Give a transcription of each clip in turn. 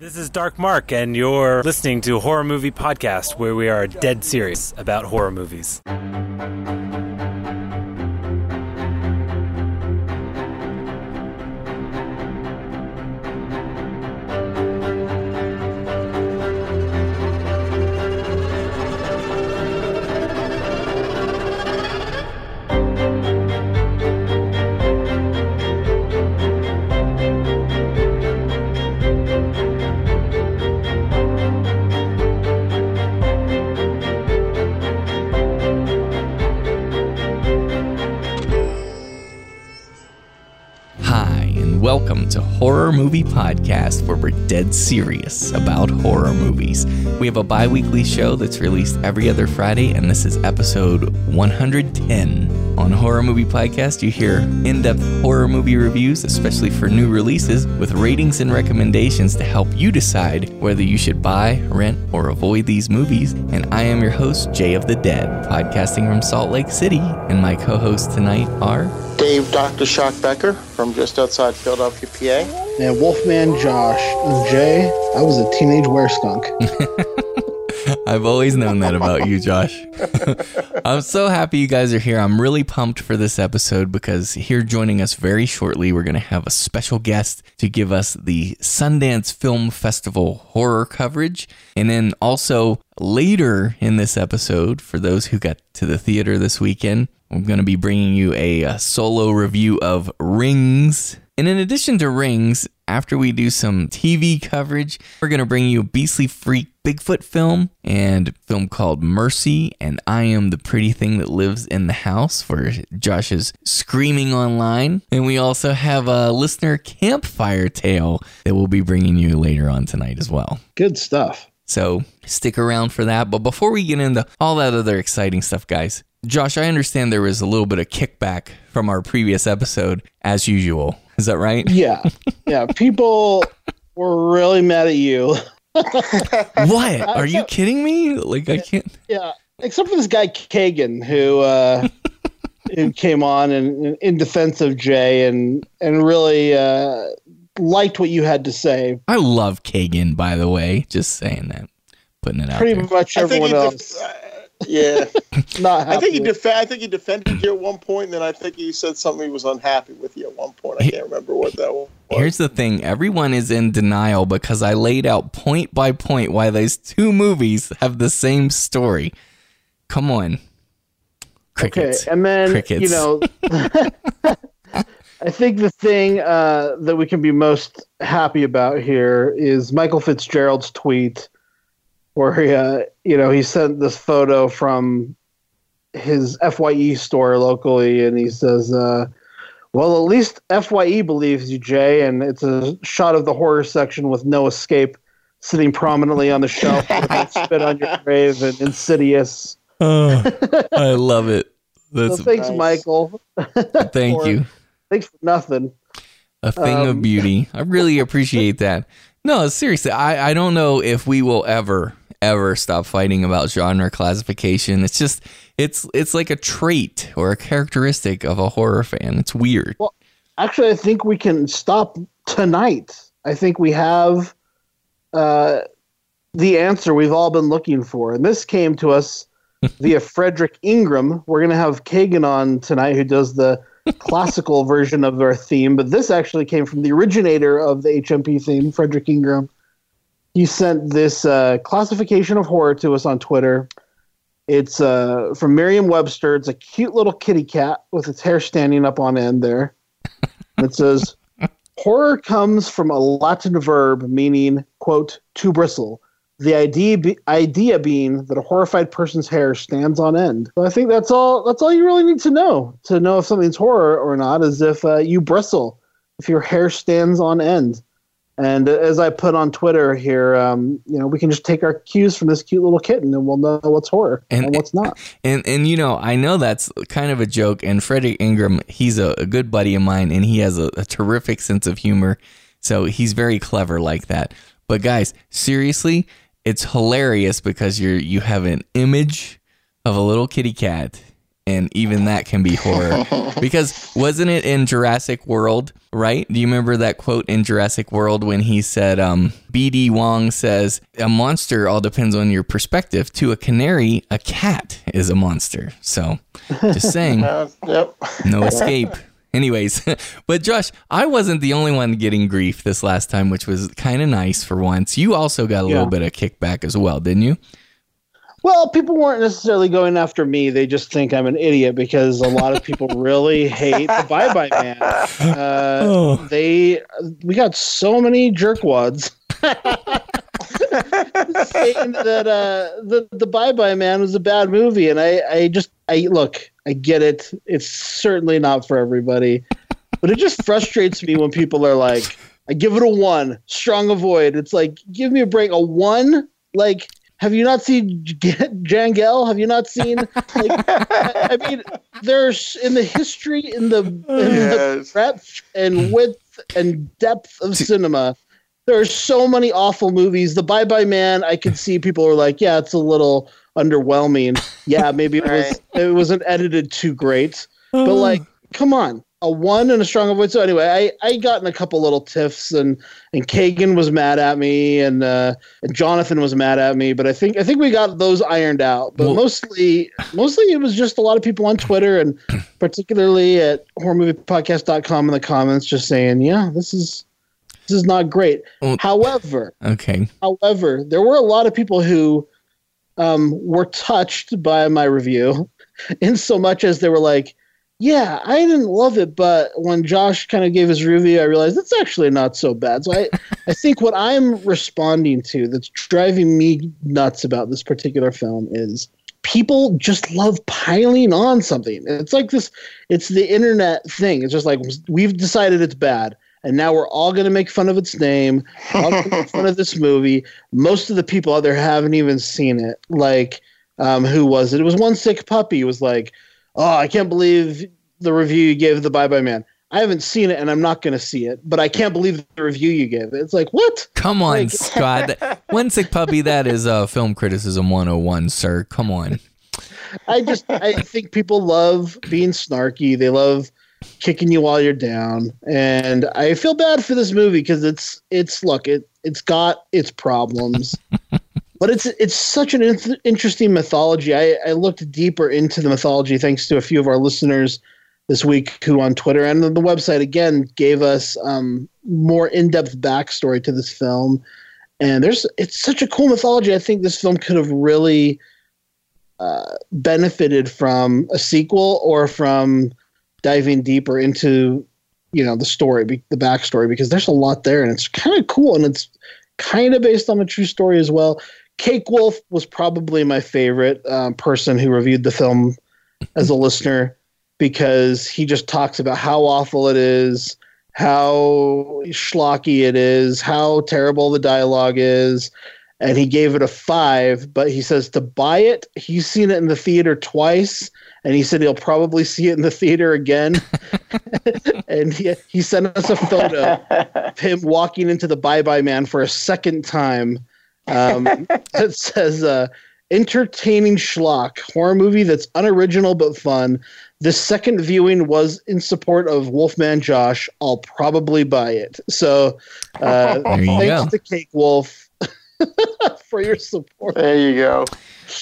This is Dark Mark, and you're listening to Horror Movie Podcast, where we are dead serious about horror movies. Welcome to Horror Movie Podcast, where we're dead serious about horror movies. We have a bi-weekly show that's released every other Friday, and this is episode 110. On Horror Movie Podcast, you hear in-depth horror movie reviews, especially for new releases, with ratings and recommendations to help you decide whether you should buy, rent, or avoid these movies. And I am your host, Jay of the Dead, podcasting from Salt Lake City, and my co-hosts tonight are... Dave Dr. Shock Becker from just outside Philadelphia, PA. And Wolfman Josh. And Jay, I was a teenage wereskunk. I've always known that about you, Josh. I'm so happy you guys are here. I'm really pumped for this episode because here joining us very shortly, we're going to have a special guest to give us the Sundance Film Festival horror coverage. And then also later in this episode, for those who got to the theater this weekend, I'm going to be bringing you a solo review of Rings. And in addition to Rings, after we do some TV coverage, we're going to bring you a Beastly Freak Bigfoot film and a film called Mercy and I Am the Pretty Thing That Lives in the House, for Josh's screaming online. And we also have a listener campfire tale that we'll be bringing you later on tonight as well. Good stuff. So stick around for that. But before we get into all that other exciting stuff, guys, Josh, I understand there was a little bit of kickback from our previous episode, as usual. Is that right? Yeah. Yeah. People were really mad at you. What? Are you kidding me? Like, I can't. Yeah. Except for this guy, Kagan, who came on and in defense of Jay and really liked what you had to say. I love Kagan, by the way. Just saying that. Putting it out there. Pretty much everyone else. Yeah, not happy. I think he defended you at one point, and then I think he said something he was unhappy with you at one point. I can't remember what that was. Here's the thing. Everyone is in denial because I laid out point by point why those two movies have the same story. Come on. Crickets. Okay, and then, crickets. You know, I think the thing that we can be most happy about here is Michael Fitzgerald's tweet, where he sent this photo from his FYE store locally, and he says, well, at least FYE believes you, Jay, and it's a shot of the horror section with No Escape sitting prominently on the shelf with Spit on Your Grave and Insidious. Oh, I love it. That's so thanks, nice. Michael. Thank you. Thanks for nothing. A thing of beauty. I really appreciate that. No, seriously, I don't know if we will ever stop fighting about genre classification. It's just it's like a trait or a characteristic of a horror fan. It's weird. Well, actually, I think we can stop tonight. I think we have the answer we've all been looking for, and this came to us via Frederick Ingram. We're going to have Kagan on tonight, who does the classical version of our theme, but this actually came from the originator of the HMP theme, Frederick Ingram. He sent this classification of horror to us on Twitter. It's from Merriam-Webster. It's a cute little kitty cat with its hair standing up on end there. It says, horror comes from a Latin verb meaning, quote, to bristle. The idea being that a horrified person's hair stands on end. So I think that's all you really need to know if something's horror or not, is if you bristle, if your hair stands on end. And as I put on Twitter here, we can just take our cues from this cute little kitten, and we'll know what's horror and what's not. And I know that's kind of a joke. And Frederick Ingram, he's a good buddy of mine, and he has a terrific sense of humor. So he's very clever like that. But guys, seriously, it's hilarious because you have an image of a little kitty cat, And even that can be horror. Because wasn't it in Jurassic World, right? Do you remember that quote in Jurassic World when he said, B.D. Wong says, a monster all depends on your perspective. To a canary, a cat is a monster. So just saying, no escape. Anyways, but Josh, I wasn't the only one getting grief this last time, which was kind of nice for once. You also got a little bit of kickback as well, didn't you? Well, people weren't necessarily going after me. They just think I'm an idiot because a lot of people really hate the Bye Bye Man. We got so many jerkwads saying that the Bye Bye Man was a bad movie, and I get it. It's certainly not for everybody, but it just frustrates me when people are like, "I give it a 1, strong avoid." It's like, give me a break. A 1, like. Have you not seen Jangel? Have you not seen? Like, I mean, there's in the history, in the breadth and width and depth of cinema, there are so many awful movies. The Bye Bye Man, I could see people are like, yeah, it's a little underwhelming. Yeah, maybe it wasn't edited too great, but like, come on. A 1 and a strong avoid. So anyway, I got in a couple little tiffs, and Kagan was mad at me, and Jonathan was mad at me, but I think we got those ironed out. But mostly it was just a lot of people on Twitter, and particularly at horrormoviepodcast.com in the comments, just saying, yeah, this is not great. However, there were a lot of people who were touched by my review, in so much as they were like, yeah, I didn't love it, but when Josh kind of gave his review, I realized it's actually not so bad. So I think what I'm responding to that's driving me nuts about this particular film is people just love piling on something. It's like this, it's the internet thing. It's just like, we've decided it's bad, and now we're all going to make fun of its name, all going to make fun of this movie. Most of the people out there haven't even seen it. Like, who was it? It was One Sick Puppy. It was like, oh, I can't believe the review you gave The Bye Bye Man. I haven't seen it, and I'm not going to see it, but I can't believe the review you gave it. It's like, what? Come on, like, Scott. One Sick Puppy, that is Film Criticism 101, sir. Come on. I think people love being snarky. They love kicking you while you're down. And I feel bad for this movie because it's got its problems. But it's such an interesting mythology. I looked deeper into the mythology thanks to a few of our listeners this week who on Twitter and the website, again, gave us more in-depth backstory to this film. And it's such a cool mythology. I think this film could have really benefited from a sequel or from diving deeper into the story, the backstory, because there's a lot there, and it's kind of cool, and it's kind of based on a true story as well. Cake Wolf was probably my favorite person who reviewed the film as a listener, because he just talks about how awful it is, how schlocky it is, how terrible the dialogue is. And he gave it a 5, but he says to buy it. He's seen it in the theater twice, and he said he'll probably see it in the theater again. And he sent us a photo of him walking into the Bye Bye Man for a second time. It says entertaining schlock horror movie that's unoriginal but fun. This second viewing was in support of Wolfman Josh. I'll probably buy it. So thanks to Cake Wolf for your support. There you go.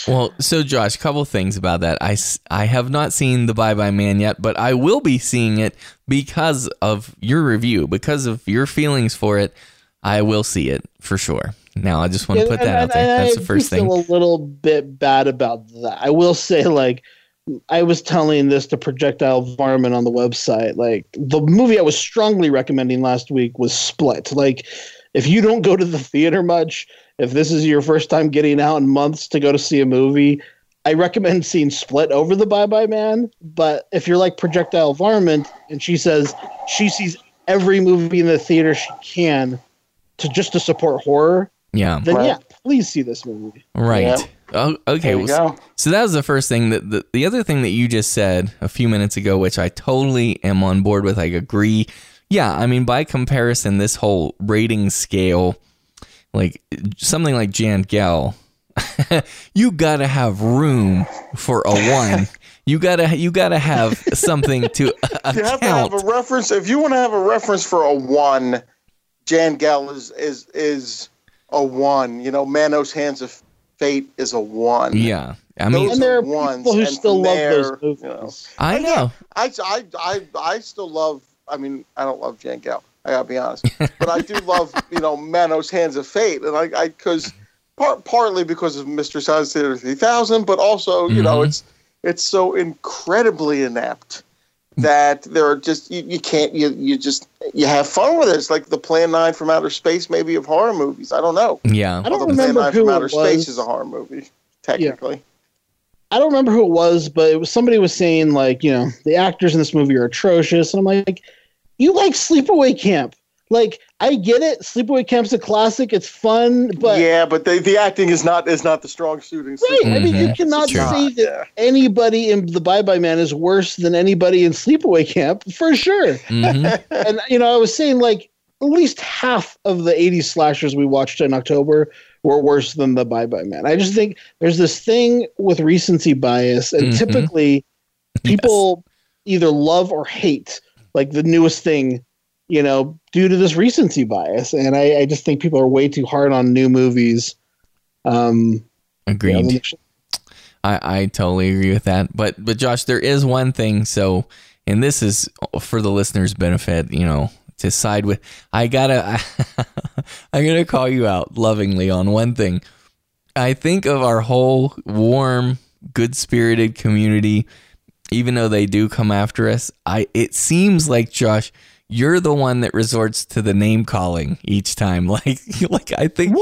Well, so Josh, a couple things about that. I have not seen The Bye Bye Man yet, but I will be seeing it because of your review, because of your feelings for it. I will see it for sure. Now, I just want to put that out there. That's the first thing. I feel a little bit bad about that. I will say, like, I was telling this to Projectile Varmin on the website. Like, the movie I was strongly recommending last week was Split. Like, if you don't go to the theater much, if this is your first time getting out in months to go to see a movie, I recommend seeing Split over The Bye Bye Man. But if you're like Projectile Varmint, and she says she sees every movie in the theater she can to support horror, please see this movie. Right. Yeah. Oh, okay. Well, so that was the first thing. That the other thing that you just said a few minutes ago, which I totally am on board with, I agree. Yeah, I mean, by comparison, this whole rating scale, like something like Jangel You gotta have room for a one. You gotta have something to account. You have to have a reference. If you want to have a reference for a one, Jan Gell is a one. You know, Manos Hands of Fate is a one. Yeah, I mean, those and there are people who still love those movies. You know, I still love. I mean, I don't love Jan Gell, I gotta be honest, but I do love, you know, Manos Hands of Fate, and partly because of Mr. Science Theater 3000, but also, you know, it's so incredibly inept that there are just you have fun with it. It's like the Plan 9 from Outer Space, maybe, of horror movies. I don't know. Yeah, I don't remember Plan 9 from Outer Space is a horror movie technically. Yeah. I don't remember who it was, but it was somebody was saying, like, you know, the actors in this movie are atrocious, and I'm like, you like Sleepaway Camp. Like, I get it. Sleepaway Camp's a classic. It's fun, but the acting is not the strong suit. Right. I mean, you cannot say that anybody in The Bye-Bye Man is worse than anybody in Sleepaway Camp, for sure. And, you know, I was saying, like, at least half of the 80s slashers we watched in October were worse than The Bye-Bye Man. I just think there's this thing with recency bias, and typically people either love or hate, like, the newest thing, you know, due to this recency bias. And I just think people are way too hard on new movies. Agreed. You know, I totally agree with that. But Josh, there is one thing. So, and this is for the listener's benefit, you know, to side with, I'm going to call you out lovingly on one thing. I think of our whole warm, good-spirited community, even though they do come after us, it seems like, Josh, you're the one that resorts to the name calling each time. Like I think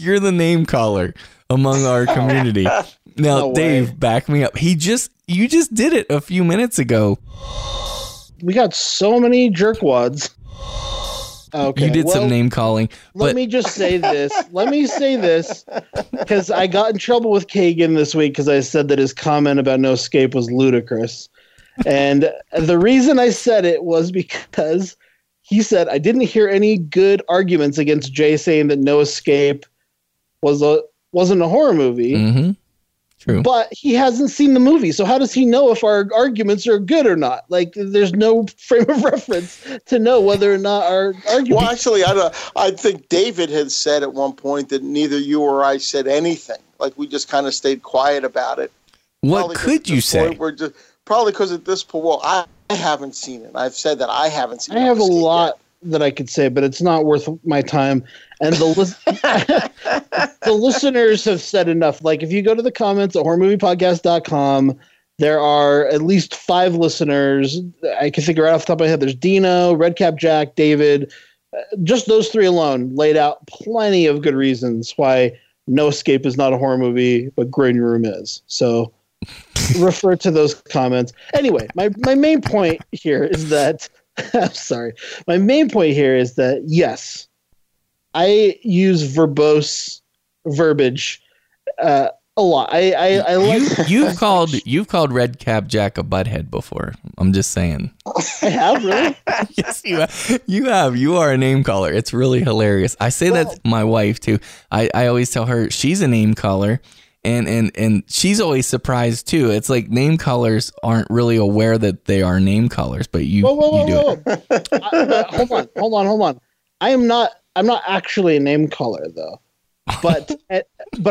you're the name caller among our community. Now, no, Dave, back me up. You just did it a few minutes ago. We got so many jerkwads. Okay, you did some name calling. Let me say this, because I got in trouble with Kagan this week because I said that his comment about No Escape was ludicrous. And the reason I said it was because he said, I didn't hear any good arguments against Jay saying that No Escape wasn't a horror movie. True. But he hasn't seen the movie, so how does he know if our arguments are good or not? Like, there's no frame of reference to know whether or not our arguments... Well, actually, I think David had said at one point that neither you or I said anything. Like, we just kind of stayed quiet about it. What could you say? Probably because at this point, well, I haven't seen it. I've said that I haven't seen it. I have a lot that I could say, but it's not worth my time. And the listeners have said enough. Like, if you go to the comments at horrormoviepodcast.com, there are at least 5 listeners. I can figure out off the top of my head. There's Dino, Redcap Jack, David. Just those 3 alone laid out plenty of good reasons why No Escape is not a horror movie, but Green Room is. So... refer to those comments. Anyway, my main point here is that my main point here is that, yes, I use verbose verbiage a lot. I like you've called Red Cap Jack a butthead before. I'm just saying. I have, really? Yes, you have. You are a name caller. It's really hilarious. I say that to my wife too. I always tell her she's a name caller. And she's always surprised too. It's like name callers aren't really aware that they are name callers, but you do it. Hold on. I'm not actually a name caller though, but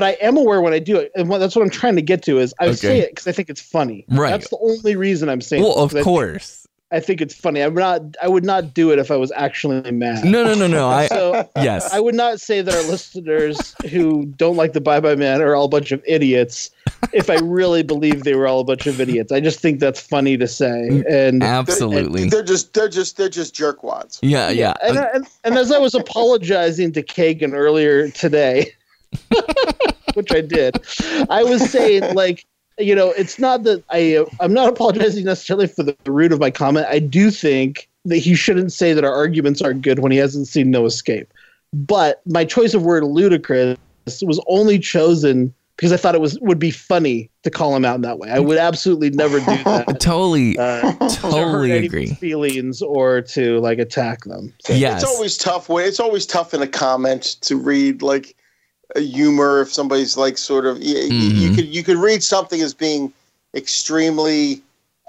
I am aware when I do it, and that's what I'm trying to get to is I say it because I think it's funny. Right. That's the only reason I'm saying. Well, of course. I think it's funny. I would not do it if I was actually mad. No. I would not say that our listeners who don't like The Bye-Bye Man are all a bunch of idiots if I really believe they were all a bunch of idiots. I just think that's funny to say. And absolutely. They're just jerkwads. Yeah. And as I was apologizing to Kagan earlier today, which I did, I was saying, like, you know, it's not that I'm not apologizing necessarily for the root of my comment. I do think that he shouldn't say that our arguments aren't good when he hasn't seen No Escape. But my choice of word ludicrous was only chosen because I thought it would be funny to call him out in that way. I would absolutely never do that. Totally agree. Feelings or to like attack them. So. Yes. It's always tough in a comment to read like a humor, if somebody's like sort of, you could read something as being extremely,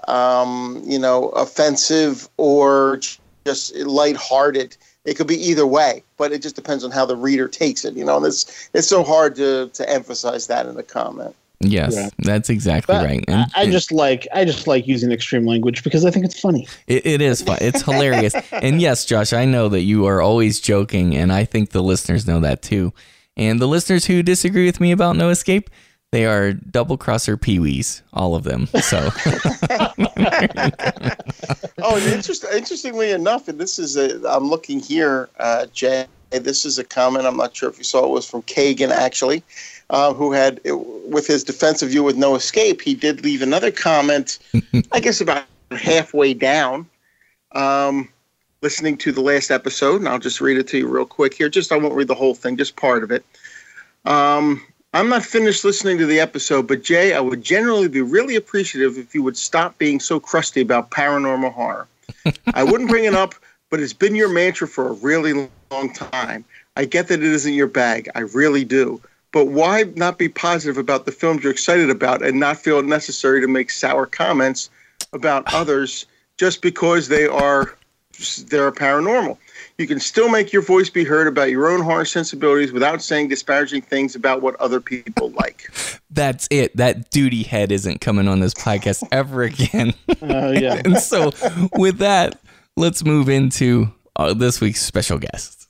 offensive or just lighthearted. It could be either way, but it just depends on how the reader takes it. You know, and it's so hard to emphasize that in a comment. Yes, yeah. That's exactly right. And I just like using extreme language because I think it's funny. It is fun. It's hilarious. And yes, Josh, I know that you are always joking, and I think the listeners know that too. And the listeners who disagree with me about No Escape, they are double-crosser peewees, all of them. So, interestingly enough, and this is I'm looking here, Jay. This is a comment. I'm not sure if you saw it. It was from Kagan, actually, who had, with his defense of you with No Escape, he did leave another comment, I guess about halfway down, listening to the last episode, and I'll just read it to you real quick here. I won't read the whole thing, just part of it. I'm not finished listening to the episode, but Jay, I would generally be really appreciative if you would stop being so crusty about paranormal horror. I wouldn't bring it up, but it's been your mantra for a really long time. I get that it isn't your bag. I really do. But why not be positive about the films you're excited about and not feel it necessary to make sour comments about others just because they're paranormal? You can still make your voice be heard about your own horror sensibilities without saying disparaging things about what other people like. That's it. That duty head isn't coming on this podcast ever again. Yeah. And so with that, let's move into this week's special guest.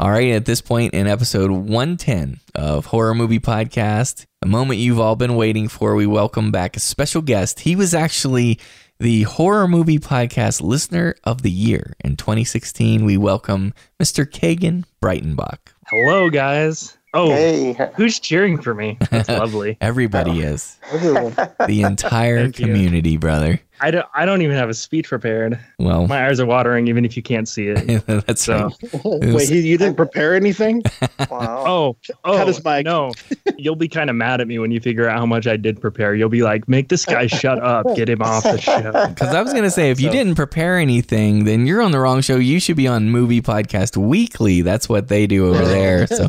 All right, at this point in episode 110 of Horror Movie Podcast, the moment you've all been waiting for, we welcome back a special guest. He was actually the Horror Movie Podcast Listener of the Year in 2016. We welcome Mr. Kagan Breitenbach. Hello, guys. Oh, hey. Who's cheering for me? That's lovely. Everybody is. The entire community, brother. I don't even have a speech prepared. Well, my eyes are watering, even if you can't see it. That's so. Right. Wait, you didn't prepare anything? Wow. Oh, cut his mic. No. You'll be kind of mad at me when you figure out how much I did prepare. You'll be like, make this guy shut up. Get him off the show. Because I was going to say, if you didn't prepare anything, then you're on the wrong show. You should be on Movie Podcast Weekly. That's what they do over there. So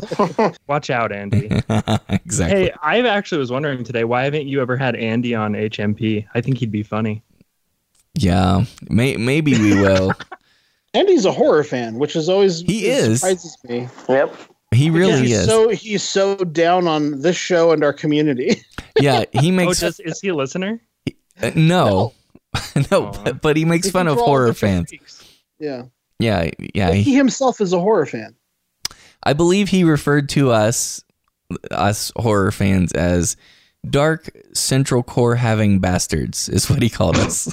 watch out, Andy. Exactly. Hey, I actually was wondering today, why haven't you ever had Andy on HMP? I think he'd be funny. Yeah, maybe we will. Andy's a horror fan, which is always surprises me. Yep, he really is. So he's so down on this show and our community. Yeah, he makes. Is he a listener? No, but he makes fun of horror fans. Yeah. He himself is a horror fan. I believe he referred to us horror fans, as dark central core having bastards is what he called us.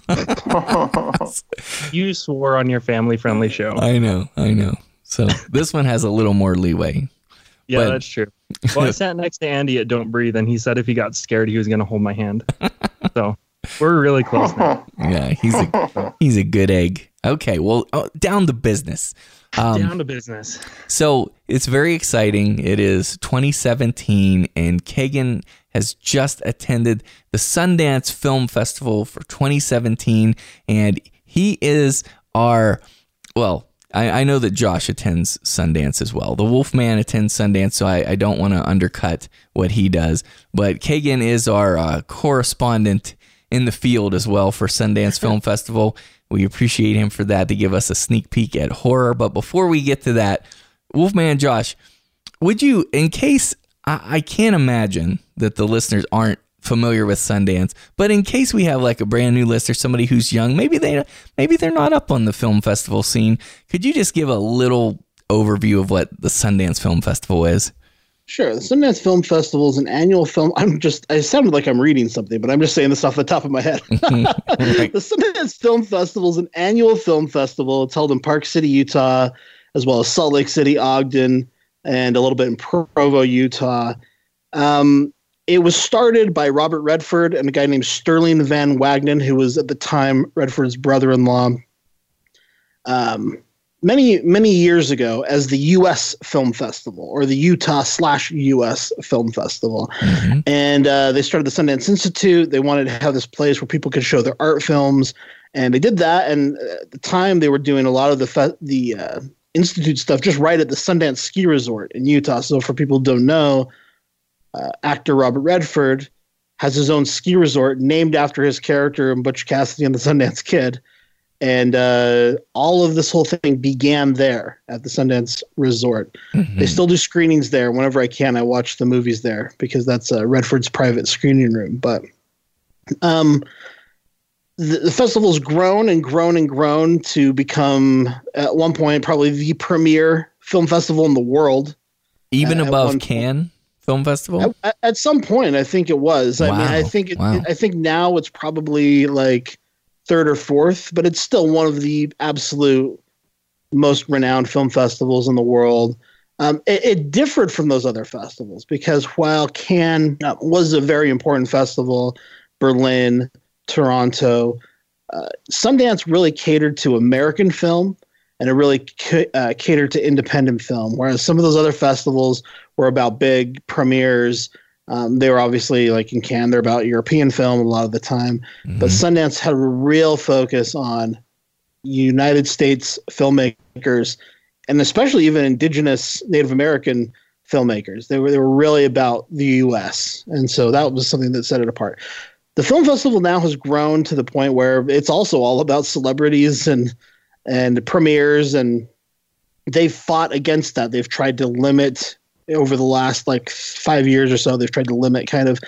You swore on your family friendly show. I know. So this one has a little more leeway. Yeah, but that's true. Well, I sat next to Andy at Don't Breathe, and he said if he got scared, he was going to hold my hand. So we're really close now. Yeah, he's a good egg. Okay, well, down to business. So it's very exciting. It is 2017, and Kagan has just attended the Sundance Film Festival for 2017, and he is our, well, I know that Josh attends Sundance as well. The Wolfman attends Sundance, so I don't want to undercut what he does, but Kagan is our correspondent in the field as well for Sundance Film Festival. We appreciate him for that, to give us a sneak peek at horror. But before we get to that, Wolfman Josh, would you, in case, I can't imagine that the listeners aren't familiar with Sundance, but in case we have like a brand new listener, somebody who's young, maybe they're not up on the film festival scene, could you just give a little overview of what the Sundance Film Festival is? Sure. The Sundance Film Festival is an annual film. I sounded like I'm reading something, but I'm just saying this off the top of my head. Right. The Sundance Film Festival is an annual film festival. It's held in Park City, Utah, as well as Salt Lake City, Ogden, and a little bit in Provo, Utah. It was started by Robert Redford and a guy named Sterling Van Wagnen, who was at the time Redford's brother-in-law. Many, many years ago, as the U.S. Film Festival, or the Utah/U.S. Film Festival. Mm-hmm. And they started the Sundance Institute. They wanted to have this place where people could show their art films And they did that, and at the time they were doing a lot of the Institute stuff just right at the Sundance Ski Resort in Utah. So for people who don't know, actor Robert Redford has his own ski resort named after his character in Butch Cassidy and the Sundance Kid. And all of this whole thing began there at the Sundance Resort. Mm-hmm. They still do screenings there. Whenever I can, I watch the movies there because that's Redford's private screening room. But the festival's grown and grown and grown to become, at one point, probably the premier film festival in the world. Even above Cannes Film Festival? At some point, I think it was. Wow. I mean, I think now it's probably like third or fourth, but it's still one of the absolute most renowned film festivals in the world. It differed from those other festivals because while Cannes was a very important festival, Berlin, Toronto, Sundance really catered to American film and it really catered to independent film, whereas some of those other festivals were about big premieres. They were obviously, like in Cannes, they're about European film a lot of the time. Mm-hmm. But Sundance had a real focus on United States filmmakers and especially even indigenous Native American filmmakers. They were really about the U.S. And so that was something that set it apart. The film festival now has grown to the point where it's also all about celebrities and premieres, and they've fought against that. They've tried to limit over the last like 5 years or so, they've tried to limit kind of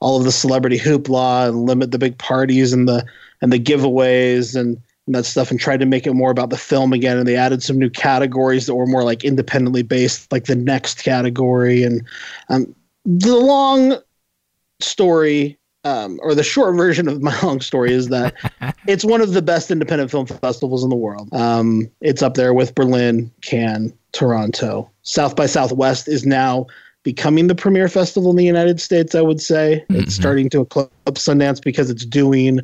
all of the celebrity hoopla and limit the big parties and the giveaways and that stuff, and tried to make it more about the film again. And they added some new categories that were more like independently based, like the next category. And the long story, or the short version of my long story, is that it's one of the best independent film festivals in the world. It's up there with Berlin, Cannes, Toronto. South by Southwest is now becoming the premier festival in the United States, I would say. Mm-hmm. It's starting to eclipse Sundance because it's doing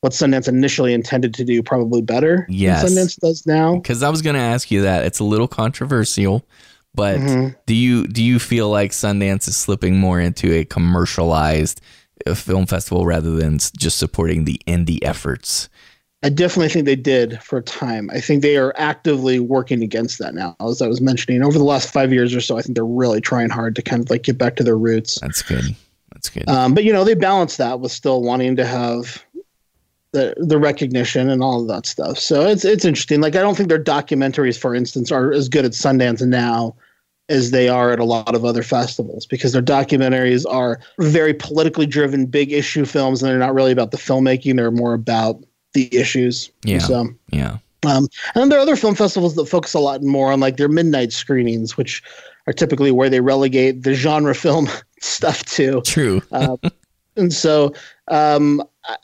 what Sundance initially intended to do probably better than Sundance does now. Because I was going to ask you that. It's a little controversial, but do you feel like Sundance is slipping more into a commercialized film festival rather than just supporting the indie efforts? I definitely think they did for a time. I think they are actively working against that now. As I was mentioning, over the last 5 years or so, I think they're really trying hard to kind of like get back to their roots. That's good. But you know, they balance that with still wanting to have the recognition and all of that stuff. So it's interesting. Like, I don't think their documentaries, for instance, are as good at Sundance now as they are at a lot of other festivals, because their documentaries are very politically driven, big issue films, and they're not really about the filmmaking. They're more about the issues. Yeah. So, yeah. And then there are other film festivals that focus a lot more on like their midnight screenings, which are typically where they relegate the genre film stuff to. True. And so, a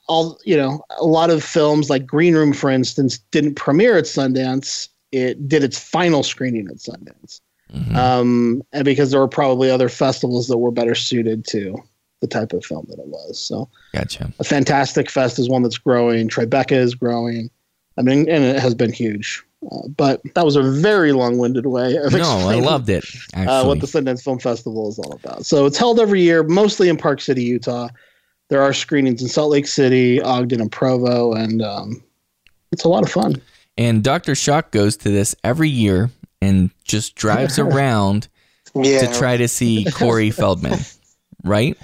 lot of films like Green Room, for instance, didn't premiere at Sundance. It did its final screening at Sundance. Mm-hmm. And because there were probably other festivals that were better suited to the type of film that it was. So gotcha. A Fantastic Fest is one that's growing. Tribeca is growing. I mean, and it has been huge. But that was a very long-winded way of explaining. No, I loved it, actually. What the Sundance Film Festival is all about. So it's held every year, mostly in Park City, Utah. There are screenings in Salt Lake City, Ogden, and Provo, and it's a lot of fun. And Dr. Shock goes to this every year and just drives around to try to see Corey Feldman. Right?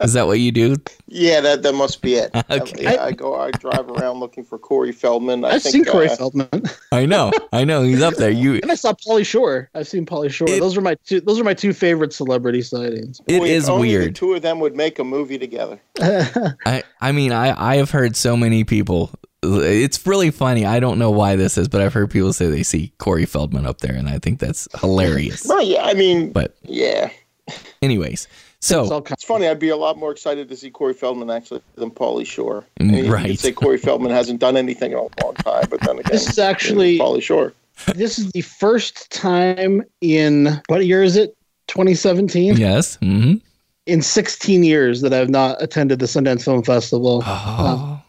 Is that what you do? Yeah, that must be it. Okay. I drive around looking for Corey Feldman. I've seen Corey Feldman. I know, he's up there. And I saw Pauly Shore. I've seen Pauly Shore. Those are my two favorite celebrity sightings. Only weird. The two of them would make a movie together. I mean, I have heard so many people. It's really funny. I don't know why this is, but I've heard people say they see Corey Feldman up there, and I think that's hilarious. Well, yeah, I mean, but yeah. Anyways. So it's funny. I'd be a lot more excited to see Corey Feldman actually than Pauly Shore. I mean, right. You could say Corey Feldman hasn't done anything in a long time, but then again, this is actually Pauly Shore. This is the first time in, what year is it? 2017. Yes. Mm-hmm. In 16 years that I've not attended the Sundance Film Festival. Oh,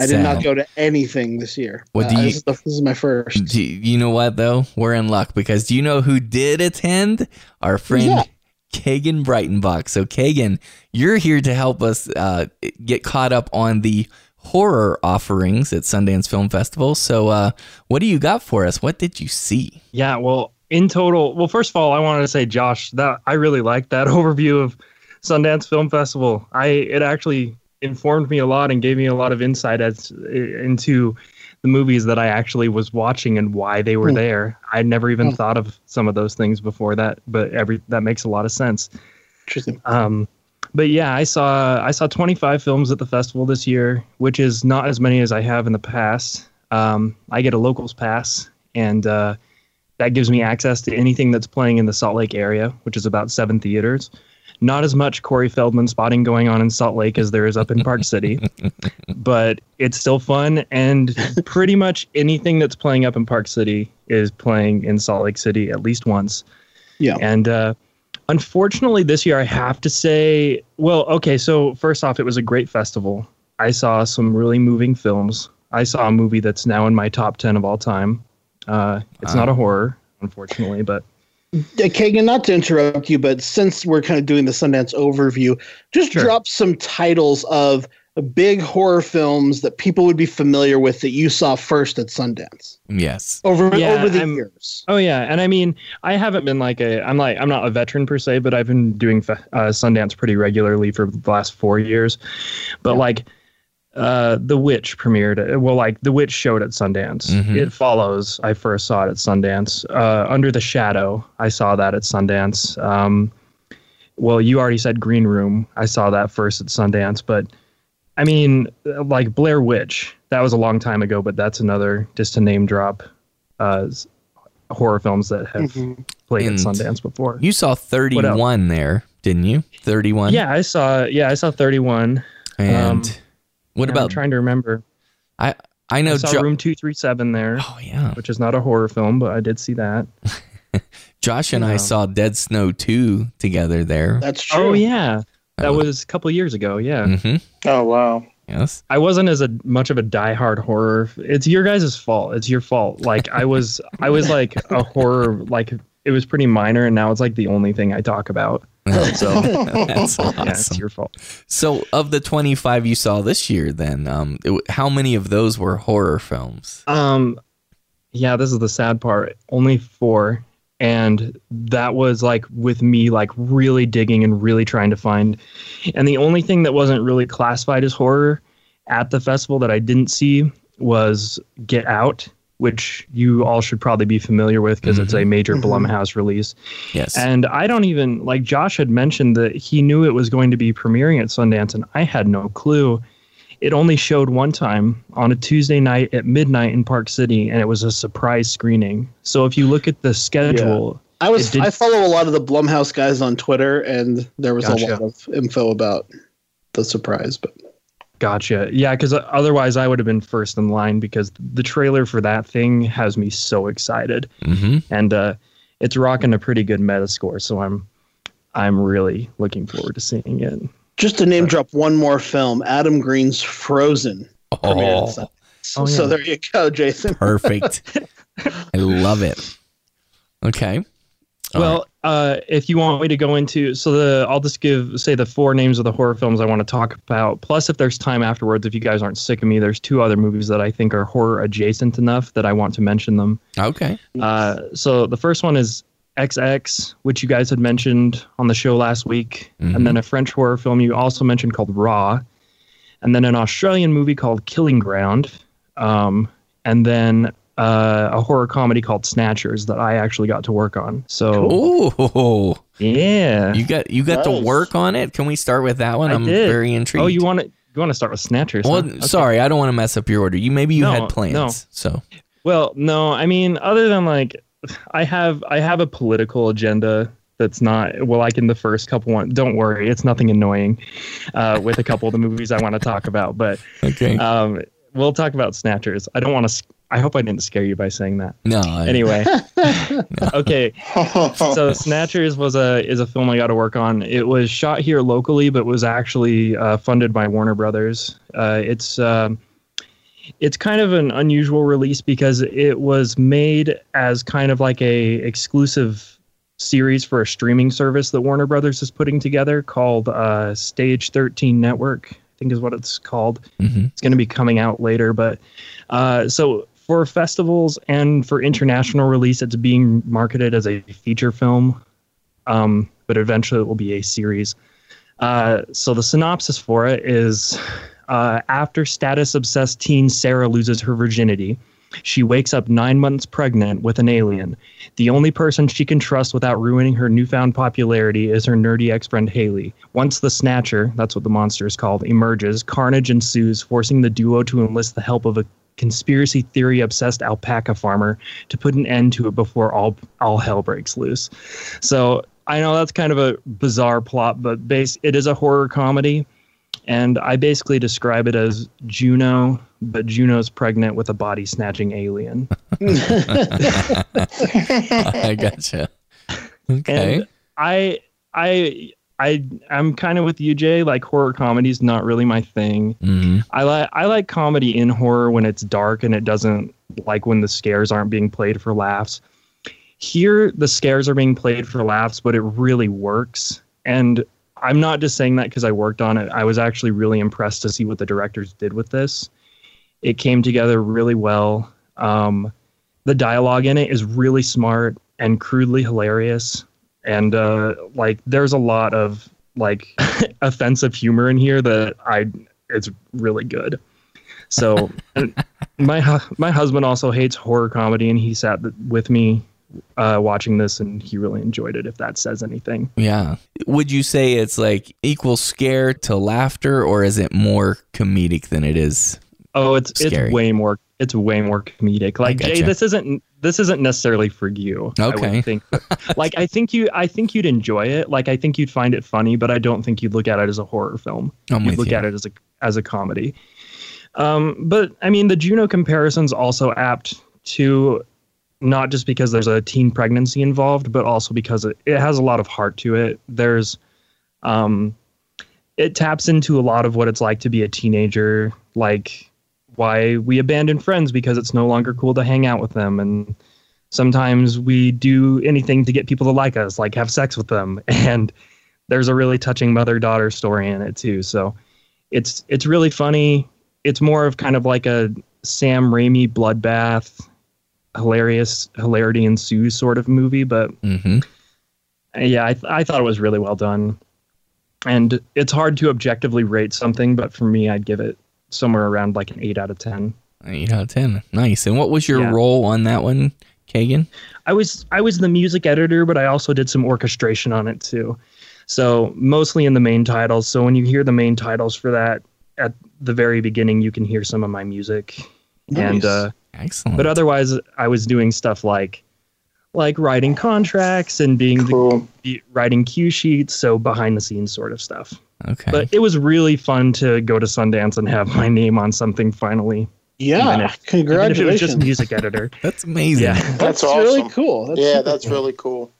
I did not go to anything this year. This is my first. You know what though? We're in luck because do you know who did attend? Our friend. Yeah. Kagan Breitenbach. So Kagan, you're here to help us get caught up on the horror offerings at Sundance Film Festival. So what do you got for us? What did you see? Yeah, well, in total, well, first of all, I wanted to say, Josh, that I really liked that overview of Sundance Film Festival. It actually informed me a lot and gave me a lot of insight into the movies that I actually was watching and why they were there. I'd never even thought of some of those things before that, but that makes a lot of sense. Interesting. But yeah, I saw 25 films at the festival this year, which is not as many as I have in the past. I get a locals pass, and that gives me access to anything that's playing in the Salt Lake area, which is about 7 theaters. Not as much Corey Feldman spotting going on in Salt Lake as there is up in Park City, but it's still fun. And pretty much anything that's playing up in Park City is playing in Salt Lake City at least once. Yeah. And unfortunately, this year I have to say, well, okay, so first off, it was a great festival. I saw some really moving films. I saw a movie that's now in my top 10 of all time. It's not a horror, unfortunately, but... Kagan, not to interrupt you, but since we're kind of doing the Sundance overview, just drop some titles of big horror films that people would be familiar with that you saw first at Sundance. Yes. Over the years. Oh, yeah. And I mean, I haven't been I'm not a veteran per se, but I've been doing Sundance pretty regularly for the last 4 years. But The Witch premiered. Well, The Witch showed at Sundance. Mm-hmm. It Follows, I first saw it at Sundance. Under the Shadow, I saw that at Sundance. Well, you already said Green Room. I saw that first at Sundance. But I mean, Blair Witch, that was a long time ago, but that's another, just to name drop, horror films that have played at Sundance before. You saw 31 there, didn't you? 31. Yeah, I saw 31. And. I'm trying to remember. I know I saw Room 237 there. Oh yeah, which is not a horror film, but I did see that. Josh and I saw Dead Snow 2 together there. That's true. Oh yeah, that was a couple years ago. Yeah. Mm-hmm. Oh wow. Yes. I wasn't as much of a diehard horror. It's your guys' fault. It's your fault. I was like a horror. It was pretty minor, and now it's the only thing I talk about. So that's awesome. Yeah, it's your fault. So of the 25 you saw this year, then how many of those were horror films? Yeah, this is the sad part. Only 4, and that was with me really digging and really trying to find. And the only thing that wasn't really classified as horror at the festival that I didn't see was Get Out, which you all should probably be familiar with because it's a major Blumhouse release. Yes. And I don't even, Josh had mentioned that he knew it was going to be premiering at Sundance, and I had no clue. It only showed one time on a Tuesday night at midnight in Park City, and it was a surprise screening. So if you look at the schedule... Yeah. I follow a lot of the Blumhouse guys on Twitter, and there was a lot of info about the surprise, but... Gotcha. Yeah, because otherwise I would have been first in line because the trailer for that thing has me so excited, and it's rocking a pretty good Metascore. So I'm really looking forward to seeing it. Just to name drop one more film, Adam Green's Frozen. So there you go, Jason. Perfect. I love it. Okay. Well, if you want me to go into, I'll just say the 4 names of the horror films I want to talk about. Plus, if there's time afterwards, if you guys aren't sick of me, there's 2 other movies that I think are horror adjacent enough that I want to mention them. Okay. So the first one is XX, which you guys had mentioned on the show last week, and then a French horror film you also mentioned called Raw, and then an Australian movie called Killing Ground, and then. A horror comedy called Snatchers that I actually got to work on. So, ooh. Yeah, you got to work on it. Can we start with that one? I did. Very intrigued. Oh, you want to start with Snatchers? Well, huh? Okay. Sorry, I don't want to mess up your order. You had plans. No. So, well, no, I mean, other than I have a political agenda that's not like in the first couple one. Don't worry, it's nothing annoying. With a couple of the movies I want to talk about, but okay, we'll talk about Snatchers. I don't want to. I hope I didn't scare you by saying that. No. Anyway. No. Okay. So Snatchers is a film I got to work on. It was shot here locally, but was actually funded by Warner Brothers. It's kind of an unusual release because it was made as kind of a exclusive series for a streaming service that Warner Brothers is putting together called Stage 13 Network. think is what it's called. Mm-hmm. It's going to be coming out later. But so for festivals and for international release, it's being marketed as a feature film, but eventually it will be a series. So the synopsis for it is, after status-obsessed teen Sarah loses her virginity, she wakes up 9 months pregnant with an alien. The only person she can trust without ruining her newfound popularity is her nerdy ex-friend Haley. Once the Snatcher, that's what the monster is called, emerges, carnage ensues, forcing the duo to enlist the help of a conspiracy theory-obsessed alpaca farmer to put an end to it before all hell breaks loose. So I know that's kind of a bizarre plot, but it is a horror comedy. And I basically describe it as Juno, but Juno's pregnant with a body-snatching alien. I gotcha. Okay. And I'm kind of with you, Jay. Like, horror comedy is not really my thing. Mm-hmm. I like comedy in horror when it's dark and it doesn't like when the scares aren't being played for laughs. Here, the scares are being played for laughs, but it really works. And I'm not just saying that because I worked on it. I was actually really impressed to see what the directors did with this. It came together really well. The dialogue in it is really smart and crudely hilarious. And there's a lot of offensive humor in here that it's really good. So my husband also hates horror comedy, and he sat with me watching this, and he really enjoyed it, if that says anything. Yeah. Would you say it's like equal scare to laughter, or is it more comedic than it is? Oh, it's way more comedic. Like, gotcha. Jay, this isn't necessarily for you. Okay. I would think. Like, I think you'd enjoy it. Like, I think you'd find it funny, but I don't think you'd look at it as a horror film. You'd look at it as a comedy. But I mean, the Juno comparison's also apt to, not just because there's a teen pregnancy involved, but also because it has a lot of heart to it. There's, it taps into a lot of what it's like to be a teenager, like why we abandon friends because it's no longer cool to hang out with them. And sometimes we do anything to get people to like us, like have sex with them. And there's a really touching mother-daughter story in it too. So it's really funny. It's more of kind of like a Sam Raimi bloodbath, hilarity ensues sort of movie, but yeah, I thought it was really well done, and it's hard to objectively rate something, but for me, I'd give it somewhere around like an 8 out of 10. 8 out of 10, nice. And what was your role on that one, Kagan? I was the music editor, but I also did some orchestration on it too. So mostly in the main titles. So when you hear the main titles for that at the very beginning, you can hear some of my music. Nice. And excellent. But otherwise, I was doing stuff like writing contracts and being cool, writing cue sheets, so behind the scenes sort of stuff. Okay. But it was really fun to go to Sundance and have my name on something finally. Yeah, congratulations! Even if it was just music editor. That's amazing. Yeah. That's awesome. Really cool. That's really cool.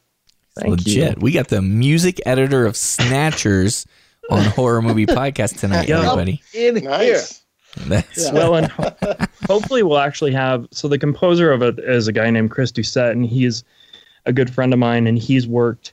Thank you. We got the music editor of Snatchers on Horror Movie Podcast tonight, everybody. Nice. That's well, and hopefully we'll actually have. So the composer of it is a guy named Chris Doucette, and he's a good friend of mine. And he's worked.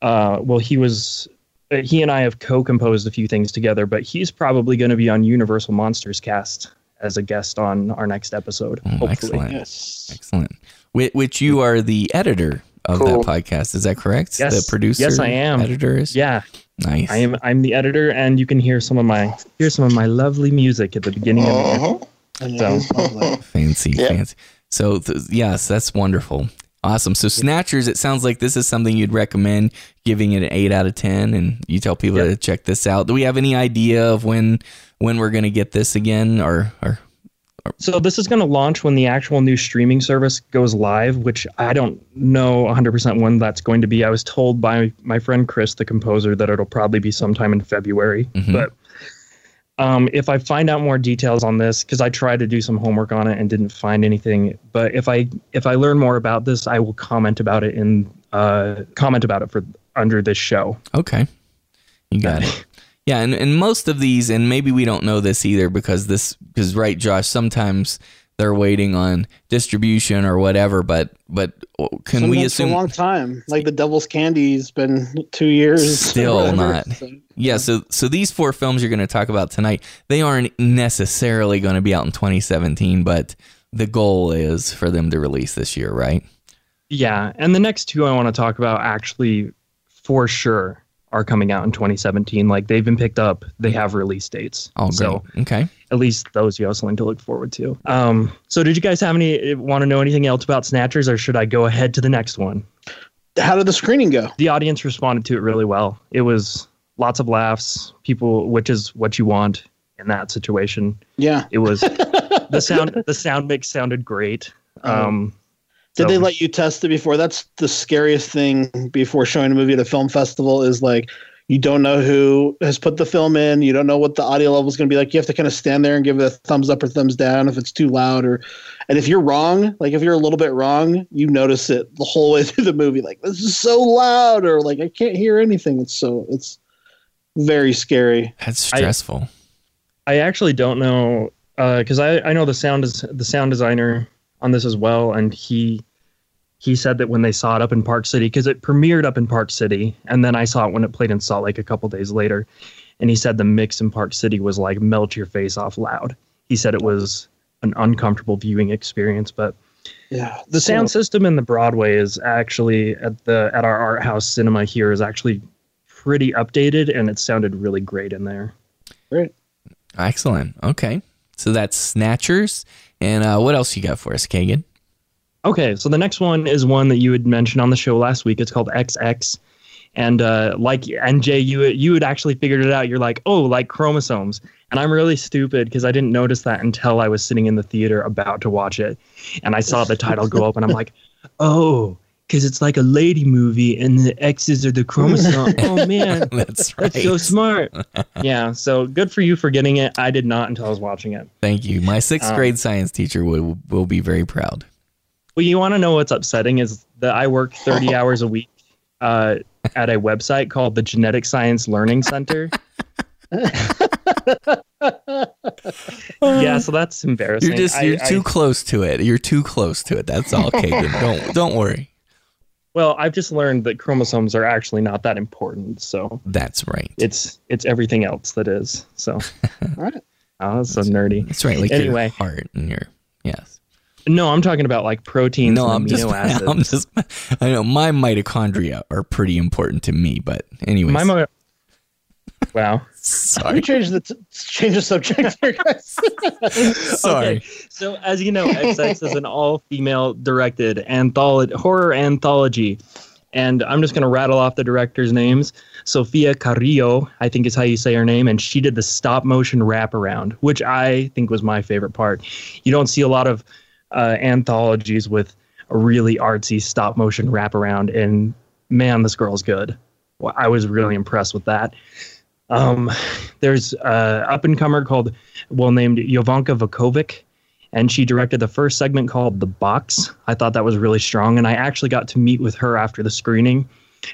He and I have co-composed a few things together, but he's probably going to be on Universal Monsters Cast as a guest on our next episode. Oh, hopefully. Excellent. Yes. Excellent. Which you are the editor of that podcast, is that correct? Yes. The producer. Yes, I am. Editor is. Yeah. Nice. I'm the editor, and you can hear some of my lovely music at the beginning of it. So. Fancy. So yes, that's wonderful. Awesome. So Snatchers, it sounds like this is something you'd recommend, giving it an 8 out of 10, and you tell people to check this out. Do we have any idea of when we're going to get this again, or? So this is going to launch when the actual new streaming service goes live, which I don't know 100% when that's going to be. I was told by my friend Chris, the composer, that it'll probably be sometime in February. Mm-hmm. But if I find out more details on this, because I tried to do some homework on it and didn't find anything, but if I learn more about this, I will comment about it for under this show. Okay, you got it. Yeah, and most of these, and maybe we don't know this either because Josh, sometimes they're waiting on distribution or whatever, but can we assume a long time, like the Devil's Candy's been 2 years still not. Yeah. So these four films you're going to talk about tonight, they aren't necessarily going to be out in 2017, but the goal is for them to release this year, right? Yeah. And the next two I want to talk about actually for sure are coming out in 2017. Like, they've been picked up. They have release dates. Oh, so, okay. At least those you have something to look forward to. So did you guys have want to know anything else about Snatchers, or should I go ahead to the next one? How did the screening go? The audience responded to it really well. It was lots of laughs, people, which is what you want in that situation. Yeah. It was the sound mix sounded great. Did they let you test it before? That's the scariest thing before showing a movie at a film festival is, like, you don't know who has put the film in. You don't know what the audio level is going to be like. You have to kind of stand there and give it a thumbs up or thumbs down if it's too loud. And if you're wrong, like if you're a little bit wrong, you notice it the whole way through the movie. Like, this is so loud, or like, I can't hear anything. It's very scary. That's stressful. I actually don't know, because I know the sound designer on this as well, and he said that when they saw it up in Park City, because it premiered up in Park City, and then I saw it when it played in Salt Lake a couple days later, and he said the mix in Park City was like melt your face off loud. He said it was an uncomfortable viewing experience, but yeah, the sound system in the Broadway is actually at our art house cinema here is actually pretty updated, and it sounded really great in there. Great, excellent. Okay, so that's Snatchers. And what else you got for us, Kagan? Okay, so the next one is one that you had mentioned on the show last week. It's called XX. And like NJ, you had actually figured it out. You're like, oh, like chromosomes. And I'm really stupid because I didn't notice that until I was sitting in the theater about to watch it. And I saw the title go up and I'm like, oh, because it's like a lady movie and the X's are the chromosome. Oh, man. That's right. That's so smart. Yeah. So good for you for getting it. I did not until I was watching it. Thank you. My sixth grade science teacher will be very proud. Well, you want to know what's upsetting is that I work 30 hours a week at a website called the Genetic Science Learning Center. Yeah, so that's embarrassing. You're too close to it. That's all, Kagan. Don't worry. Well, I've just learned that chromosomes are actually not that important, so that's right. It's everything else that is. So, all right. Oh, that's so nerdy. That's right. Like anyway, your heart and your yes. No, I'm talking about like proteins. No, and amino acids. I know my mitochondria are pretty important to me, but anyways. Wow. Sorry. You change the subject here, guys. Sorry. Okay. So, as you know, XX is an all-female directed horror anthology. And I'm just going to rattle off the directors' names. Sofia Carrillo, I think is how you say her name. And she did the stop-motion wraparound, which I think was my favorite part. You don't see a lot of anthologies with a really artsy stop-motion wraparound. And, man, this girl's good. Well, I was really impressed with that. There's an up-and-comer named Jovanka Vukovic, and she directed the first segment called The Box. I thought that was really strong, and I actually got to meet with her after the screening.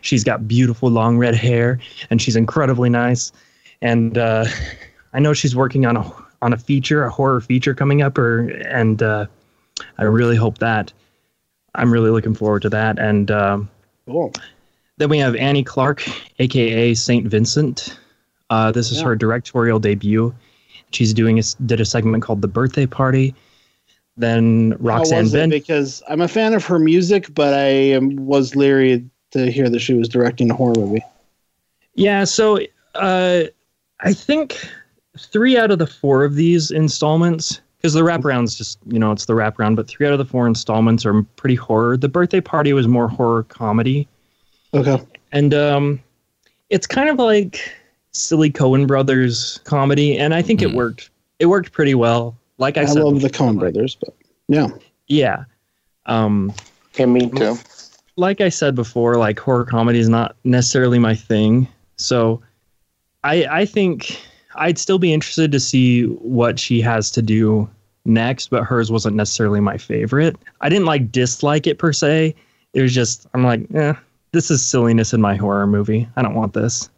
She's got beautiful long red hair, and she's incredibly nice. And I know she's working on a feature, a horror feature coming up, and I really hope that. I'm really looking forward to that. And cool. Then we have Annie Clark, a.k.a. St. Vincent. This is her directorial debut. She did a segment called The Birthday Party. Then Roxanne Bennett. Because I'm a fan of her music, but I was leery to hear that she was directing a horror movie. Yeah, so I think 3 out of the 4 of these installments, because the wraparound's just, it's the wraparound, but 3 out of the 4 installments are pretty horror. The Birthday Party was more horror comedy. Okay. And it's kind of like silly Coen Brothers comedy, and I think it worked. It worked pretty well. Like I said, I love the Coen Brothers, but yeah. Yeah. And me too. Like I said before, like horror comedy is not necessarily my thing. So I think I'd still be interested to see what she has to do next, but hers wasn't necessarily my favorite. I didn't dislike it per se. It was just I'm like, eh. This is silliness in my horror movie. I don't want this.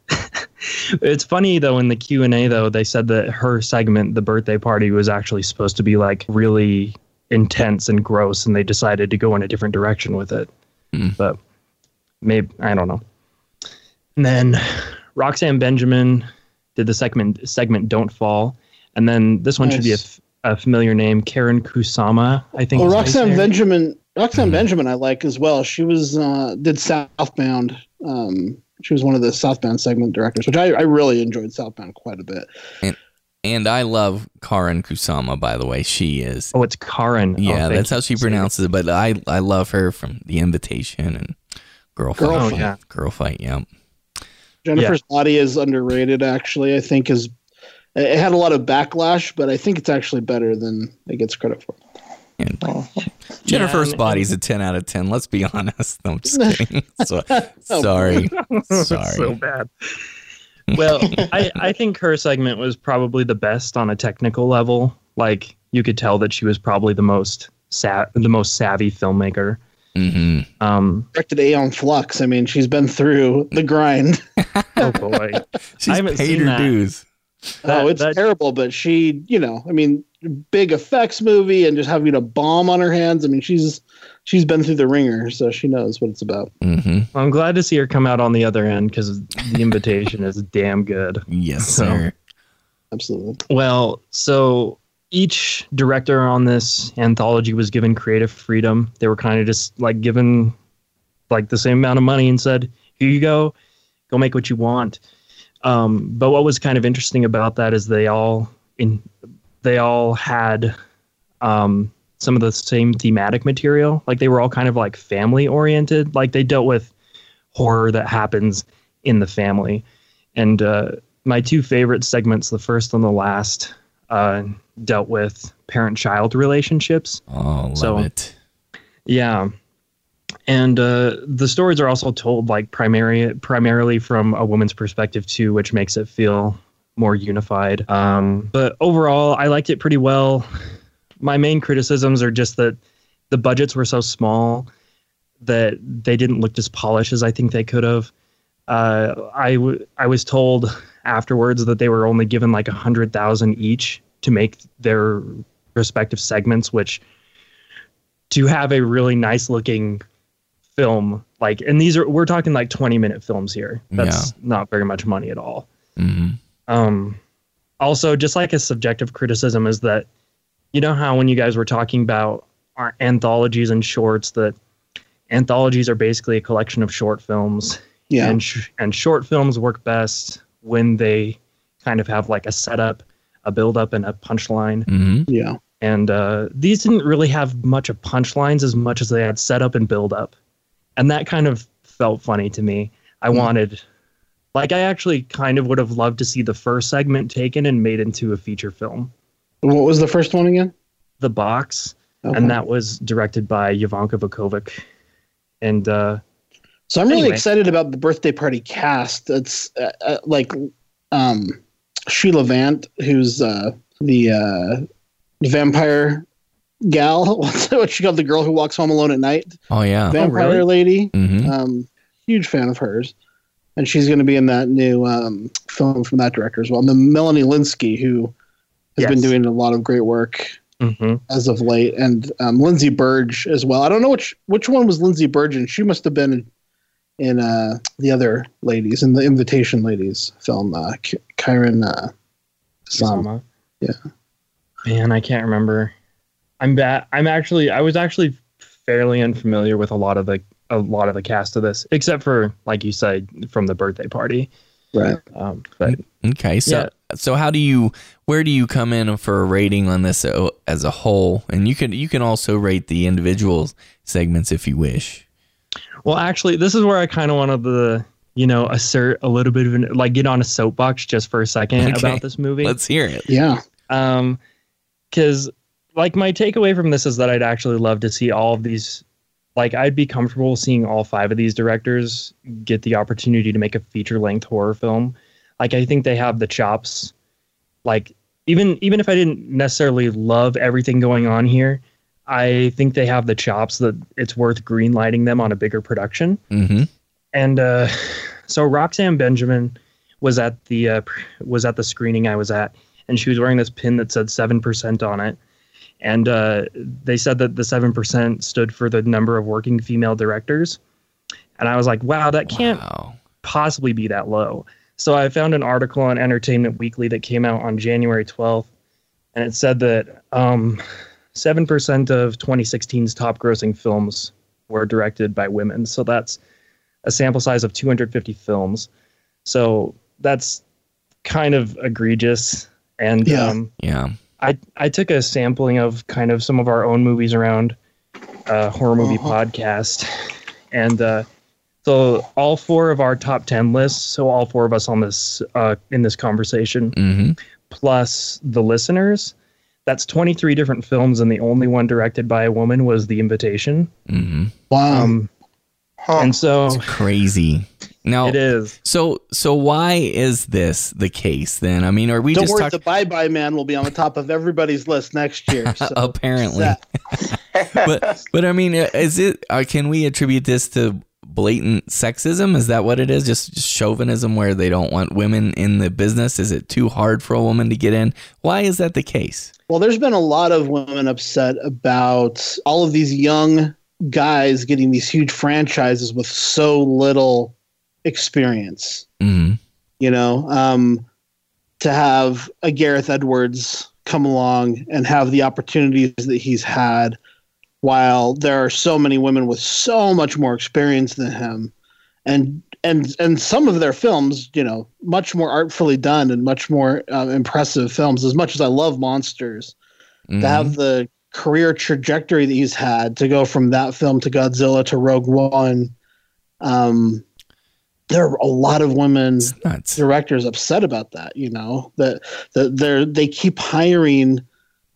It's funny, though, in the Q&A, though, they said that her segment, The Birthday Party, was actually supposed to be, really intense and gross, and they decided to go in a different direction with it. But maybe, I don't know. And then Roxanne Benjamin did the segment Don't Fall. And then this one should be a familiar name, Karen Kusama, I think. Well, Roxanne Benjamin I like as well. She was did Southbound. She was one of the Southbound segment directors, which I really enjoyed Southbound quite a bit. And I love Karen Kusama, by the way. She is... Oh, it's Karen. Yeah, that's how she pronounces it. But I love her from The Invitation and Girl Fight. Yeah. Girl Fight, yeah. Jennifer's body is underrated, actually. I think it had a lot of backlash, but I think it's actually better than it gets credit for. And Jennifer's body's a 10 out of 10. Let's be honest. No, I'm just kidding. Sorry. So bad. Well, I think her segment was probably the best on a technical level. Like, you could tell that she was probably the most savvy filmmaker. Mm-hmm. Directed Aeon Flux. I mean, she's been through the grind. Oh boy, she's paid her dues. It's terrible, but she, I mean, big effects movie and just having a bomb on her hands. I mean, she's been through the ringer, so she knows what it's about. Mm-hmm. Well, I'm glad to see her come out on the other end, because The Invitation is damn good. Yes, sir. Absolutely. Well, so each director on this anthology was given creative freedom. They were kind of just like given like the same amount of money and said, here you go, go make what you want. But what was kind of interesting about that is they all had some of the same thematic material. Like, they were all kind of like family oriented. Like, they dealt with horror that happens in the family. And my two favorite segments, the first and the last, dealt with parent-child relationships. Oh, love it. Yeah. And the stories are also told like primarily from a woman's perspective too, which makes it feel more unified. But overall, I liked it pretty well. My main criticisms are just that the budgets were so small that they didn't look as polished as I think they could have. I was told afterwards that they were only given like $100,000 each to make their respective segments, which to have a really nice looking film, like, and we're talking like 20-minute films here. That's not very much money at all. Mm-hmm. Also, just like a subjective criticism is that, you know how when you guys were talking about our anthologies and shorts, that anthologies are basically a collection of short films. Yeah. And short films work best when they kind of have like a setup, a build-up, and a punchline. Mm-hmm. Yeah. And these didn't really have much of punchlines as much as they had setup and build-up. And that kind of felt funny to me. I wanted, like, I actually kind of would have loved to see the first segment taken and made into a feature film. What was the first one again? The Box. Okay. And that was directed by Jovanka Vukovic. And so I'm really excited about the Birthday Party cast. It's Sheila Vant, who's the vampire gal, what she called the girl who walks home alone at night. Oh yeah, vampire lady. Mm-hmm. Huge fan of hers, and she's going to be in that new film from that director as well. And then Melanie Lynskey, who has been doing a lot of great work as of late, and Lindsay Burge as well. I don't know which one was Lindsay Burge, and she must have been in the other ladies in the Invitation Ladies film, Karen Sama. Yeah, man, I can't remember. I was actually fairly unfamiliar with a lot of the cast of this, except for, like you said, from the Birthday Party. Right. But okay. So, so where do you come in for a rating on this as a whole? And you can also rate the individual segments if you wish. Well, actually, this is where I kind of wanted to, assert a little bit of get on a soapbox just for a second about this movie. Let's hear it. Yeah. Because, like, my takeaway from this is that I'd actually love to see all of these. Like, I'd be comfortable seeing all five of these directors get the opportunity to make a feature-length horror film. Like, I think they have the chops. Like, even if I didn't necessarily love everything going on here, I think they have the chops that it's worth greenlighting them on a bigger production. Mm-hmm. And so Roxanne Benjamin was at the screening I was at, and she was wearing this pin that said 7% on it. And they said that the 7% stood for the number of working female directors. And I was like, wow, that can't possibly be that low. So I found an article on Entertainment Weekly that came out on January 12th. And it said that 7% of 2016's top grossing films were directed by women. So that's a sample size of 250 films. So that's kind of egregious. And I took a sampling of kind of some of our own movies around Horror Movie Podcast. And so all four of our top 10 lists, so all four of us on this in this conversation, plus the listeners, that's 23 different films, and the only one directed by a woman was The Invitation. Wow. And so it's crazy. Now, it is. So why is this the case then? I mean, are we the Bye Bye Man will be on the top of everybody's list next year. So. Apparently. But I mean, is it? Can we attribute this to blatant sexism? Is that what it is? Just chauvinism where they don't want women in the business? Is it too hard for a woman to get in? Why is that the case? Well, there's been a lot of women upset about all of these young guys getting these huge franchises with so little experience. You know, to have a Gareth Edwards come along and have the opportunities that he's had, while there are so many women with so much more experience than him, and some of their films, you know, much more artfully done and much more impressive films. As much as I love Monsters, to have the career trajectory that he's had, to go from that film to Godzilla to Rogue One, there are a lot of women directors upset about that, you know, that they keep hiring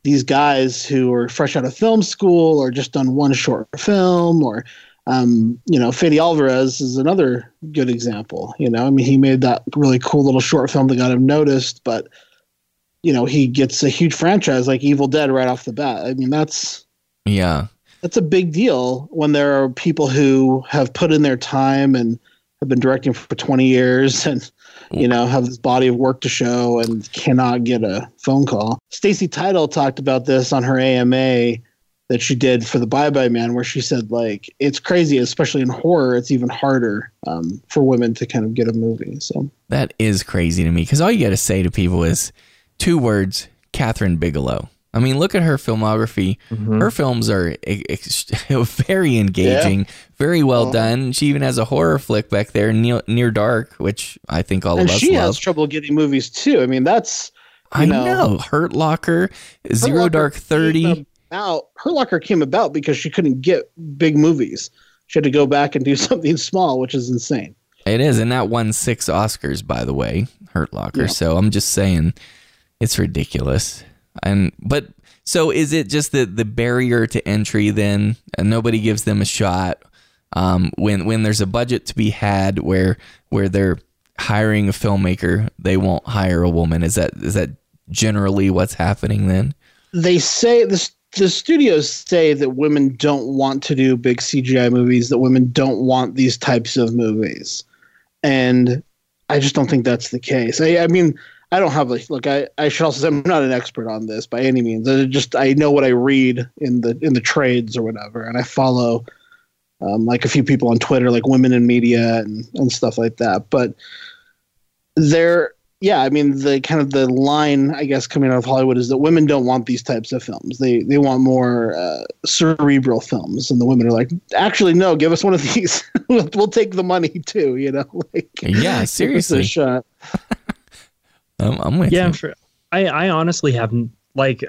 these guys who are fresh out of film school or just done one short film, or, you know, Fede Alvarez is another good example. You know, I mean, he made that really cool little short film that got him noticed, but, you know, he gets a huge franchise like Evil Dead right off the bat. I mean, that's a big deal when there are people who have put in their time and have been directing for 20 years and, you know, have this body of work to show and cannot get a phone call. Stacy Tidal talked about this on her AMA that she did for the Bye Bye Man, where she said, like, it's crazy, especially in horror, it's even harder for women to kind of get a movie. So that is crazy to me, because all you got to say to people is two words: Catherine Bigelow. I mean, look at her filmography. Her films are very engaging, very well done. She even has a horror flick back there, Near Dark, which I think all of us love. And she has trouble getting movies, too. I mean, that's, you know. Hurt Locker, Zero Dark 30. Hurt Locker came about because she couldn't get big movies. She had to go back and do something small, which is insane. It is, and that won 6 Oscars, by the way, Hurt Locker. Yeah. So I'm just saying, it's ridiculous. But so is it just the barrier to entry then, and nobody gives them a shot when there's a budget to be had where they're hiring a filmmaker, they won't hire a woman? Is that generally what's happening then? They say the studios say that women don't want to do big CGI movies, that women don't want these types of movies. And I just don't think that's the case. I mean, I don't have I should also say I'm not an expert on this by any means. I know what I read in the trades or whatever, and I follow like a few people on Twitter, like Women in Media and stuff like that. But the kind of the line, I guess, coming out of Hollywood is that women don't want these types of films. They want more cerebral films, and the women are like, actually, no, give us one of these. We'll take the money too, you know. Like, yeah, seriously. Give us a shot. I'm with you. I'm sure. I honestly haven't,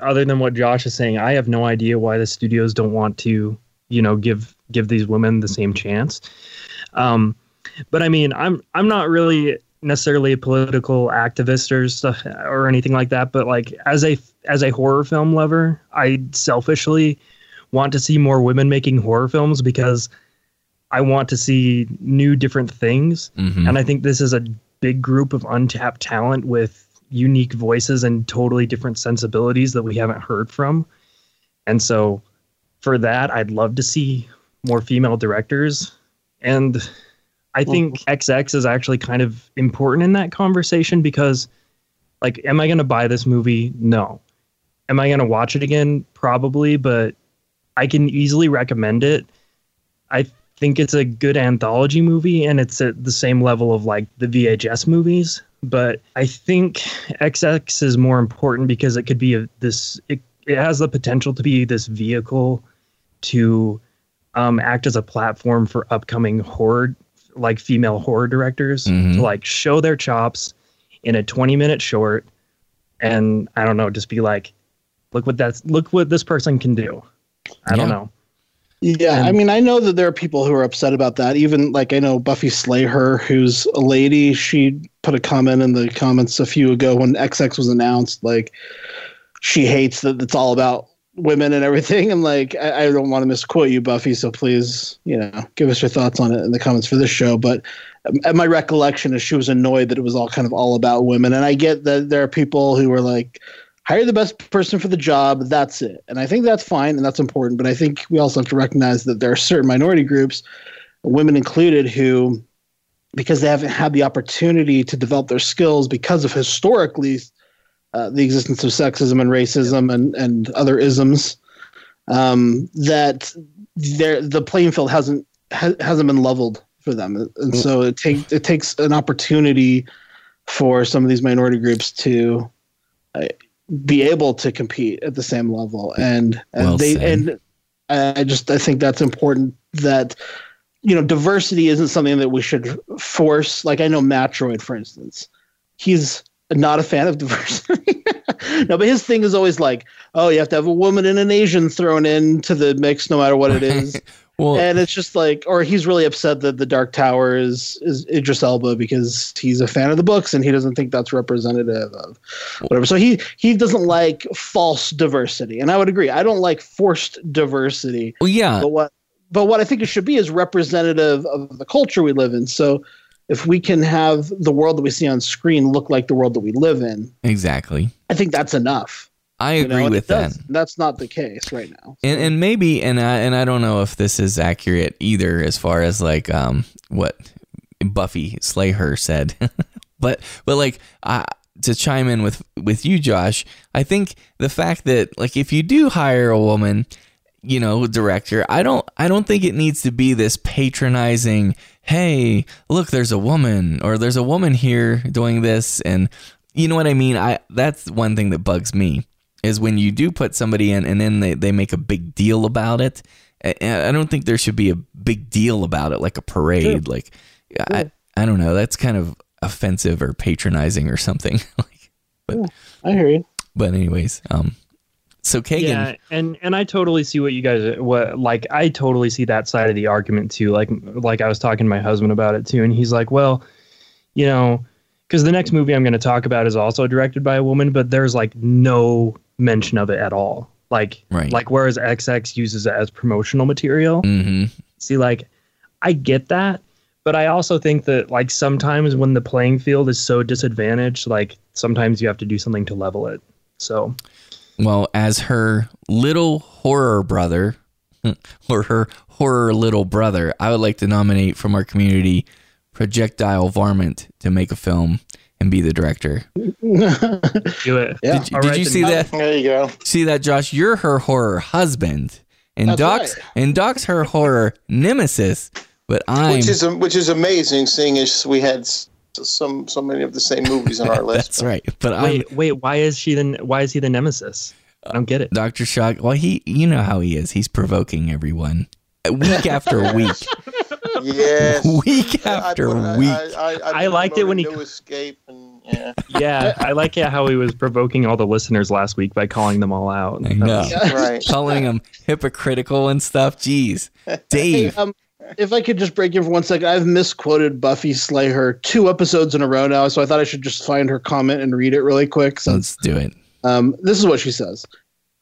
other than what Josh is saying, I have no idea why the studios don't want to, you know, give these women the same chance. But I mean, I'm not really necessarily a political activist or stuff or anything like that. But as a horror film lover, I selfishly want to see more women making horror films because I want to see new, different things. And I think this is a big group of untapped talent with unique voices and totally different sensibilities that we haven't heard from. And so for that, I'd love to see more female directors. And I think XX is actually kind of important in that conversation because, am I going to buy this movie? No. Am I going to watch it again? Probably, but I can easily recommend it. I think it's a good anthology movie, and it's at the same level of like the VHS movies. But I think XX is more important because it could be it has the potential to be this vehicle to act as a platform for upcoming horror, like female horror directors, to like show their chops in a 20-minute short. And I don't know, just be like, look what this person can do. I don't know. Yeah, I mean, I know that there are people who are upset about that. Even, like, I know Buffy Slayer, who's a lady, she put a comment in the comments a few ago when XX was announced, like, she hates that it's all about women and everything. And, like, I don't want to misquote you, Buffy, so please, you know, give us your thoughts on it in the comments for this show. But at my recollection is she was annoyed that it was all kind of all about women. And I get that there are people who were like, hire the best person for the job. That's it. And I think that's fine. And that's important. But I think we also have to recognize that there are certain minority groups, women included, who, because they haven't had the opportunity to develop their skills because of historically the existence of sexism and racism and other isms, that the playing field hasn't been leveled for them. And so it takes an opportunity for some of these minority groups to be able to compete at the same level. I think that's important, that, you know, diversity isn't something that we should force. Like, I know Matroid, for instance, he's not a fan of diversity. No, but his thing is always like, oh, you have to have a woman and an Asian thrown into the mix no matter what it is. Well, and it's just like, or he's really upset that the Dark Tower is Idris Elba because he's a fan of the books and he doesn't think that's representative of whatever. So he doesn't like false diversity. And I would agree. I don't like forced diversity. Well, yeah. But what I think it should be is representative of the culture we live in. So if we can have the world that we see on screen look like the world that we live in. Exactly. I think that's enough. I agree with that. That's not the case right now. And maybe, and I don't know if this is accurate either, as far as like what Buffy Slayer said, but like to chime in with you, Josh, I think the fact that, like, if you do hire a woman, you know, director, I don't think it needs to be this patronizing, hey, look, there's a woman, or there's a woman here doing this, and you know what I mean. That's one thing that bugs me, is when you do put somebody in and then they make a big deal about it. I don't think there should be a big deal about it, like a parade. Sure. Like, sure. I don't know. That's kind of offensive or patronizing or something. I hear you. But anyways, so Kagan. Yeah, and I totally see what you guys, I totally see that side of the argument too. Like I was talking to my husband about it too. And he's like, well, you know, because the next movie I'm going to talk about is also directed by a woman, but there's like no mention of it at all. Like, right. Like, whereas XX uses it as promotional material. Mm-hmm. See, like, I get that, but I also think that, like, sometimes when the playing field is so disadvantaged, like, sometimes you have to do something to level it. So, well, as her little horror brother, or her horror little brother, I would like to nominate from our community Projectile Varmint to make a film and be the director. Do it. Yeah. Did you see that? There you go. See that, Josh? You're her horror husband, and that's Doc's right. And Doc's her horror nemesis. But which is amazing, seeing as we had so many of the same movies on our list. That's right. But wait, why is he the nemesis? I don't get it. Dr. Shock. Well, you know how he is. He's provoking everyone week after week. Yes. Week after week. I liked it when he escape and yeah, I like it how he was provoking all the listeners last week by calling them all out. I know. Right. Calling them hypocritical and stuff. Jeez. Dave. Hey, if I could just break in for 1 second, I've misquoted Buffy Slayer 2 episodes in a row now, so I thought I should just find her comment and read it really quick. So, let's do it. This is what she says.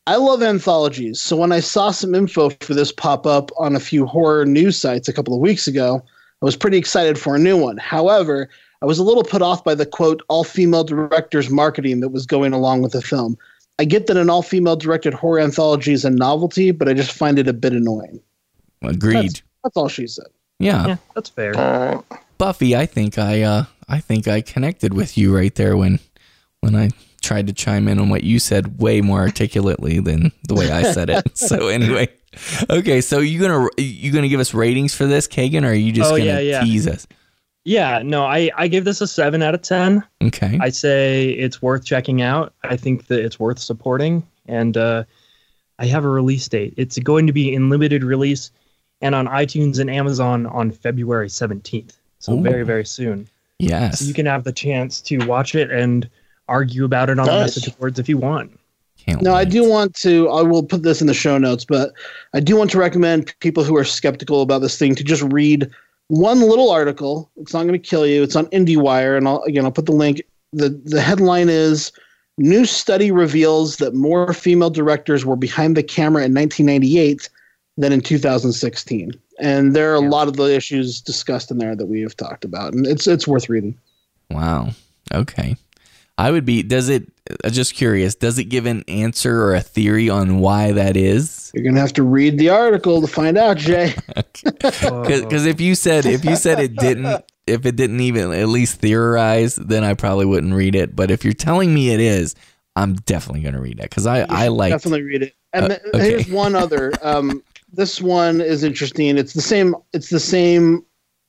I love anthologies, so when I saw some info for this pop up on a few horror news sites a couple of weeks ago, I was pretty excited for a new one. However, I was a little put off by the, quote, all-female directors marketing that was going along with the film. I get that an all-female directed horror anthology is a novelty, but I just find it a bit annoying. Agreed. That's all she said. Yeah, that's fair. Buffy, I think I connected with you right there when I tried to chime in on what you said way more articulately than the way I said it. So anyway, okay. So you gonna give us ratings for this, Kagan, or are you just gonna tease us? Yeah, no, I give this a 7 out of 10. Okay, I say it's worth checking out. I think that it's worth supporting, and I have a release date. It's going to be in limited release, and on iTunes and Amazon on February 17th. So very, very soon. Yes. So you can have the chance to watch it and argue about it on the message boards if you want. Can't wait. I do want to, I will put this in the show notes, but I do want to recommend people who are skeptical about this thing to just read one little article. It's not going to kill you. It's on IndieWire, and I'll put the link. The headline is, "New Study Reveals That More Female Directors Were Behind the Camera in 1998 than in 2016. And there are a lot of the issues discussed in there that we have talked about, and it's worth reading. Wow. Okay. Just curious, does it give an answer or a theory on why that is? You're going to have to read the article to find out, Jay. Because if you said it didn't, if it didn't even at least theorize, then I probably wouldn't read it. But if you're telling me it is, I'm definitely going to read it, because I like definitely read it. And here's one other. This one is interesting. It's the same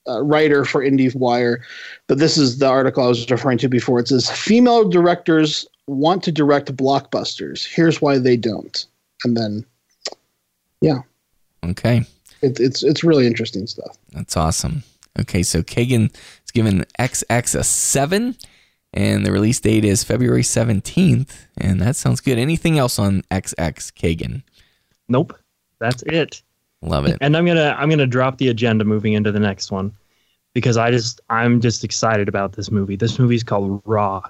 writer for IndieWire, but this is the article I was referring to before. It says, "Female directors want to direct blockbusters. Here's why they don't." And then, yeah. Okay. It's really interesting stuff. That's awesome. Okay, so Kagan is giving XX a 7, and the release date is February 17th, and that sounds good. Anything else on XX, Kagan? Nope. That's it. Love it. And I'm gonna drop the agenda moving into the next one, because I'm just excited about this movie. This movie's called Raw.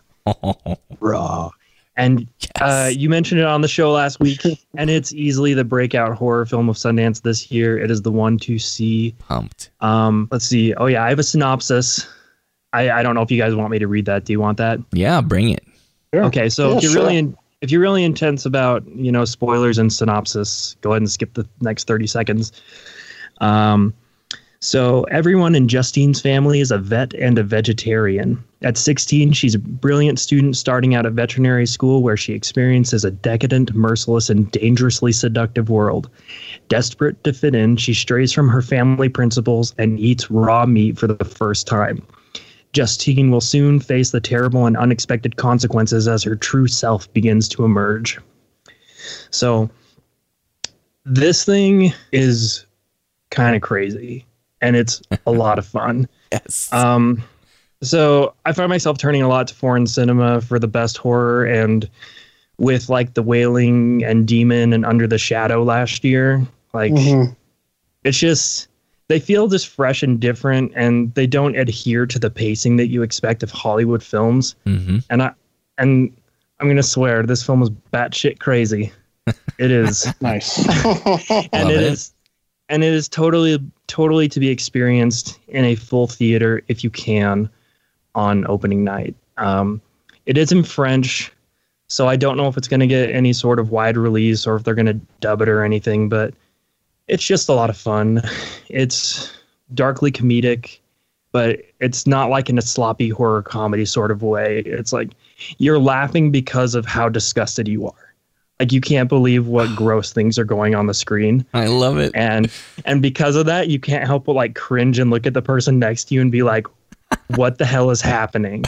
Raw. And you mentioned it on the show last week, and it's easily the breakout horror film of Sundance this year. It is the one to see. Pumped. Let's see. Oh yeah, I have a synopsis. I don't know if you guys want me to read that. Do you want that? Yeah, bring it. Sure. Okay, so if you're really intense about, spoilers and synopsis, go ahead and skip the next 30 seconds. So everyone in Justine's family is a vet and a vegetarian. At 16, she's a brilliant student starting out at veterinary school, where she experiences a decadent, merciless, and dangerously seductive world. Desperate to fit in, she strays from her family principles and eats raw meat for the first time. Justine will soon face the terrible and unexpected consequences as her true self begins to emerge. So this thing is kind of crazy, and it's a lot of fun. Yes. So I find myself turning a lot to foreign cinema for the best horror, and with like The Wailing and Demon and Under the Shadow last year, It's just... they feel just fresh and different, and they don't adhere to the pacing that you expect of Hollywood films. Mm-hmm. And I'm going to swear, this film is batshit crazy. It is. Nice. And it is totally to be experienced in a full theater if you can on opening night. It is in French, so I don't know if it's going to get any sort of wide release or if they're going to dub it or anything, but it's just a lot of fun. It's darkly comedic, but it's not like in a sloppy horror comedy sort of way. It's like you're laughing because of how disgusted you are. Like you can't believe what gross things are going on the screen. I love it. And because of that, you can't help but like cringe and look at the person next to you and be like, what the hell is happening?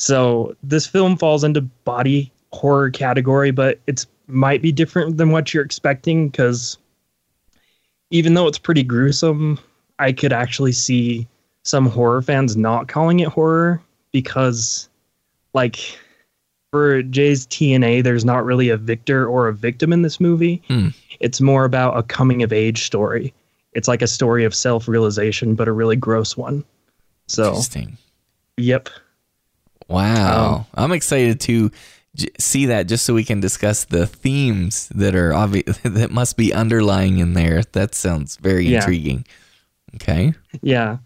So this film falls into body horror category, but it's might be different than what you're expecting, because even though it's pretty gruesome, I could actually see some horror fans not calling it horror, because like for Jay's TNA, there's not really a victor or a victim in this movie. It's more about a coming of age story. It's like a story of self-realization, but a really gross one. So interesting. Yep. Wow. I'm excited to see that, just so we can discuss the themes that are obvious, that must be underlying in there. That sounds very intriguing. Okay. Yeah.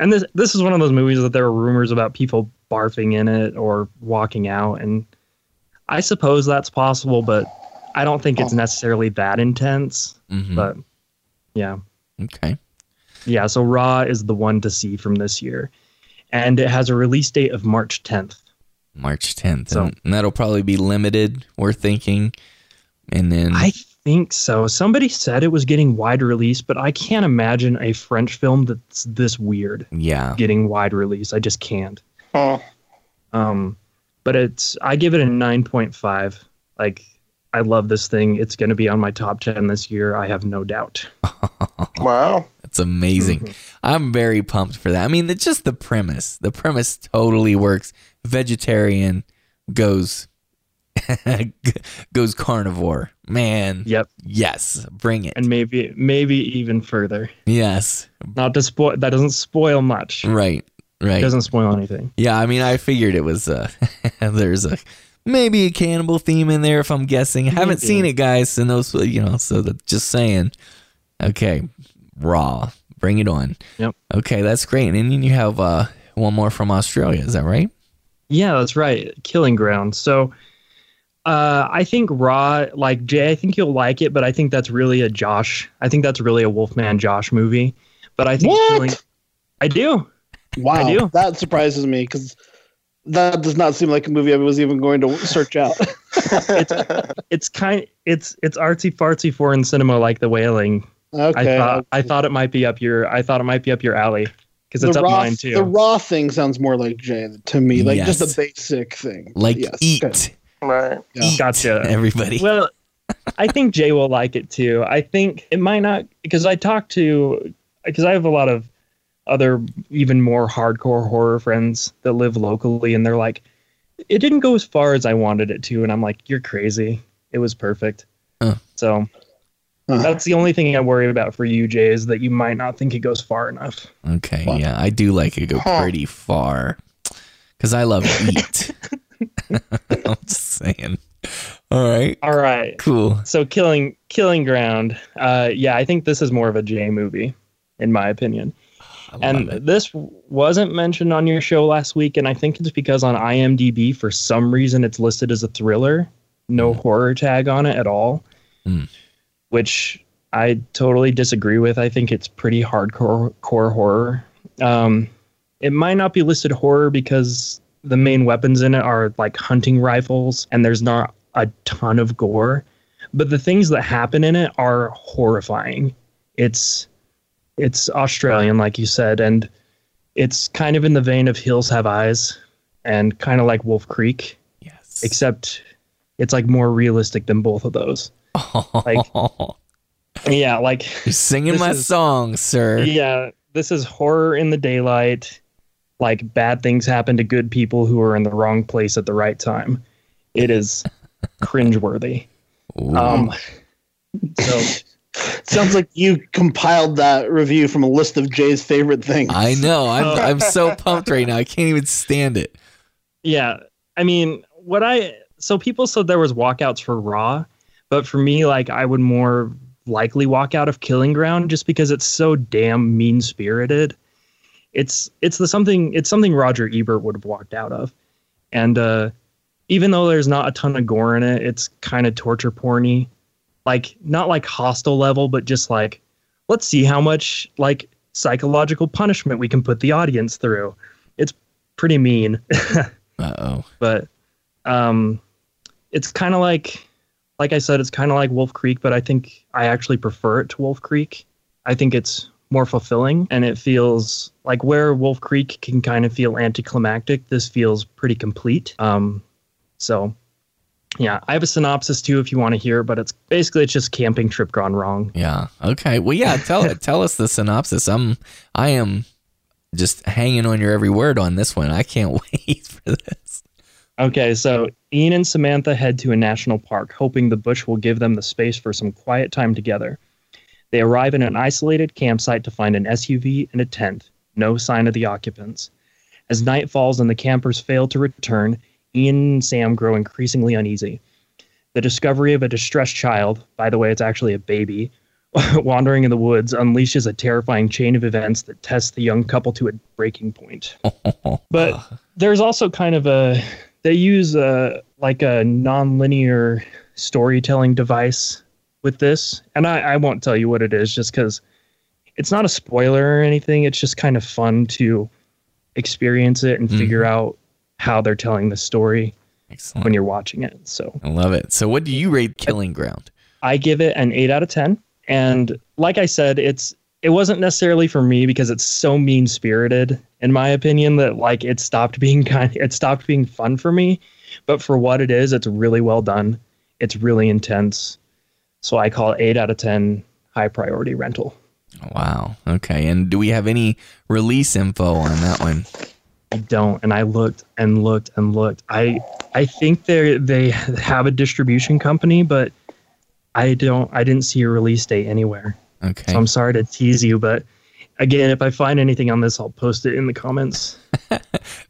And this is one of those movies that there were rumors about people barfing in it or walking out. And I suppose that's possible, but I don't think it's necessarily that intense. Mm-hmm. But yeah. Okay. Yeah. So Raw is the one to see from this year, and it has a release date of March 10th. March 10th. So, and that'll probably be limited, we're thinking. And then I think so. Somebody said it was getting wide release, but I can't imagine a French film that's this weird. Yeah. Getting wide release. I just can't. Oh. But I give it a 9.5. Like, I love this thing. It's going to be on my top 10 this year. I have no doubt. Wow. That's amazing. Mm-hmm. I'm very pumped for that. I mean, it's just the premise. The premise totally works. Vegetarian goes carnivore. Man. Yep. Yes. Bring it. And maybe even further. Yes. Not to spoil. That doesn't spoil much. Right. It doesn't spoil anything. Yeah. I mean, I figured it was, there's maybe a cannibal theme in there, if I'm guessing. I haven't seen it, guys, and those, so just saying. Okay, raw, bring it on. Yep. Okay, that's great. And then you have one more from Australia, is that right? Yeah, that's right, Killing Ground. So I think raw, like Jay, I think you'll like it, but I think that's really a Josh. I think that's really a Wolfman Josh movie. But I think I do. Wow, I do. That surprises me because that does not seem like a movie I was even going to search out. it's artsy fartsy foreign cinema like The Wailing. Okay. I thought it might be up your alley because it's up mine too. The raw thing sounds more like Jay to me, like just a basic thing. Like eat, okay. Right? Yeah. Eat, gotcha, everybody. Well, I think Jay will like it too. I think it might not because I have a lot of other even more hardcore horror friends that live locally, and they're like, it didn't go as far as I wanted it to, and I'm like, you're crazy, it was perfect. So that's the only thing I worry about for you, Jay, is that you might not think it goes far enough. Okay. Wow. Yeah, I do like it go pretty far because I love eat. I'm just saying. All right, cool. So Killing Ground, I think this is more of a Jay movie in my opinion. And this wasn't mentioned on your show last week, and I think it's because on IMDb, for some reason, it's listed as a thriller. No horror tag on it at all, which I totally disagree with. I think it's pretty hardcore horror. It might not be listed horror because the main weapons in it are like hunting rifles, and there's not a ton of gore. But the things that happen in it are horrifying. It's Australian, like you said, and it's kind of in the vein of Hills Have Eyes and kind of like Wolf Creek. Yes. Except it's like more realistic than both of those. Oh. You're singing my song, sir. Yeah. This is horror in the daylight. Like bad things happen to good people who are in the wrong place at the right time. It is cringeworthy. Ooh. So... Sounds like you compiled that review from a list of Jay's favorite things. I know. I'm so pumped right now. I can't even stand it. Yeah. I mean, people said there was walkouts for Raw, but for me, like, I would more likely walk out of Killing Ground just because it's so damn mean-spirited. It's something Roger Ebert would have walked out of. And even though there's not a ton of gore in it, it's kind of torture porny. Like, not like Hostel level, but just like, let's see how much like psychological punishment we can put the audience through. It's pretty mean. Uh-oh. But it's kind of like I said, it's kind of like Wolf Creek, but I think I actually prefer it to Wolf Creek. I think it's more fulfilling, and it feels like where Wolf Creek can kind of feel anticlimactic, this feels pretty complete. Yeah, I have a synopsis too if you want to hear, but it's just camping trip gone wrong. Yeah. Okay. Well, yeah. Tell us the synopsis. I am just hanging on your every word on this one. I can't wait for this. Okay. So Ian and Samantha head to a national park, hoping the bush will give them the space for some quiet time together. They arrive in an isolated campsite to find an SUV and a tent. No sign of the occupants. As night falls and the campers fail to return, Ian and Sam grow increasingly uneasy. The discovery of a distressed child, by the way, it's actually a baby, wandering in the woods unleashes a terrifying chain of events that tests the young couple to a breaking point. But there's also kind of they use a non-linear storytelling device with this. And I won't tell you what it is just because it's not a spoiler or anything. It's just kind of fun to experience it and figure out how they're telling the story. Excellent. When you're watching it. So I love it. So what do you rate Killing Ground? I give it an 8 out of 10. And like I said, it wasn't necessarily for me because it's so mean-spirited, in my opinion, that like it stopped being fun for me. But for what it is, it's really well done. It's really intense. So I call it 8 out of 10 high priority rental. Wow. Okay. And do we have any release info on that one? I don't. And I looked and looked and looked. I think they have a distribution company, but I didn't see a release date anywhere. Okay. So I'm sorry to tease you, but again, if I find anything on this, I'll post it in the comments.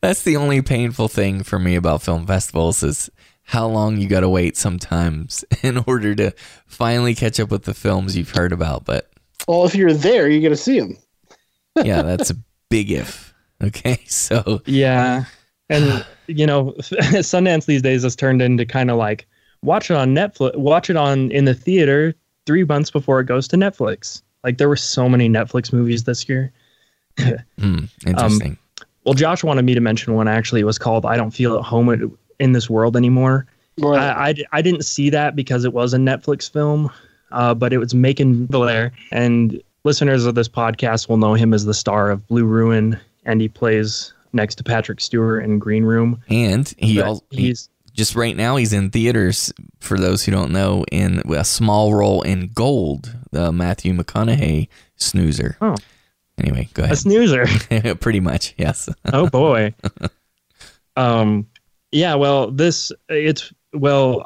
That's the only painful thing for me about film festivals is how long you got to wait sometimes in order to finally catch up with the films you've heard about. But well, if you're there, you're going to see them. Yeah, that's a big if. Okay, so yeah. And, you know, Sundance these days has turned into kind of like watch it on Netflix, watch it on in the theater 3 months before it goes to Netflix. Like there were so many Netflix movies this year. Interesting. Well, Josh wanted me to mention one actually. It was called I Don't Feel at Home in This World Anymore. Right. I didn't see that because it was a Netflix film, but it was Macon Blair. And listeners of this podcast will know him as the star of Blue Ruin. And he plays next to Patrick Stewart in Green Room. And he's right now he's in theaters, for those who don't know, in a small role in Gold, the Matthew McConaughey snoozer. Oh. Anyway, go ahead. A snoozer. Pretty much, yes. Oh, boy. Yeah, well,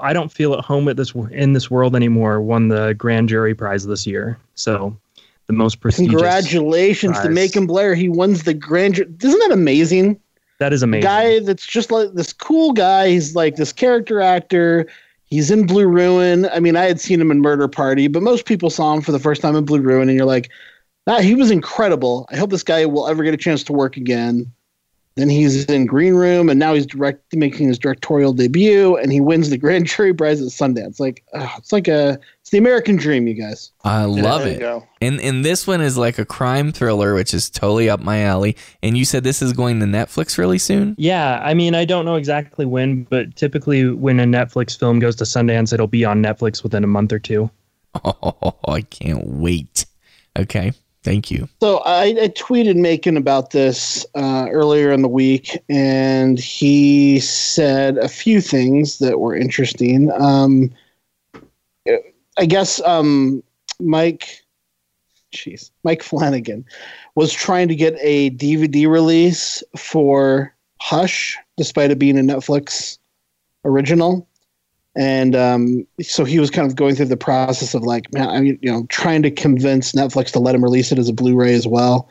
I Don't Feel at Home in This World Anymore won the Grand Jury Prize this year, so... the most prestigious. Congratulations prize to Macon Blair. He wins the Grand Jury. Isn't that amazing? That is amazing. The guy that's just like this cool guy. He's like this character actor. He's in Blue Ruin. I mean, I had seen him in Murder Party, but most people saw him for the first time in Blue Ruin, and you're like, nah, he was incredible. I hope this guy will ever get a chance to work again. Then he's in Green Room, and now he's making his directorial debut, and he wins the Grand Jury Prize at Sundance. Like, it's the American dream, you guys. I love it. And this one is like a crime thriller, which is totally up my alley. And you said this is going to Netflix really soon? Yeah, I mean, I don't know exactly when, but typically when a Netflix film goes to Sundance, it'll be on Netflix within a month or two. Oh, I can't wait. Okay. Thank you. So I tweeted Macon about this earlier in the week, and he said a few things that were interesting. I guess Mike Flanagan was trying to get a DVD release for Hush, despite it being a Netflix original. And so he was kind of going through the process of like, man, trying to convince Netflix to let him release it as a Blu-ray as well,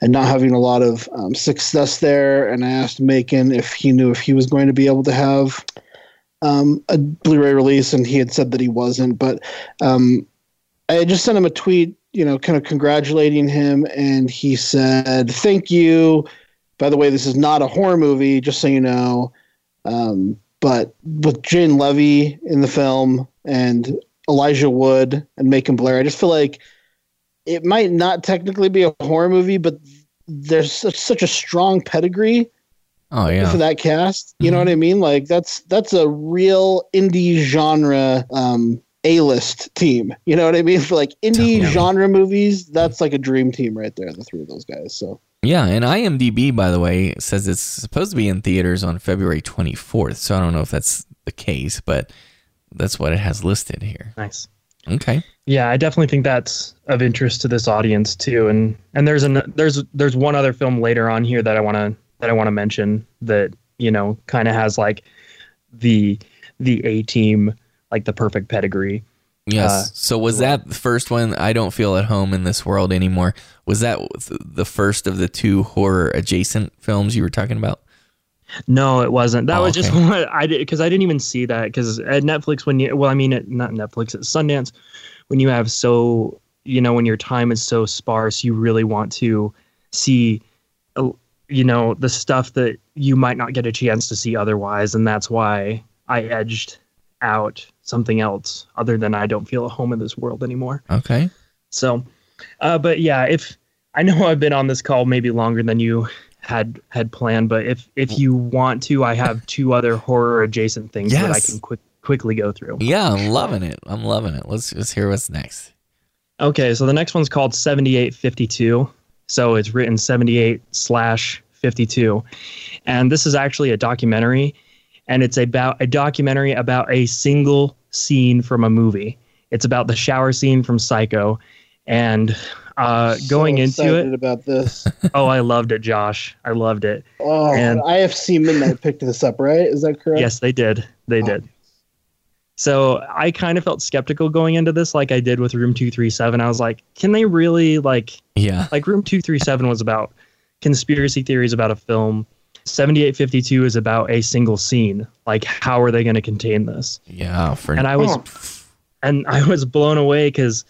and not having a lot of success there. And I asked Macon if he knew if he was going to be able to have a Blu-ray release, and he had said that he wasn't. But I just sent him a tweet, kind of congratulating him, and he said, "Thank you. By the way, this is not a horror movie, just so you know." But with Jane Levy in the film and Elijah Wood and Macon Blair, I just feel like it might not technically be a horror movie, but there's such a strong pedigree for that cast. You know what I mean? Like that's a real indie genre A-list team. You know what I mean? For like indie genre movies, that's like a dream team right there, the three of those guys. So. Yeah, and IMDb, by the way, says it's supposed to be in theaters on February 24th, so I don't know if that's the case, but that's what it has listed here. Nice. Okay. Yeah, I definitely think that's of interest to this audience too, and there's one other film later on here that I want to mention that, kind of has like the A-team, like the perfect pedigree. Yes. So was that the first one? I Don't Feel at Home in This World Anymore. Was that the first of the two horror adjacent films you were talking about? No, it wasn't. That was just one I did because I didn't even see that because at Netflix at Sundance, when you have when your time is so sparse, you really want to see, the stuff that you might not get a chance to see otherwise. And that's why I edged out something else other than I Don't Feel at Home in This World Anymore. Okay. So, but yeah, if I know I've been on this call maybe longer than you had planned, but if you want to, I have two other horror adjacent things that I can quickly go through. Yeah, I'm loving it. Let's hear what's next. Okay, so the next one's called 7852. So it's written 78/52, and this is actually a documentary, and it's about a documentary about a single scene from a movie. It's about the shower scene from Psycho, and going into it about this. Oh, I loved it, Josh. I loved it. Oh, and IFC Midnight picked this up, right? Is that correct? Yes, they did. They did. So I kind of felt skeptical going into this, like I did with Room 237. I was like, can they really like Room 237 was about conspiracy theories about a film. 7852 is about a single scene. Like, how are they going to contain this? Yeah. And I was blown away because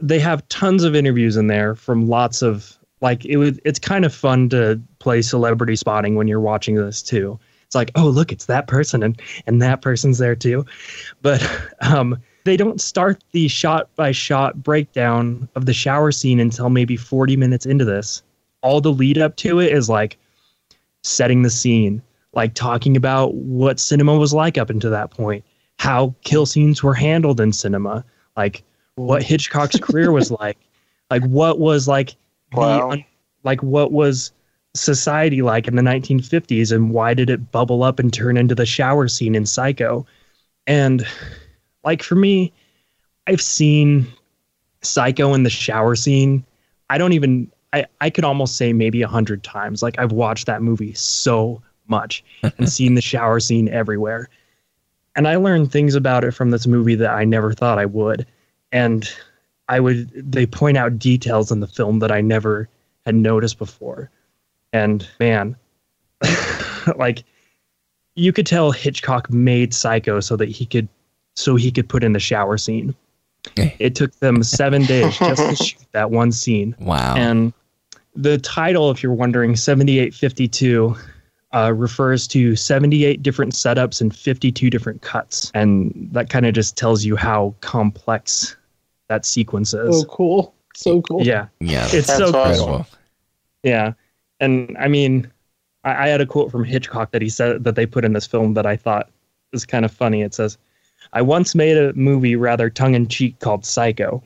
they have tons of interviews in there from lots of, like, it's kind of fun to play celebrity spotting when you're watching this too. It's like, oh, look, it's that person and that person's there too. But they don't start the shot by shot breakdown of the shower scene until maybe 40 minutes into this. All the lead up to it is like setting the scene, like talking about what cinema was like up until that point, how kill scenes were handled in cinema, like what Hitchcock's career was like what was like, wow. Like what was society like in the 1950s, and why did it bubble up and turn into the shower scene in Psycho? And like, for me, I've seen Psycho and the shower scene. I could almost say maybe 100 times. Like, I've watched that movie so much and seen the shower scene everywhere. And I learned things about it from this movie that I never thought I would. And they point out details in the film that I never had noticed before. And man, like, you could tell Hitchcock made Psycho so he could put in the shower scene. It took them 7 days just to shoot that one scene. Wow. And the title, if you're wondering, 7852, refers to 78 different setups and 52 different cuts. And that kind of just tells you how complex that sequence is. Oh, cool. So cool. Yeah. Yeah. It's so awesome. Cool. Yeah. And I mean, I had a quote from Hitchcock that he said that they put in this film that I thought was kind of funny. It says, "I once made a movie rather tongue-in-cheek called Psycho.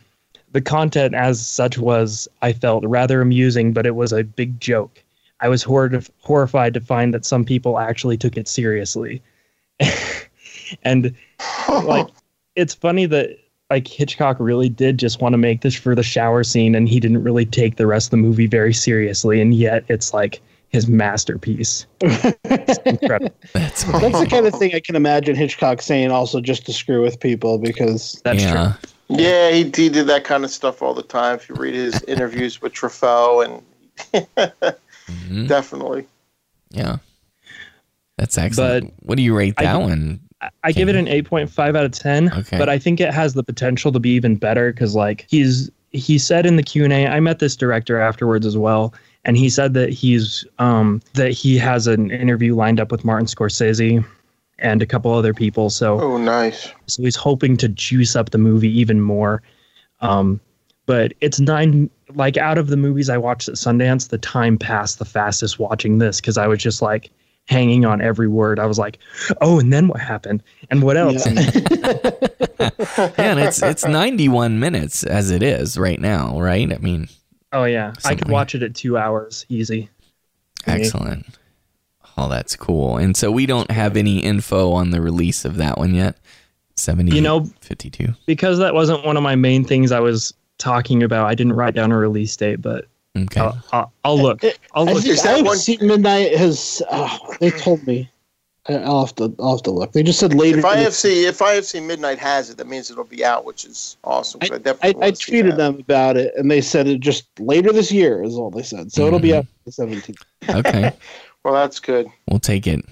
The content as such was, I felt, rather amusing, but it was a big joke. I was horrified to find that some people actually took it seriously." And like, it's funny that like Hitchcock really did just want to make this for the shower scene, and he didn't really take the rest of the movie very seriously, and yet it's like his masterpiece. That's incredible. That's the kind of thing I can imagine Hitchcock saying, also just to screw with people, because that's true. Yeah, he did that kind of stuff all the time. If you read his interviews with Truffaut, and mm-hmm. Definitely, yeah, that's excellent. But what do you rate that one? I give it an 8.5 out of 10. Okay. But I think it has the potential to be even better because, like, he said in the Q&A, I met this director afterwards as well, and he said that he has an interview lined up with Martin Scorsese and a couple other people. So nice. So he's hoping to juice up the movie even more. But it's 9. Like, out of the movies I watched at Sundance, the time passed the fastest watching this because I was just like hanging on every word. I was like, oh, and then what happened? And what else? Yeah. And it's 91 minutes as it is right now, right? I mean, oh yeah, I could watch it at 2 hours easy. Excellent. Oh, that's cool. And so we don't have any info on the release of that one yet. 52, because that wasn't one of my main things I was talking about. I didn't write down a release date, but okay. I'll look. I'll look. IFC Midnight has. Oh, they told me. I'll have to look. They just said later. If IFC Midnight has it, that means it'll be out, which is awesome. I tweeted them about it, and they said it just later this year is all they said. So it'll be out the 17th. Okay. Well, that's good. We'll take it.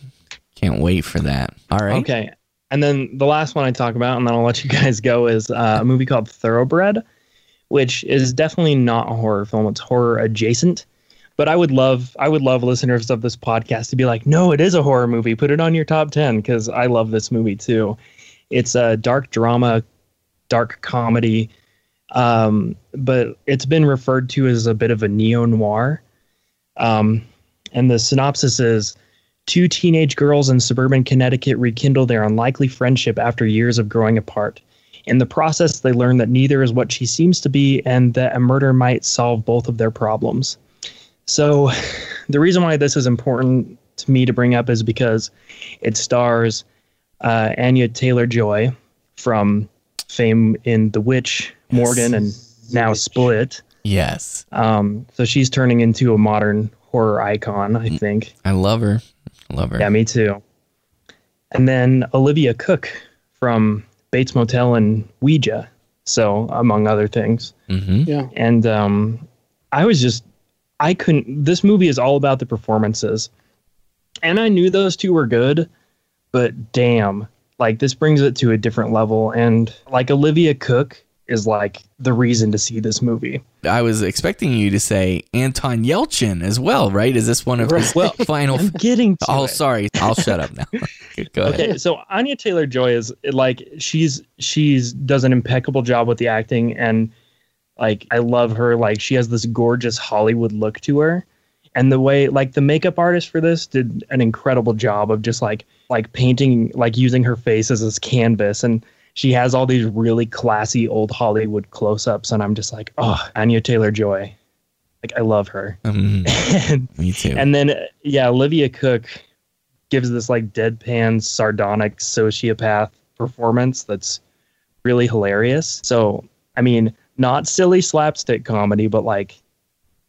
Can't wait for that. All right. Okay. And then the last one I talk about, and then I'll let you guys go, is a movie called Thoroughbred, which is definitely not a horror film. It's horror adjacent. But I would love listeners of this podcast to be like, no, it is a horror movie. Put it on your top 10, because I love this movie too. It's a dark drama, dark comedy, but it's been referred to as a bit of a neo-noir. And the synopsis is, two teenage girls in suburban Connecticut rekindle their unlikely friendship after years of growing apart. In the process, they learn that neither is what she seems to be and that a murder might solve both of their problems. So the reason why this is important to me to bring up is because it stars Anya Taylor-Joy from fame in The Witch, yes, Morgan, and now Split. Yes. So she's turning into a modern horror icon, I think. I love her. Yeah, me too. And then Olivia Cooke from Bates Motel and Ouija, so among other things. Mm-hmm. Yeah. And this movie is all about the performances. And I knew those two were good, but damn, like this brings it to a different level. And like Olivia Cooke is like the reason to see this movie. I was expecting you to say Anton Yelchin as well, right? Is this one of his final... I'm getting to it. Sorry. I'll shut up now. Go ahead. Okay, so Anya Taylor-Joy is like, she's does an impeccable job with the acting, and like I love her. Like she has this gorgeous Hollywood look to her, and the way like the makeup artist for this did an incredible job of just like painting, like using her face as this canvas, and she has all these really classy old Hollywood close-ups, and I'm just like, oh, Anya Taylor-Joy. Like, I love her. Me too. And then, yeah, Olivia Cooke gives this, like, deadpan, sardonic, sociopath performance that's really hilarious. So, I mean, not silly slapstick comedy, but, like,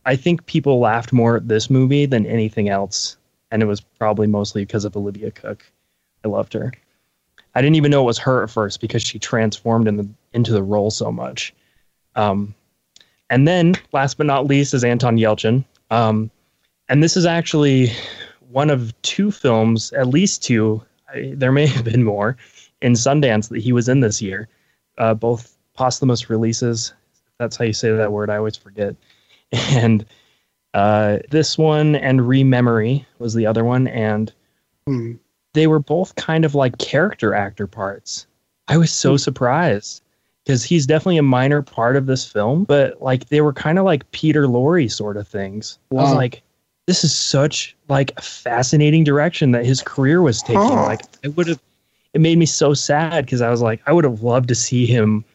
I think people laughed more at this movie than anything else, and it was probably mostly because of Olivia Cooke. I loved her. I didn't even know it was her at first because she transformed into the role so much. And then, last but not least, is Anton Yelchin. And this is actually one of two films, at least two, there may have been more, in Sundance that he was in this year. Both posthumous releases. That's how you say that word. I always forget. And this one and Rememory was the other one. And... they were both kind of like character actor parts. I was so surprised because he's definitely a minor part of this film, but like they were kind of like Peter Lorre sort of things. Wow. I was like, this is such like a fascinating direction that his career was taking. Huh. Like it made me so sad because I was like, I would have loved to see him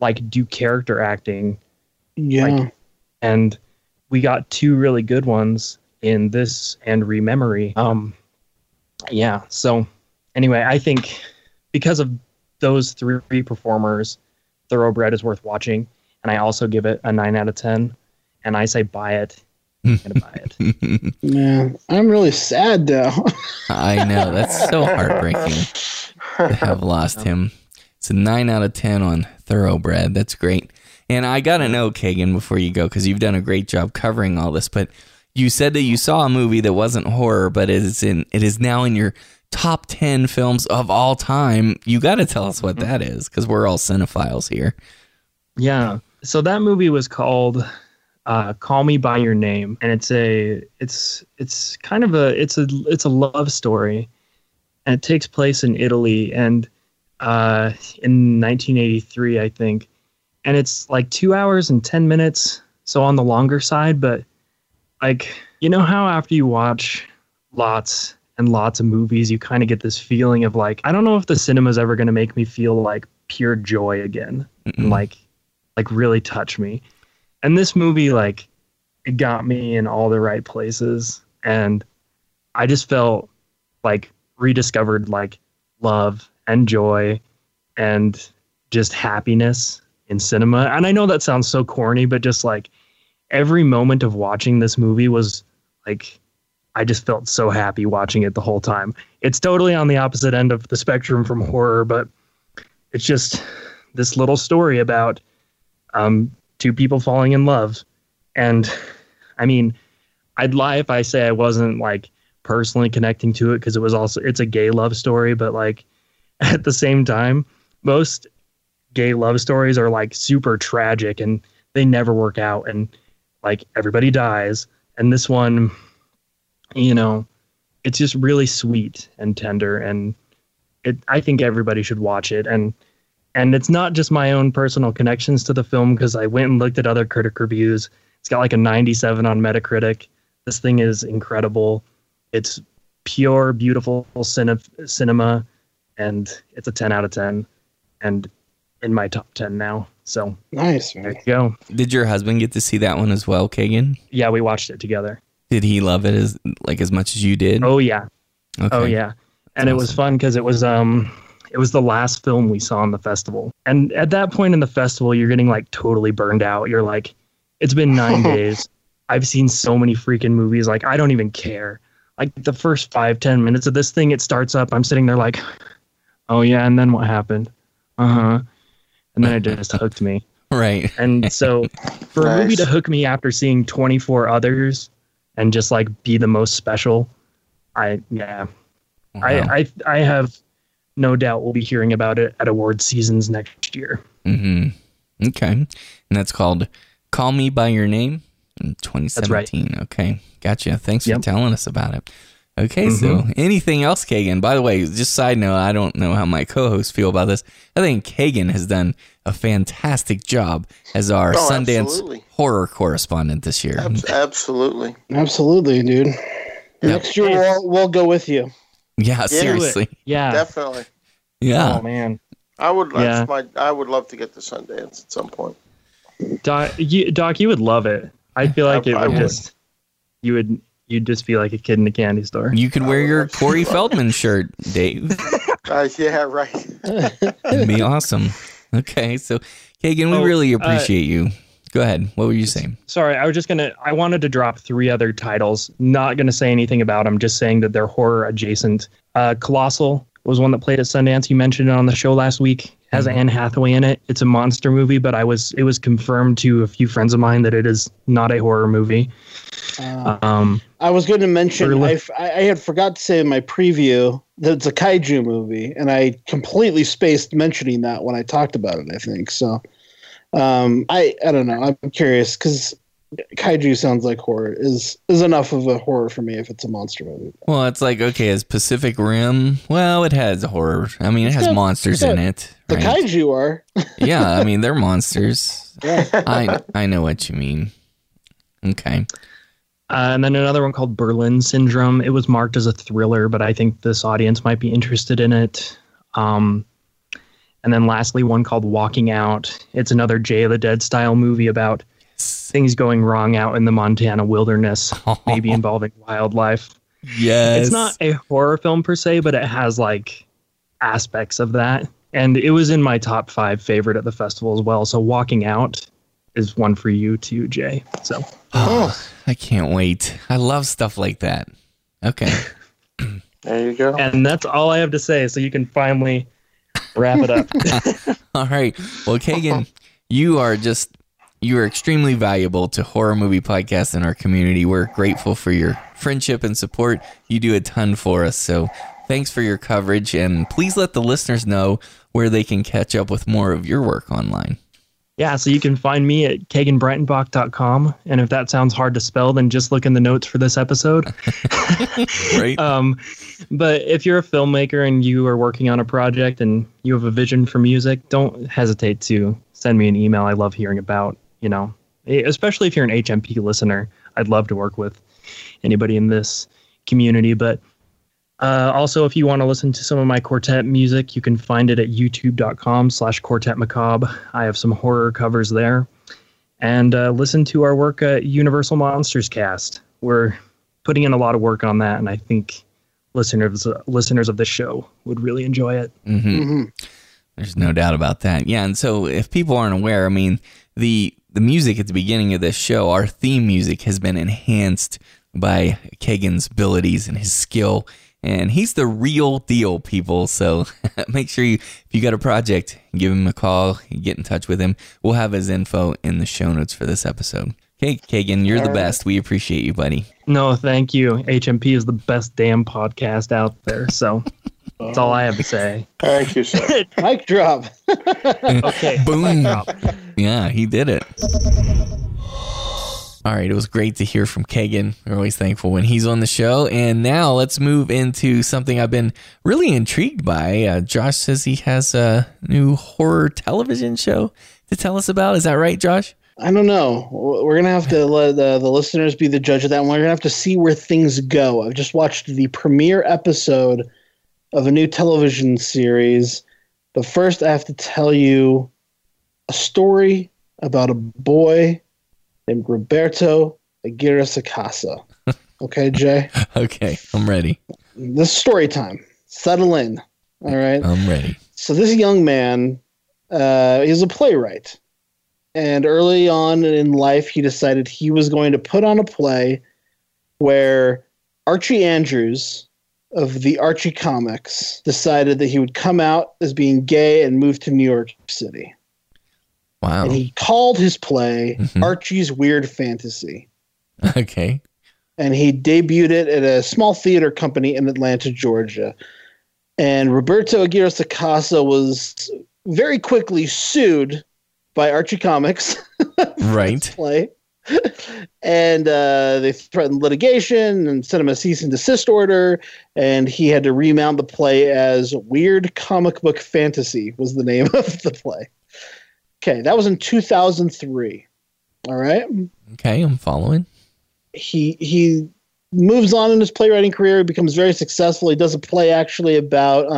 like do character acting. Yeah. And we got two really good ones in this and Rememory. Yeah, so anyway, I think because of those three performers, Thoroughbred is worth watching, and I also give it a 9 out of 10, and I say buy it. I'm going to buy it. Yeah, I'm really sad, though. I know, that's so heartbreaking to have lost him. It's a 9 out of 10 on Thoroughbred. That's great. And I got to know, Kagan, before you go, because you've done a great job covering all this, but... you said that you saw a movie that wasn't horror, but it is now in your top 10 films of all time. You got to tell us what that is, because we're all cinephiles here. Yeah. So that movie was called Call Me by Your Name, and it's a love story, and it takes place in Italy and in 1983, I think, and it's like 2 hours and 10 minutes, so on the longer side, but. Like, you know how after you watch lots and lots of movies, you kind of get this feeling of like, I don't know if the cinema is ever going to make me feel like pure joy again, and like really touch me. And this movie, like, it got me in all the right places. And I just felt like rediscovered like love and joy and just happiness in cinema. And I know that sounds so corny, but just like, every moment of watching this movie was like, I just felt so happy watching it the whole time. It's totally on the opposite end of the spectrum from horror, but it's just this little story about two people falling in love. And I mean, I'd lie if I say I wasn't like personally connecting to it, because it's a gay love story. But like at the same time, most gay love stories are like super tragic and they never work out. And like everybody dies, and this one, you know, it's just really sweet and tender, and I think everybody should watch it. And it's not just my own personal connections to the film, because I went and looked at other critic reviews. It's got like a 97 on Metacritic. This thing is incredible. It's pure, beautiful cinema, and it's a 10 out of 10, and in my top 10 now. So nice, man. There you go. Did your husband get to see that one as well, Kagan? Yeah, we watched it together. Did he love it as much as you did? Oh yeah. Okay. Oh yeah. And awesome. It was fun because it was the last film we saw in the festival. And at that point in the festival, you're getting like totally burned out. You're like, it's been 9 days. I've seen so many freaking movies. Like, I don't even care. Like the first 5-10 minutes of this thing, it starts up. I'm sitting there like, oh yeah. And then what happened? Uh-huh. And then it just hooked me. Right. And so for a movie to hook me after seeing 24 others and just like be the most special, wow. I have no doubt we'll be hearing about it at award seasons next year. Mm-hmm. Okay. And that's called Call Me By Your Name in 2017. That's right. Okay. Gotcha. Thanks for telling us about it. Okay. Mm-hmm. So anything else, Kagan? By the way, just side note, I don't know how my co-hosts feel about this. I think Kagan has done a fantastic job as our Sundance horror correspondent this year. Absolutely. Absolutely, dude. Next year, we'll go with you. Yeah, seriously. Yeah, definitely. Yeah. Oh man, I would love to get to Sundance at some point. Doc, you would love it. I feel like you'd just be like a kid in a candy store. You could wear your Corey Feldman shirt, Dave. Yeah, right. It'd be awesome. Okay, so Kagan, we really appreciate you. Go ahead. What were you saying? Sorry, I wanted to drop 3 other titles. Not going to say anything about them, just saying that they're horror adjacent. Colossal was one that played at Sundance. You mentioned it on the show last week. It has Anne Hathaway in it. It's a monster movie, but it was confirmed to a few friends of mine that it is not a horror movie. I was going to mention, I had forgot to say in my preview that it's a kaiju movie, and I completely spaced mentioning that when I talked about it, I think, so... I don't know. I'm curious because kaiju sounds like horror is enough of a horror for me if it's a monster movie. Well, it's like, okay, is Pacific Rim? Well, it has horror. I mean, it has monsters in it. Right? The kaiju are. Yeah, I mean, they're monsters. Yeah. I know what you mean. Okay. And then another one called Berlin Syndrome. It was marked as a thriller, but I think this audience might be interested in it. And then lastly, one called Walking Out. It's another Jay of the Dead style movie about things going wrong out in the Montana wilderness, maybe involving wildlife. Yes. It's not a horror film per se, but it has like aspects of that. And it was in my top 5 favorite at the festival as well. So Walking Out is one for you too, Jay. So I can't wait. I love stuff like that. Okay. There you go. And that's all I have to say. So you can finally... wrap it up. All right. Well, Kagan, you are extremely valuable to Horror Movie Podcast and our community. We're grateful for your friendship and support. You do a ton for us. So thanks for your coverage. And please let the listeners know where they can catch up with more of your work online. Yeah. So you can find me at KaganBreitenbach.com. And if that sounds hard to spell, then just look in the notes for this episode. Right. But if you're a filmmaker and you are working on a project and you have a vision for music, don't hesitate to send me an email. I love hearing about, especially if you're an HMP listener. I'd love to work with anybody in this community. But also, if you want to listen to some of my quartet music, you can find it at youtube.com/quartetmacabre. I have some horror covers there. And listen to our work at Universal Monsters Cast. We're putting in a lot of work on that, and I think listeners of this show would really enjoy it. Mm-hmm. Mm-hmm. There's no doubt about that. Yeah, and so if people aren't aware, I mean, the music at the beginning of this show, our theme music has been enhanced by Kagan's abilities and his skill. And he's the real deal, people. So make sure if you got a project, give him a call, get in touch with him. We'll have his info in the show notes for this episode. Okay, Kagan, you're the best. We appreciate you, buddy. No, thank you. HMP is the best damn podcast out there. So that's all I have to say. Thank you, sir. Mic drop. Okay. Boom. Yeah, he did it. All right, it was great to hear from Kagan. We're always thankful when he's on the show. And now let's move into something I've been really intrigued by. Josh says he has a new horror television show to tell us about. Is that right, Josh? I don't know. We're going to have to let the listeners be the judge of that one. We're going to have to see where things go. I've just watched the premiere episode of a new television series. But first, I have to tell you a story about a boy named Roberto Aguirre Sacasa. Okay, Jay? Okay, I'm ready. This is story time. Settle in. All right? I'm ready. So this young man is a playwright. And early on in life, he decided he was going to put on a play where Archie Andrews of the Archie comics decided that he would come out as being gay and move to New York City. Wow. And he called his play Archie's Weird Fantasy. Okay. And he debuted it at a small theater company in Atlanta, Georgia. And Roberto Aguirre Sacasa was very quickly sued by Archie Comics. Right. Play. And they threatened litigation and sent him a cease and desist order. And he had to remount the play as Weird Comic Book Fantasy was the name of the play. Okay. That was in 2003. All right. Okay. I'm following. He moves on in his playwriting career. He becomes very successful. He does a play actually about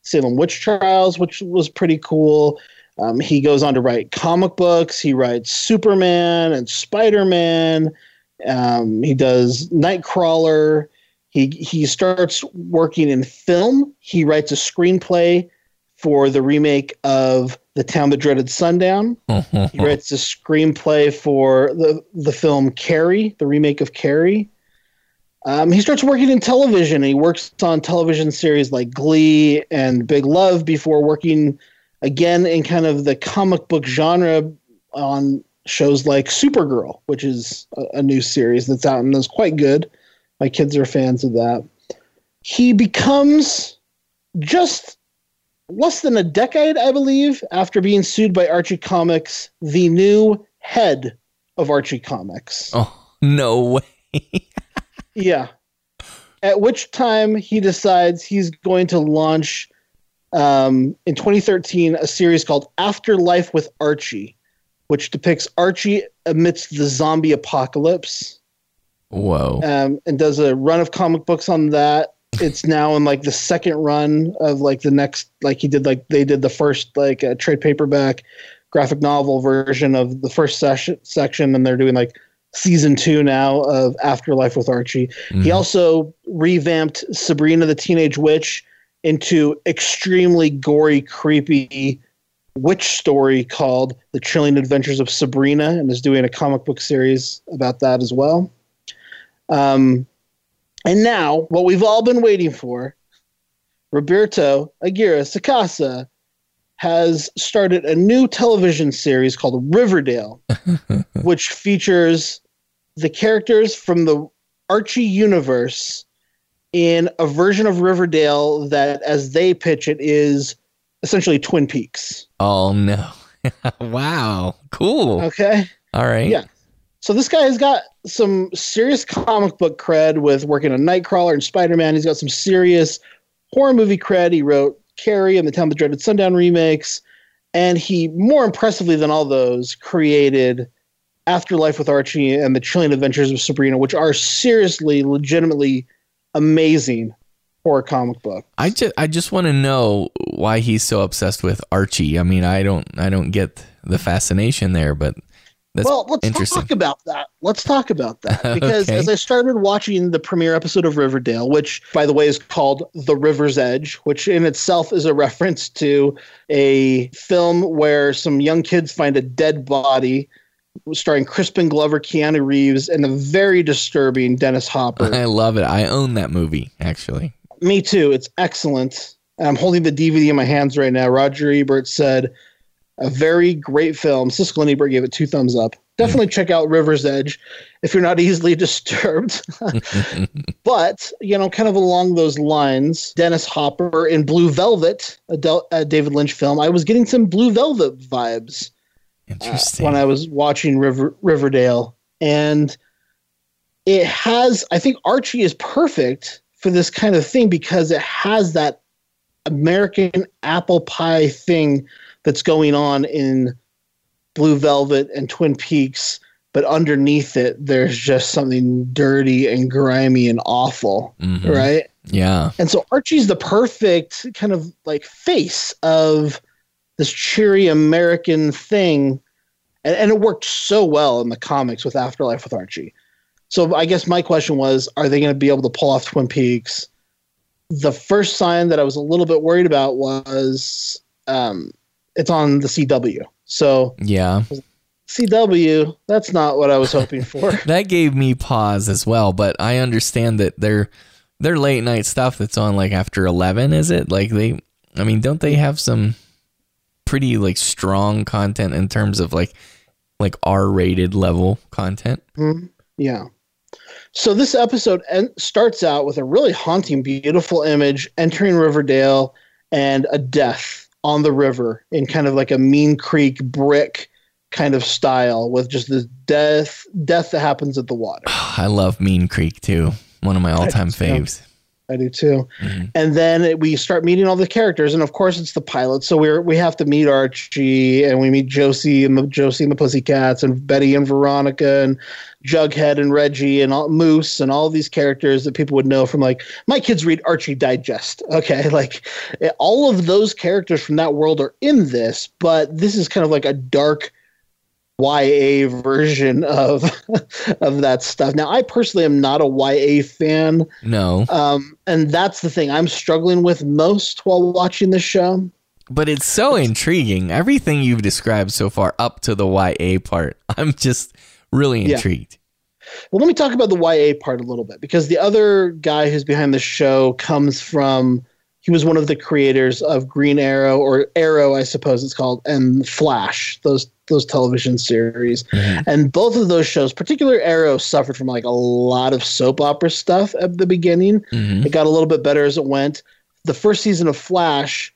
Salem witch trials, which was pretty cool. He goes on to write comic books. He writes Superman and Spider-Man. He does Nightcrawler. He starts working in film. He writes a screenplay for the remake of The Town That Dreaded Sundown. He writes a screenplay for the film Carrie, the remake of Carrie. He starts working in television. And he works on television series like Glee and Big Love before working again in kind of the comic book genre on shows like Supergirl, which is a new series that's out and is quite good. My kids are fans of that. He becomes, just less than a decade, I believe, after being sued by Archie Comics, the new head of Archie Comics. Oh, no way. Yeah. At which time he decides he's going to launch in 2013, a series called Afterlife with Archie, which depicts Archie amidst the zombie apocalypse. Whoa. And does a run of comic books on that. It's now in like the second run of like the next, like he did, like they did the first like trade paperback graphic novel version of the first section. And they're doing like season 2 now of Afterlife with Archie. Mm. He also revamped Sabrina the Teenage Witch into extremely gory, creepy witch story called The Chilling Adventures of Sabrina, and is doing a comic book series about that as well. And now, what we've all been waiting for, Roberto Aguirre Sacasa has started a new television series called Riverdale, which features the characters from the Archie universe in a version of Riverdale that, as they pitch it, is essentially Twin Peaks. Oh, no. Wow. Cool. Okay. All right. Yeah. So this guy has got some serious comic book cred with working on Nightcrawler and Spider-Man. He's got some serious horror movie cred. He wrote Carrie and the Town of the Dreaded Sundown remakes. And he, more impressively than all those, created Afterlife with Archie and The Chilling Adventures of Sabrina, which are seriously, legitimately amazing horror comic book. I just want to know why he's so obsessed with Archie. I mean, I don't get the fascination there, but that's interesting. Let's talk about that. Because okay. As I started watching the premiere episode of Riverdale, which by the way is called The River's Edge, which in itself is a reference to a film where some young kids find a dead body starring Crispin Glover, Keanu Reeves, and the very disturbing Dennis Hopper. I love it. I own that movie, actually. Me too. It's excellent. I'm holding the DVD in my hands right now. Roger Ebert said, a very great film. Siskel and Ebert gave it 2 thumbs up. Definitely check out River's Edge if you're not easily disturbed. But, you know, kind of along those lines, Dennis Hopper in Blue Velvet, a David Lynch film, I was getting some Blue Velvet vibes. Interesting. When I was watching Riverdale, and it has, I think Archie is perfect for this kind of thing because it has that American apple pie thing that's going on in Blue Velvet and Twin Peaks, but underneath it, there's just something dirty and grimy and awful, mm-hmm. right? Yeah. And so Archie's the perfect kind of like face of this cheery American thing. And it worked so well in the comics with Afterlife with Archie. So I guess my question was, are they going to be able to pull off Twin Peaks? The first sign that I was a little bit worried about was it's on the CW. So yeah, CW, that's not what I was hoping for. That gave me pause as well, but I understand that their late night stuff that's on like after 11, is it? Like don't they have some pretty like strong content in terms of like R-rated level content? Mm-hmm. Yeah. So this episode starts out with a really haunting, beautiful image entering Riverdale and a death on the river in kind of like a Mean Creek brick kind of style with just this death that happens at the water. Oh, I love Mean Creek too. One of my all-time faves. I do too. Mm-hmm. And then we start meeting all the characters, and of course it's the pilot. So we have to meet Archie, and we meet Josie and the Pussycats, and Betty and Veronica, and Jughead and Reggie, and Moose, and all these characters that people would know from like my kids read Archie Digest. Okay, like all of those characters from that world are in this, but this is kind of like a dark YA version of that stuff. Now, I personally am not a YA fan. No. And that's the thing I'm struggling with most while watching this show. But it's so intriguing. Everything you've described so far up to the YA part, I'm just really intrigued. Yeah. Well, let me talk about the YA part a little bit, because the other guy who's behind the show comes from, he was one of the creators of Green Arrow, or Arrow, I suppose it's called, and Flash, those television series. Mm-hmm. And both of those shows, particularly Arrow, suffered from like a lot of soap opera stuff at the beginning. Mm-hmm. It got a little bit better as it went. The first season of Flash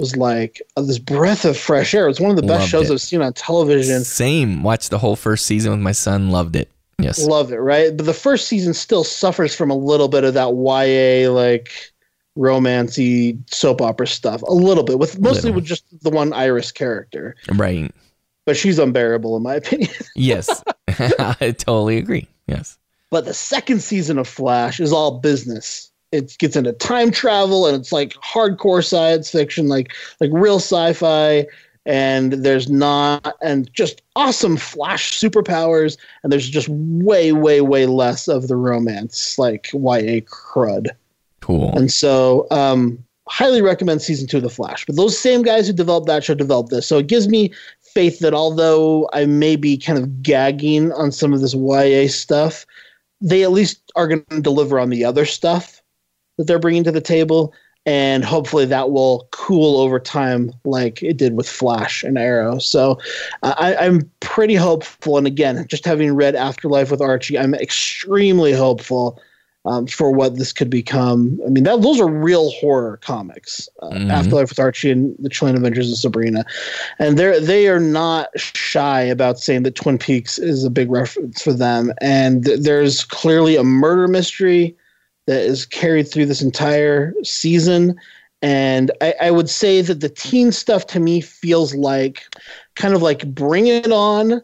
was like this breath of fresh air. It's one of the best shows I've seen on television. Same. Watched the whole first season with my son. Loved it. Yes. Loved it, right? But the first season still suffers from a little bit of that YA, like romancy soap opera stuff a little bit, with mostly with just the one Iris character. Right. But she's unbearable in my opinion. Yes. I totally agree. Yes. But the second season of Flash is all business. It gets into time travel, and it's like hardcore science fiction, like real sci-fi, and just awesome Flash superpowers, and there's just way, way, way less of the romance, like YA crud. Cool. And so highly recommend season 2 of The Flash. But those same guys who developed that show developed this. So it gives me faith that although I may be kind of gagging on some of this YA stuff, they at least are going to deliver on the other stuff that they're bringing to the table. And hopefully that will cool over time like it did with Flash and Arrow. So I'm pretty hopeful. And again, just having read Afterlife with Archie, I'm extremely hopeful for what this could become. I mean, those are real horror comics. Mm-hmm. Afterlife with Archie and the Chilling Adventures of Sabrina, and they are not shy about saying that Twin Peaks is a big reference for them. And there's clearly a murder mystery that is carried through this entire season. And I would say that the teen stuff to me feels like kind of like Bring It On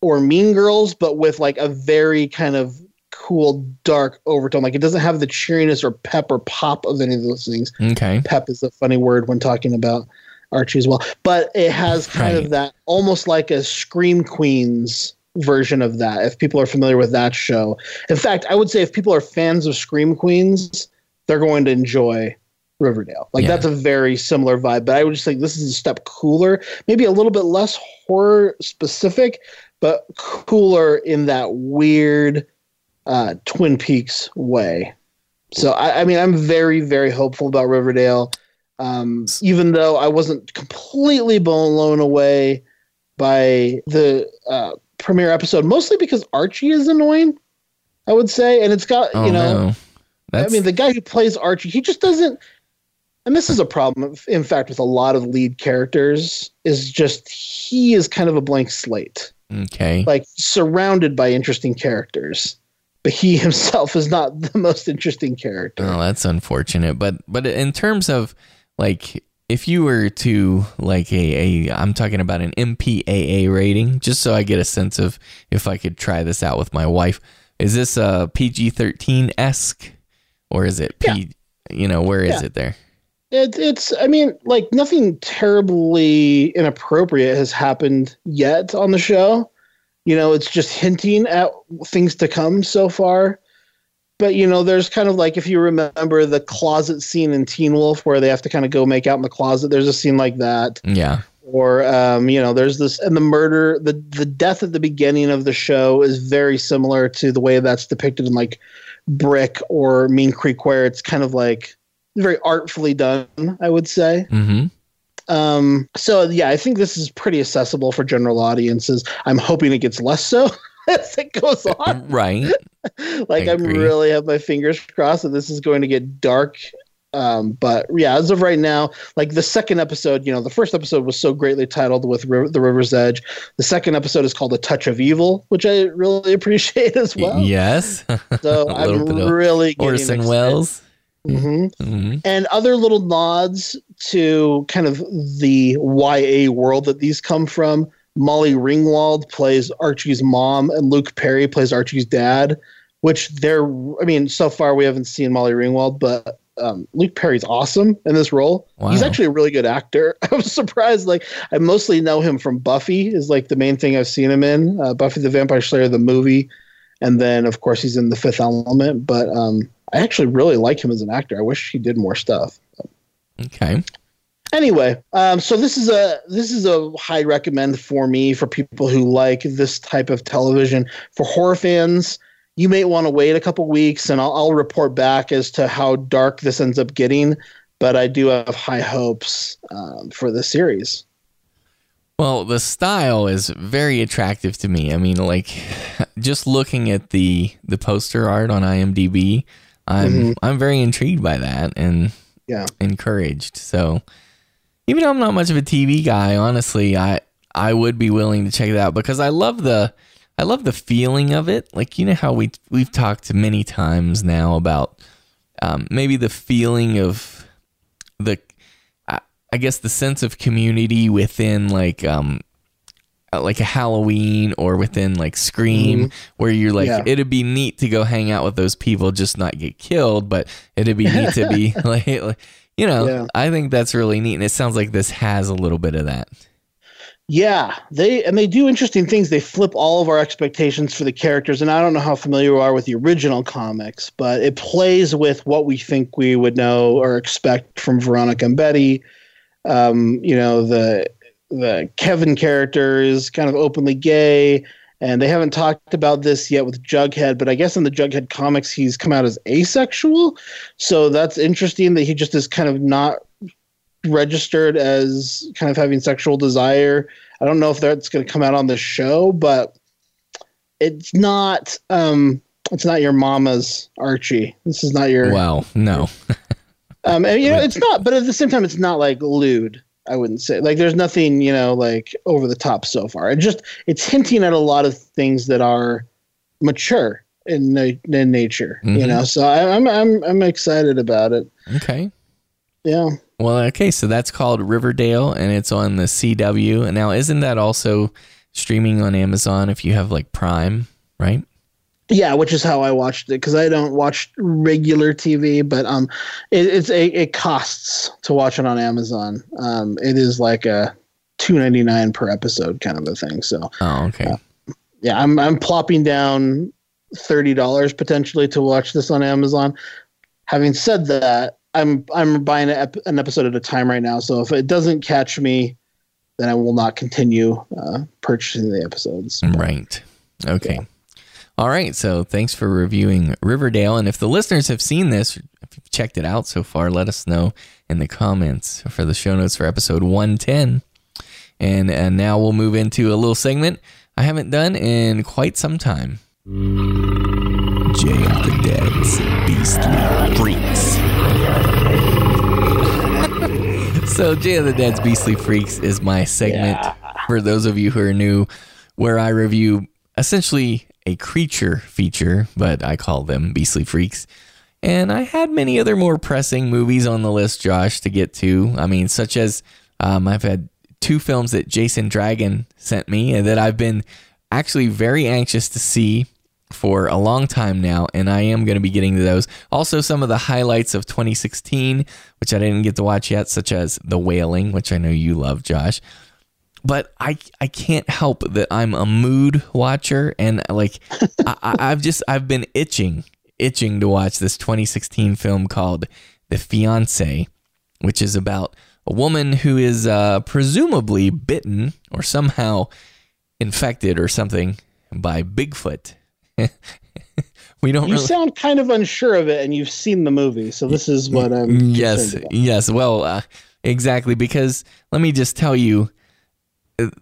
or Mean Girls, but with like a very kind of cool dark overtone. Like it doesn't have the cheeriness or pep or pop of any of those things. Okay, pep is a funny word when talking about Archie as well, but it has kind of that almost like a Scream Queens version of that, if people are familiar with that show. In fact, I would say if people are fans of Scream Queens, they're going to enjoy Riverdale. Like that's a very similar vibe, but I would just think this is a step cooler, maybe a little bit less horror specific, but cooler in that weird Twin Peaks way. So I mean, I'm very, very hopeful about Riverdale, even though I wasn't completely blown away by the premiere episode, mostly because Archie is annoying, I would say. And it's got the guy who plays Archie, he just doesn't, and this is a problem in fact with a lot of lead characters, is just he is kind of a blank slate. Okay, like surrounded by interesting characters, but he himself is not the most interesting character. Oh, that's unfortunate. But in terms of like if you were to like I'm talking about an MPAA rating, just so I get a sense of if I could try this out with my wife, is this a PG-13-esque or is it is it there? It's I mean, like, nothing terribly inappropriate has happened yet on the show. You know, it's just hinting at things to come so far. But, you know, there's kind of like, if you remember the closet scene in Teen Wolf where they have to kind of go make out in the closet, there's a scene like that. Yeah. Or, you know, there's this, and the murder, the death at the beginning of the show is very similar to the way that's depicted in like Brick or Mean Creek, where it's kind of like very artfully done, I would say. Mm-hmm. So, yeah, I think this is pretty accessible for general audiences. I'm hoping it gets less so as it goes on. Right. Like, I really have my fingers crossed that this is going to get dark. But yeah, as of right now, like the second episode, you know, the first episode was so greatly titled with The River's Edge. The second episode is called A Touch of Evil, which I really appreciate as well. Yes. So I'm really getting Orson Welles. Mm-hmm. Mm-hmm. And other little nods to kind of the YA world that these come from. Molly Ringwald plays Archie's mom and Luke Perry plays Archie's dad, which so far we haven't seen Molly Ringwald, but Luke Perry's awesome in this role. Wow. He's actually a really good actor. I was surprised. Like, I mostly know him from Buffy is like the main thing I've seen him in, Buffy the Vampire Slayer, the movie. And then of course he's in The Fifth Element, but I actually really like him as an actor. I wish he did more stuff. Okay. Anyway, so this is a high recommend for me for people who like this type of television. For horror fans, you may want to wait a couple weeks, and I'll report back as to how dark this ends up getting. But I do have high hopes for this series. Well, the style is very attractive to me. I mean, like, just looking at the poster art on IMDb, I'm very intrigued by that and encouraged. So. Even though I'm not much of a TV guy, honestly, I would be willing to check it out because I love the feeling of it. Like, you know how we've talked many times now about maybe the feeling of the sense of community within like a Halloween or within like Scream, where you're like, it'd be neat to go hang out with those people, just not get killed, but it'd be neat to be like you know, I think that's really neat. And it sounds like this has a little bit of that. Yeah, they do interesting things. They flip all of our expectations for the characters. And I don't know how familiar you are with the original comics, but it plays with what we think we would know or expect from Veronica and Betty. You know, the Kevin character is kind of openly gay. And they haven't talked about this yet with Jughead, but I guess in the Jughead comics, he's come out as asexual. So that's interesting that he just is kind of not registered as kind of having sexual desire. I don't know if that's going to come out on the show, but it's not your mama's Archie. This is not your... Wow, no. And, you know, it's not, but at the same time, it's not like lewd. I wouldn't say like there's nothing, you know, like over the top so far. It's hinting at a lot of things that are mature in nature, you know. So I'm excited about it. Okay. Yeah. Well, okay. So that's called Riverdale, and it's on the CW. And now, isn't that also streaming on Amazon if you have like Prime, right? Yeah, which is how I watched it because I don't watch regular TV, but it costs to watch it on Amazon. It is like a $2.99 per episode kind of a thing. So, oh, okay, yeah, I'm plopping down $30 potentially to watch this on Amazon. Having said that, I'm buying an episode at a time right now. So if it doesn't catch me, then I will not continue purchasing the episodes. But, right. Okay. Yeah. All right, so thanks for reviewing Riverdale. And if the listeners have seen this, if you've checked it out so far, let us know in the comments for the show notes for episode 110. And now we'll move into a little segment I haven't done in quite some time. Jay of the Dead's Beastly Freaks. So Jay of the Dead's Beastly Freaks is my segment, for those of you who are new, where I review essentially a creature feature, but I call them Beastly Freaks. And I had many other more pressing movies on the list, Josh, to get to. I mean, such as I've had two films that Jason Dragon sent me and that I've been actually very anxious to see for a long time now, and I am going to be getting to those. Also, some of the highlights of 2016, which I didn't get to watch yet, such as The Wailing, which I know you love, Josh. But I can't help that I'm a mood watcher, and like I've been itching to watch this 2016 film called The Fiancé, which is about a woman who is presumably bitten or somehow infected or something by Bigfoot. Sound kind of unsure of it, and you've seen the movie, so this is what I'm concerned about. Yes, well, exactly, because let me just tell you,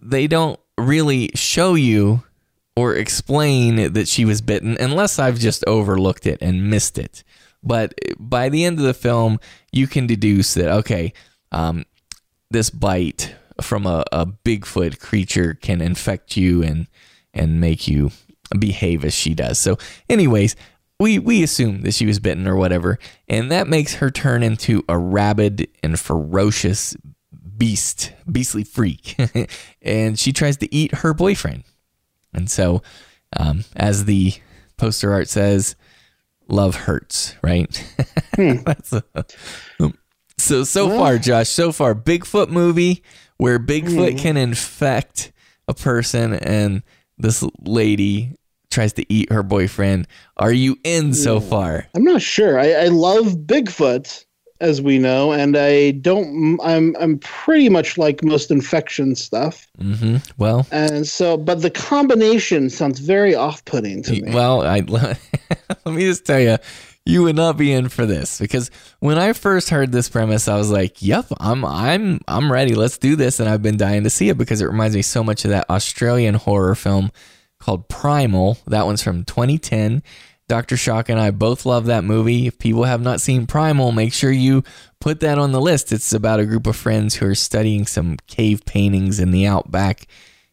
they don't really show you or explain that she was bitten, unless I've just overlooked it and missed it. But by the end of the film, you can deduce that, okay, this bite from a Bigfoot creature can infect you and make you behave as she does. So anyways, we assume that she was bitten or whatever, and that makes her turn into a rabid and ferocious beastly freak. And she tries to eat her boyfriend. And so, as the poster art says, love hurts, right? That's so far, Josh, Bigfoot movie where Bigfoot can infect a person and this lady tries to eat her boyfriend. Are you in so far? I'm not sure. I love Bigfoot, as we know, and I'm pretty much like most infection stuff. Mm-hmm. Well, and so, but the combination sounds very off-putting to me. Well, let me just tell you, you would not be in for this, because when I first heard this premise, I was like, "Yep, I'm ready. Let's do this." And I've been dying to see it because it reminds me so much of that Australian horror film called Primal. That one's from 2010. Dr. Shock and I both love that movie. If people have not seen Primal, make sure you put that on the list. It's about a group of friends who are studying some cave paintings in the outback,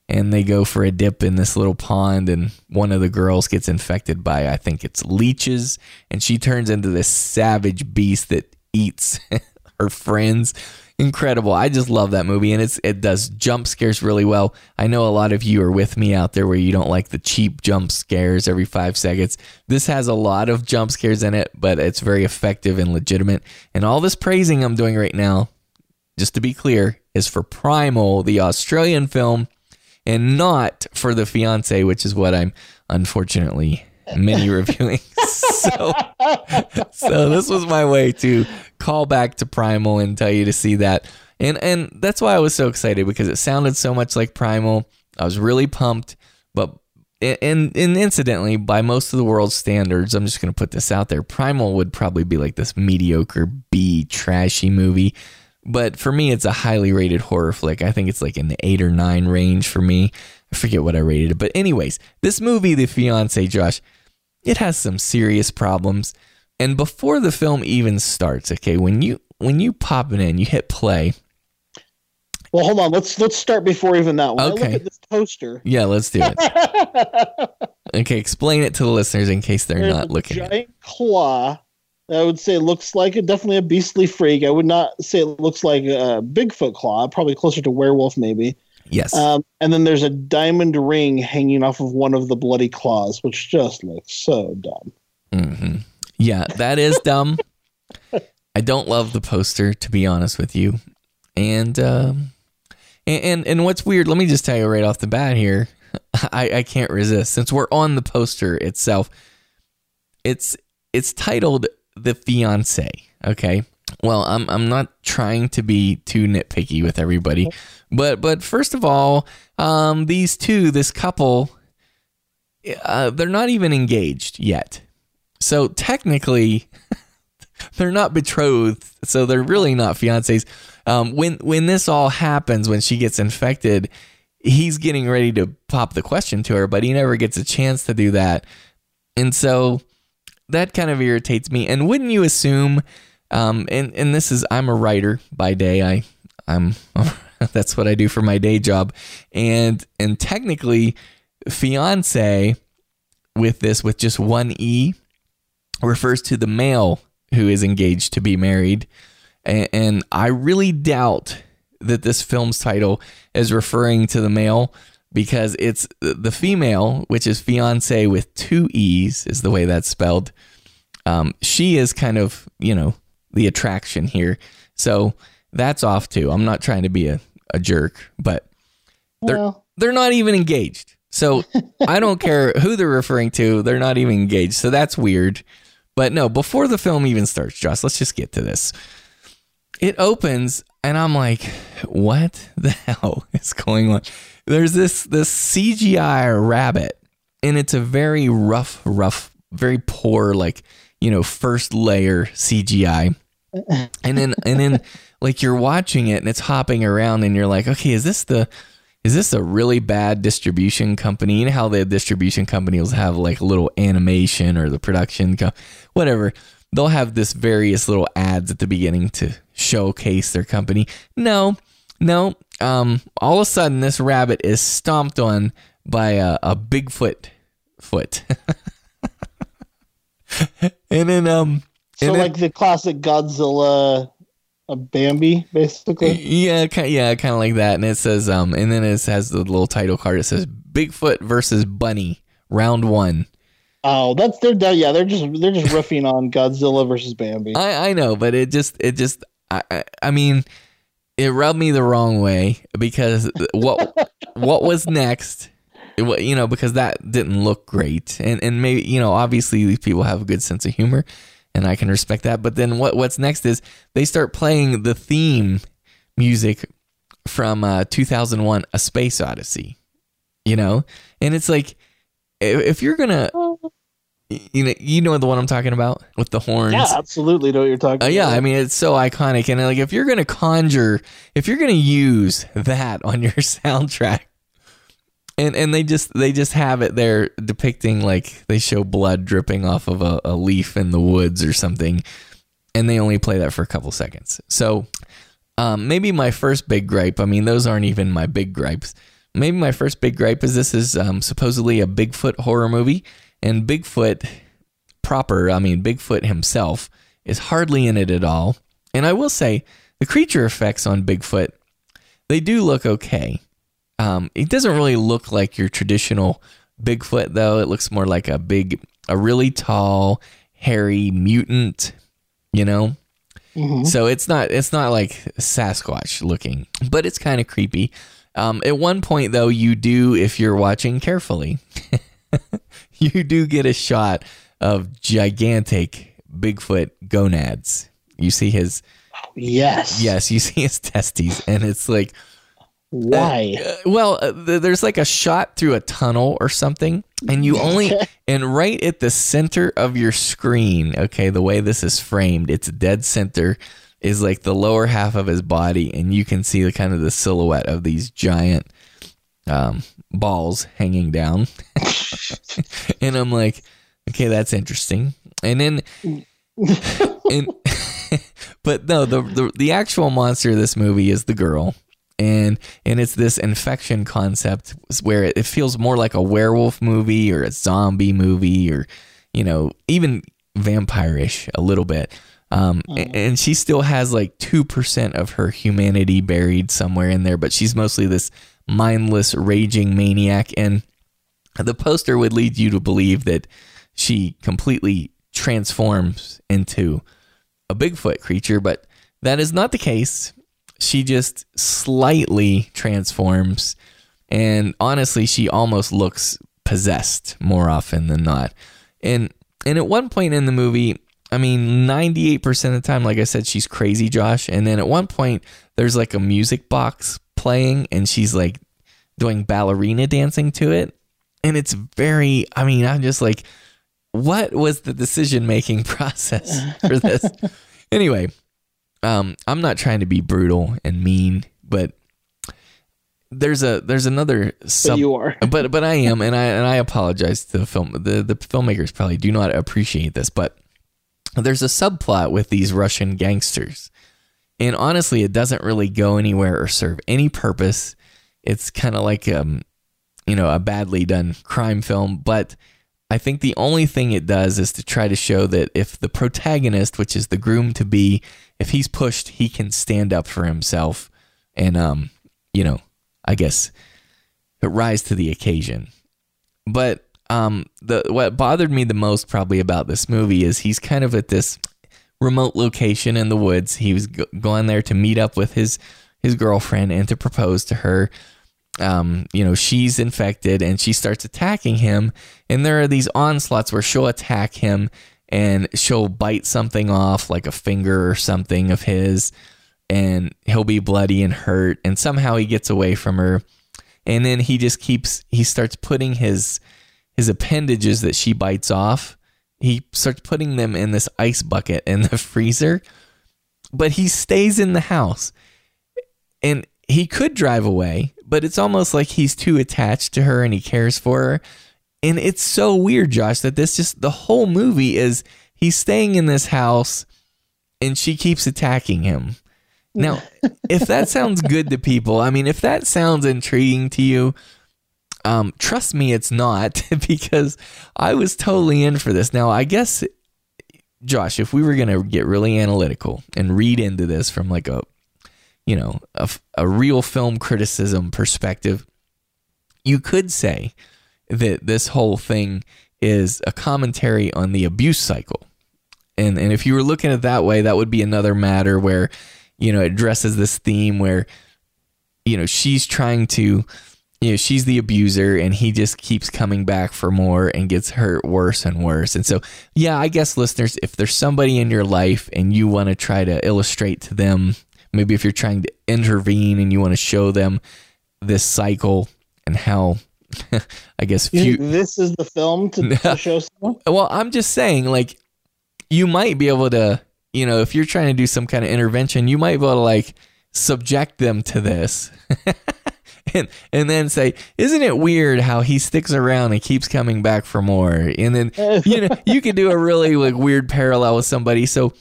and they go for a dip in this little pond, and one of the girls gets infected by, I think it's leeches, and she turns into this savage beast that eats her friends. Incredible. I just love that movie, and it does jump scares really well. I know a lot of you are with me out there where you don't like the cheap jump scares every 5 seconds. This has a lot of jump scares in it, but it's very effective and legitimate. And all this praising I'm doing right now, just to be clear, is for Primal, the Australian film, and not for The Fiancé, which is what I'm unfortunately mini-reviewing. So this was my way to call back to Primal and tell you to see that. And that's why I was so excited, because it sounded so much like Primal. I was really pumped. But and incidentally, by most of the world's standards, I'm just going to put this out there, Primal would probably be like this mediocre B trashy movie. But for me, it's a highly rated horror flick. I think it's like in the 8 or 9 range for me. I forget what I rated it. But anyways, this movie, The Fiancé, Josh, it has some serious problems. And before the film even starts, okay, when you pop it in, you hit play. Well, hold on. Let's start before even that one. Okay. I look at this poster. Yeah, let's do it. Okay, explain it to the listeners in case they're not looking at it. Giant claw. I would say looks like definitely a beastly freak. I would not say it looks like a Bigfoot claw, probably closer to werewolf maybe. Yes. And then there's a diamond ring hanging off of one of the bloody claws, which just looks so dumb. Mm-hmm. Yeah, that is dumb. I don't love the poster, to be honest with you. And what's weird, let me just tell you right off the bat here, I can't resist. Since we're on the poster itself, it's titled The Fiancé, okay? Well, I'm not trying to be too nitpicky with everybody, but first of all, this couple, they're not even engaged yet. So technically, they're not betrothed, so they're really not fiancés. When this all happens, when she gets infected, he's getting ready to pop the question to her, but he never gets a chance to do that. And so that kind of irritates me. And wouldn't you assume... And this is, I'm a writer by day. I'm that's what I do for my day job. And technically, fiance with just one E refers to the male who is engaged to be married. And I really doubt that this film's title is referring to the male, because it's the female, which is fiance with two E's is the way that's spelled. She is kind of, you know, the attraction here. So that's off too. I'm not trying to be a jerk, but they're not even engaged. So I don't care who they're referring to. They're not even engaged. So that's weird. But no, before the film even starts, Josh, let's just get to this. It opens and I'm like, what the hell is going on? There's this CGI rabbit, and it's a very rough, very poor, like, you know, first layer CGI. And then like you're watching it and it's hopping around and you're like, okay, is this a really bad distribution company? You know how the distribution company will have like a little animation, or the production, whatever. They'll have this various little ads at the beginning to showcase their company. No. All of a sudden, this rabbit is stomped on by a Bigfoot foot. And then, the classic Godzilla, a Bambi, basically. Yeah, kind of like that. And it says, and then it has the little title card. It says Bigfoot versus Bunny, round 1. Oh, they're just riffing on Godzilla versus Bambi. I know, but I mean, it rubbed me the wrong way, because what was next, you know, because that didn't look great, and maybe, you know, obviously these people have a good sense of humor, and I can respect that. But then what's next is they start playing the theme music from 2001: A Space Odyssey, you know, and it's like, if you're gonna, you know the one I'm talking about with the horns. Yeah, absolutely know what you're talking about. Yeah, I mean, it's so iconic. And like, if you're gonna use that on your soundtrack, and they just have it there depicting, like, they show blood dripping off of a leaf in the woods or something, and they only play that for a couple seconds. So maybe my first big gripe, I mean, those aren't even my big gripes. Maybe my first big gripe is this is supposedly a Bigfoot horror movie, and Bigfoot proper, I mean, Bigfoot himself, is hardly in it at all. And I will say, the creature effects on Bigfoot, they do look okay. It doesn't really look like your traditional Bigfoot, though. It looks more like a really tall, hairy mutant, you know? Mm-hmm. So it's not like Sasquatch looking, but it's kind of creepy. At one point, though, you do, if you're watching carefully, you do get a shot of gigantic Bigfoot gonads. You see his... Yes, you see his testes, and it's like... Why? There's like a shot through a tunnel or something, and you only... and right at the center of your screen, okay, the way this is framed, it's dead center... is like the lower half of his body, and you can see the kind of the silhouette of these giant balls hanging down. And I'm like, okay, that's interesting. And then, but no, the actual monster of this movie is the girl, and it's this infection concept where it feels more like a werewolf movie or a zombie movie, or, you know, even vampire-ish a little bit. And she still has like 2% of her humanity buried somewhere in there, but she's mostly this mindless, raging maniac. And the poster would lead you to believe that she completely transforms into a Bigfoot creature, but that is not the case. She just slightly transforms, and honestly, she almost looks possessed more often than not. And at one point in the movie, I mean, 98% of the time, like I said, she's crazy, Josh. And then at one point, there's like a music box playing, and she's like doing ballerina dancing to it. And it's very, I mean, I'm just like, what was the decision-making process for this? Anyway, I'm not trying to be brutal and mean, but there's another sub, you are. but I am, and I apologize to the film. The filmmakers probably do not appreciate this, but there's a subplot with these Russian gangsters, and honestly, it doesn't really go anywhere or serve any purpose. It's kind of like, you know, a badly done crime film, but I think the only thing it does is to try to show that if the protagonist, which is the groom-to-be, if he's pushed, he can stand up for himself and, you know, I guess rise to the occasion. But what bothered me the most probably about this movie is he's kind of at this remote location in the woods. He was going there to meet up with his girlfriend and to propose to her. You know, she's infected and she starts attacking him, and there are these onslaughts where she'll attack him and she'll bite something off, like a finger or something of his, and he'll be bloody and hurt, and somehow he gets away from her. And then he starts putting his appendages that she bites off, he starts putting them in this ice bucket in the freezer, but he stays in the house. And he could drive away, but it's almost like he's too attached to her and he cares for her. And it's so weird, Josh, that the whole movie is he's staying in this house and she keeps attacking him. Now, if that sounds good to people, I mean, if that sounds intriguing to you, trust me, it's not, because I was totally in for this. Now, I guess, Josh, if we were going to get really analytical and read into this from like a real film criticism perspective, you could say that this whole thing is a commentary on the abuse cycle. And if you were looking at it that way, that would be another matter where, you know, it addresses this theme where, you know, she's trying to, you know, she's the abuser and he just keeps coming back for more and gets hurt worse and worse. And so, yeah, I guess listeners, if there's somebody in your life and you want to try to illustrate to them, maybe if you're trying to intervene and you want to show them this cycle and how, I guess, this is the film to show someone. Well, I'm just saying, like, you might be able to, you know, if you're trying to do some kind of intervention, you might be able to, like, subject them to this and then say, isn't it weird how he sticks around and keeps coming back for more? And then, you know, you could do a really, like, weird parallel with somebody. So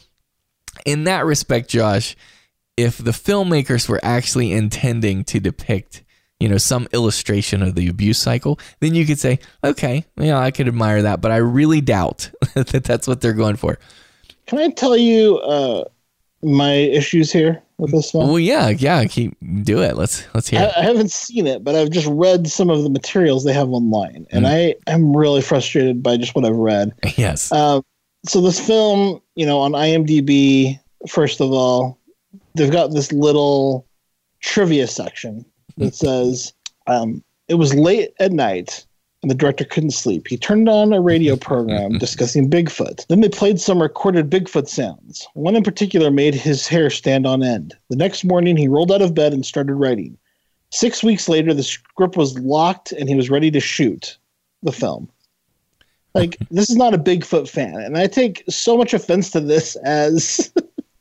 in that respect, Josh, if the filmmakers were actually intending to depict, you know, some illustration of the abuse cycle, then you could say, okay, you know, I could admire that, but I really doubt that that's what they're going for. Can I tell you my issues here with this one? Well, yeah, do it. Let's hear it. I haven't seen it, but I've just read some of the materials they have online, and I am really frustrated by just what I've read. Yes. So this film, you know, on IMDb, first of all, they've got this little trivia section that says it was late at night and the director couldn't sleep. He turned on a radio program discussing Bigfoot. Then they played some recorded Bigfoot sounds. One in particular made his hair stand on end. The next morning, he rolled out of bed and started writing. 6 weeks later, the script was locked and he was ready to shoot the film. Like, this is not a Bigfoot fan. And I take so much offense to this as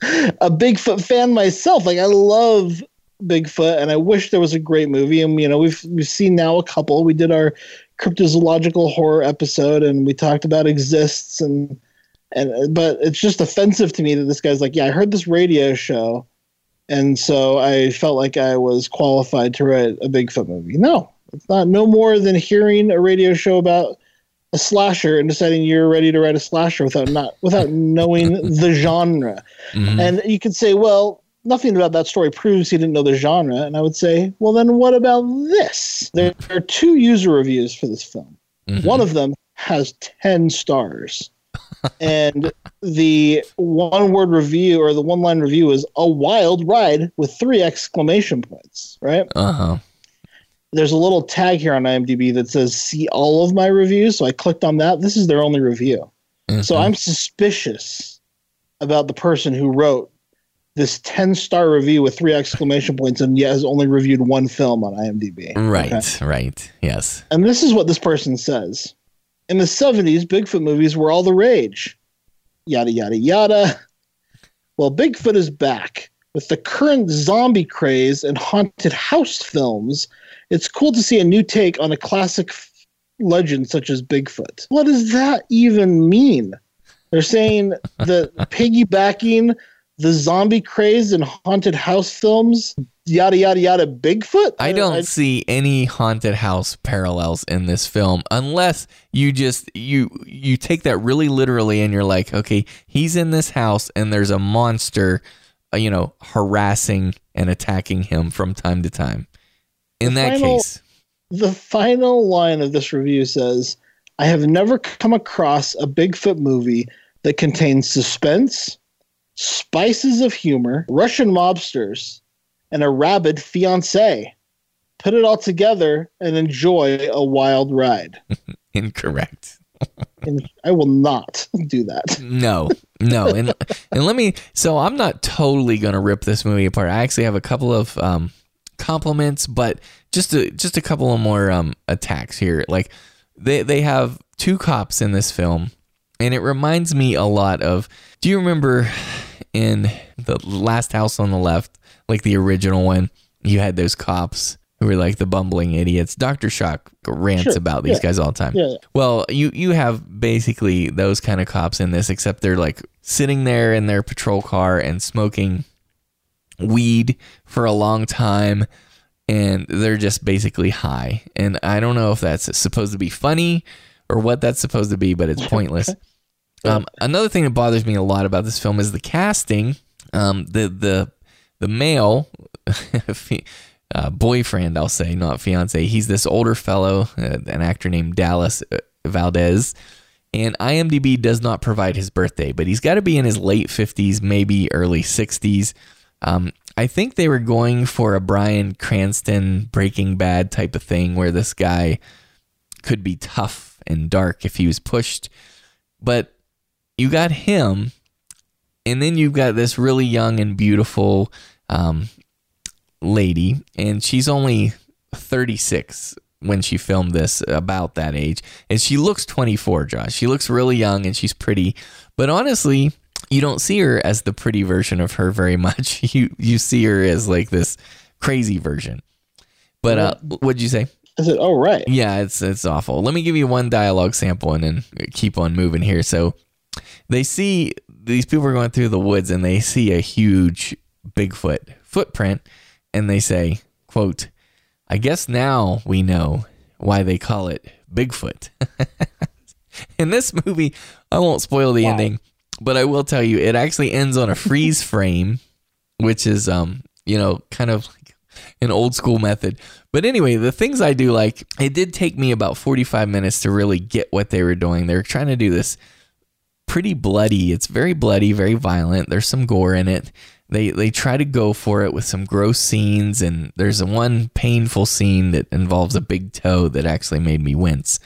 a Bigfoot fan myself. Like, I love Bigfoot and I wish there was a great movie. And, you know, we've seen now a couple. We did our cryptozoological horror episode and we talked about Exists and but it's just offensive to me that this guy's like, yeah, I heard this radio show and so I felt like I was qualified to write a Bigfoot movie. No, it's not no more than hearing a radio show about a slasher and deciding you're ready to write a slasher without knowing the genre. Mm-hmm. And you could say, well, nothing about that story proves he didn't know the genre. And I would say, well, then what about this? There are two user reviews for this film. Mm-hmm. One of them has 10 stars. And the one-word review or the one-line review is a wild ride with 3 exclamation points, right? Uh-huh. There's a little tag here on IMDb that says, see all of my reviews. So I clicked on that. This is their only review. Mm-hmm. So I'm suspicious about the person who wrote this 10-star review with 3 exclamation points and has only reviewed one film on IMDb. Right, okay? Right, yes. And this is what this person says. In the 70s, Bigfoot movies were all the rage. Yada, yada, yada. Well, Bigfoot is back. With the current zombie craze and haunted house films, it's cool to see a new take on a classic legend such as Bigfoot. What does that even mean? They're saying that piggybacking the zombie craze and haunted house films, yada, yada, yada, Bigfoot? I don't see any haunted house parallels in this film, unless you just, you take that really literally and you're like, okay, he's in this house and there's a monster, you know, harassing and attacking him from time to time. In that case. The final line of this review says, I have never come across a Bigfoot movie that contains suspense, spices of humor, Russian mobsters, and a rabid fiancé. Put it all together and enjoy a wild ride. Incorrect. I will not do that. No. And let me, so I'm not totally going to rip this movie apart. I actually have a couple of compliments, but just a couple of more attacks here. Like they have two cops in this film, and it reminds me a lot of, do you remember in The Last House on the Left, like the original one, you had those cops who were like the bumbling idiots. Dr. Shock rants about these guys all the time. Yeah. Well, you have basically those kind of cops in this, except they're like sitting there in their patrol car and smoking weed for a long time, and they're just basically high. And I don't know if that's supposed to be funny or what that's supposed to be, but it's pointless. Another thing that bothers me a lot about this film is the casting. The male boyfriend, I'll say, not fiance. He's this older fellow, an actor named Dallas Valdez, and IMDb does not provide his birthday, but he's got to be in his late 50s, maybe early 60s. I think they were going for a Bryan Cranston Breaking Bad type of thing, where this guy could be tough and dark if he was pushed. But you got him, and then you've got this really young and beautiful lady, and she's only 36 when she filmed this, about that age. And she looks 24, Josh. She looks really young, and she's pretty. But honestly, you don't see her as the pretty version of her very much. You see her as like this crazy version. But what'd you say? I said, oh, right. Yeah, it's awful. Let me give you one dialogue sample and then keep on moving here. So they see, these people are going through the woods and they see a huge Bigfoot footprint, and they say, quote, I guess now we know why they call it Bigfoot. In this movie, I won't spoil the ending, but I will tell you, it actually ends on a freeze frame, which is, kind of like an old school method. But anyway, the things I do like, it did take me about 45 minutes to really get what they were doing. They were trying to do this pretty bloody. It's very bloody, very violent. There's some gore in it. They try to go for it with some gross scenes, and there's one painful scene that involves a big toe that actually made me wince.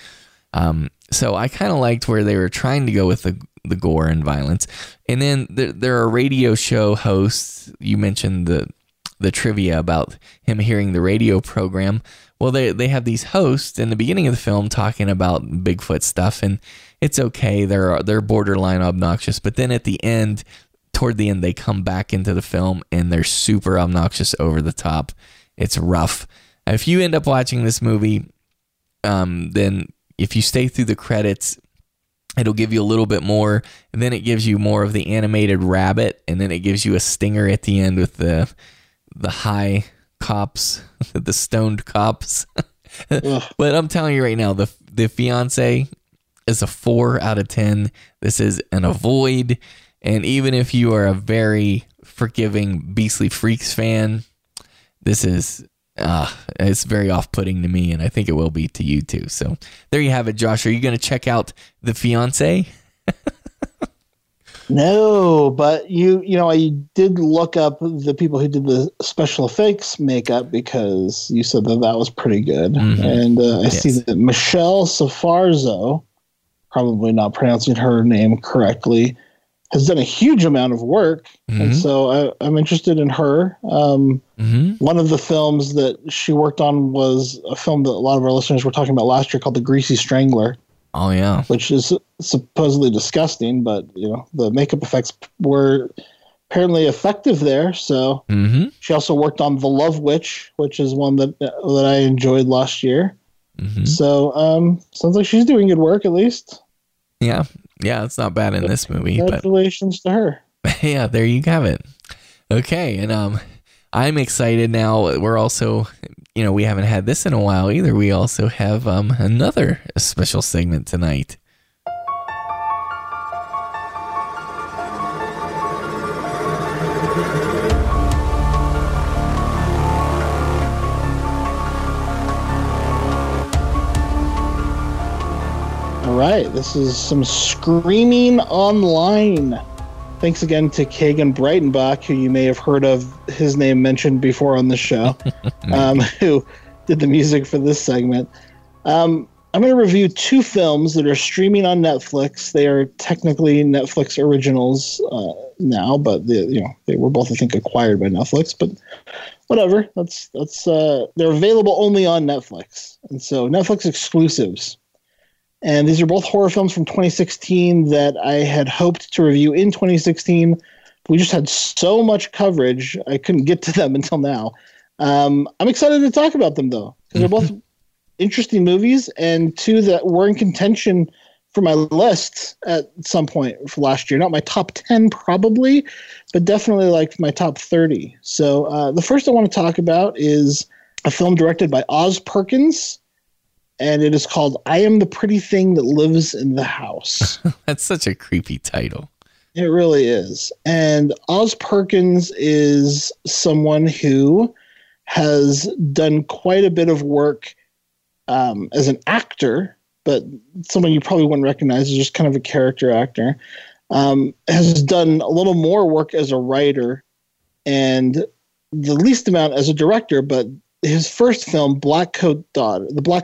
So I kind of liked where they were trying to go with the gore and violence. And then there are radio show hosts. You mentioned the trivia about him hearing the radio program. Well, they have these hosts in the beginning of the film talking about Bigfoot stuff, and it's okay. They're borderline obnoxious, but then at the end, toward the end, they come back into the film and they're super obnoxious, over the top. It's rough. If you end up watching this movie, then if you stay through the credits, it'll give you a little bit more, and then it gives you more of the animated rabbit, and then it gives you a stinger at the end with the high cops, the stoned cops. But I'm telling you right now, the fiance is a 4 out of 10. This is an avoid. And even if you are a very forgiving Beastly Freaks fan, this is it's very off-putting to me, and I think it will be to you too. So there you have it, Josh. Are you going to check out The Fiancé? No, but I did look up the people who did the special effects makeup, because you said that was pretty good. Mm-hmm. And I see that Michelle Sforza, probably not pronouncing her name correctly, has done a huge amount of work. Mm-hmm. And so I'm interested in her. One of the films that she worked on was a film that a lot of our listeners were talking about last year called The Greasy Strangler. Oh, yeah. Which is supposedly disgusting, but the makeup effects were apparently effective there. So she also worked on The Love Witch, which is one that I enjoyed last year. Mm-hmm. So sounds like she's doing good work, at least. Yeah, it's not bad in this movie. Congratulations to her. Yeah, there you have it. Okay, and I'm excited now. We're also, you know, we haven't had this in a while either. We also have another special segment tonight. All right, this is some Screaming Online. Thanks again to Kagan Breitenbach, who you may have heard of his name mentioned before on the show, who did the music for this segment. I'm going to review two films that are streaming on Netflix. They are technically Netflix originals now, but they were both, I think, acquired by Netflix. But whatever, that's they're available only on Netflix, and so Netflix exclusives. And these are both horror films from 2016 that I had hoped to review in 2016. We just had so much coverage, I couldn't get to them until now. I'm excited to talk about them, though, because they're both interesting movies, and two that were in contention for my list at some point for last year. Not my top 10, probably, but definitely like my top 30. So the first I want to talk about is a film directed by Oz Perkins, and it is called I Am the Pretty Thing That Lives in the House. That's such a creepy title. It really is. And Oz Perkins is someone who has done quite a bit of work as an actor, but someone you probably wouldn't recognize as just kind of a character actor. Has done a little more work as a writer and the least amount as a director, but his first film, The Black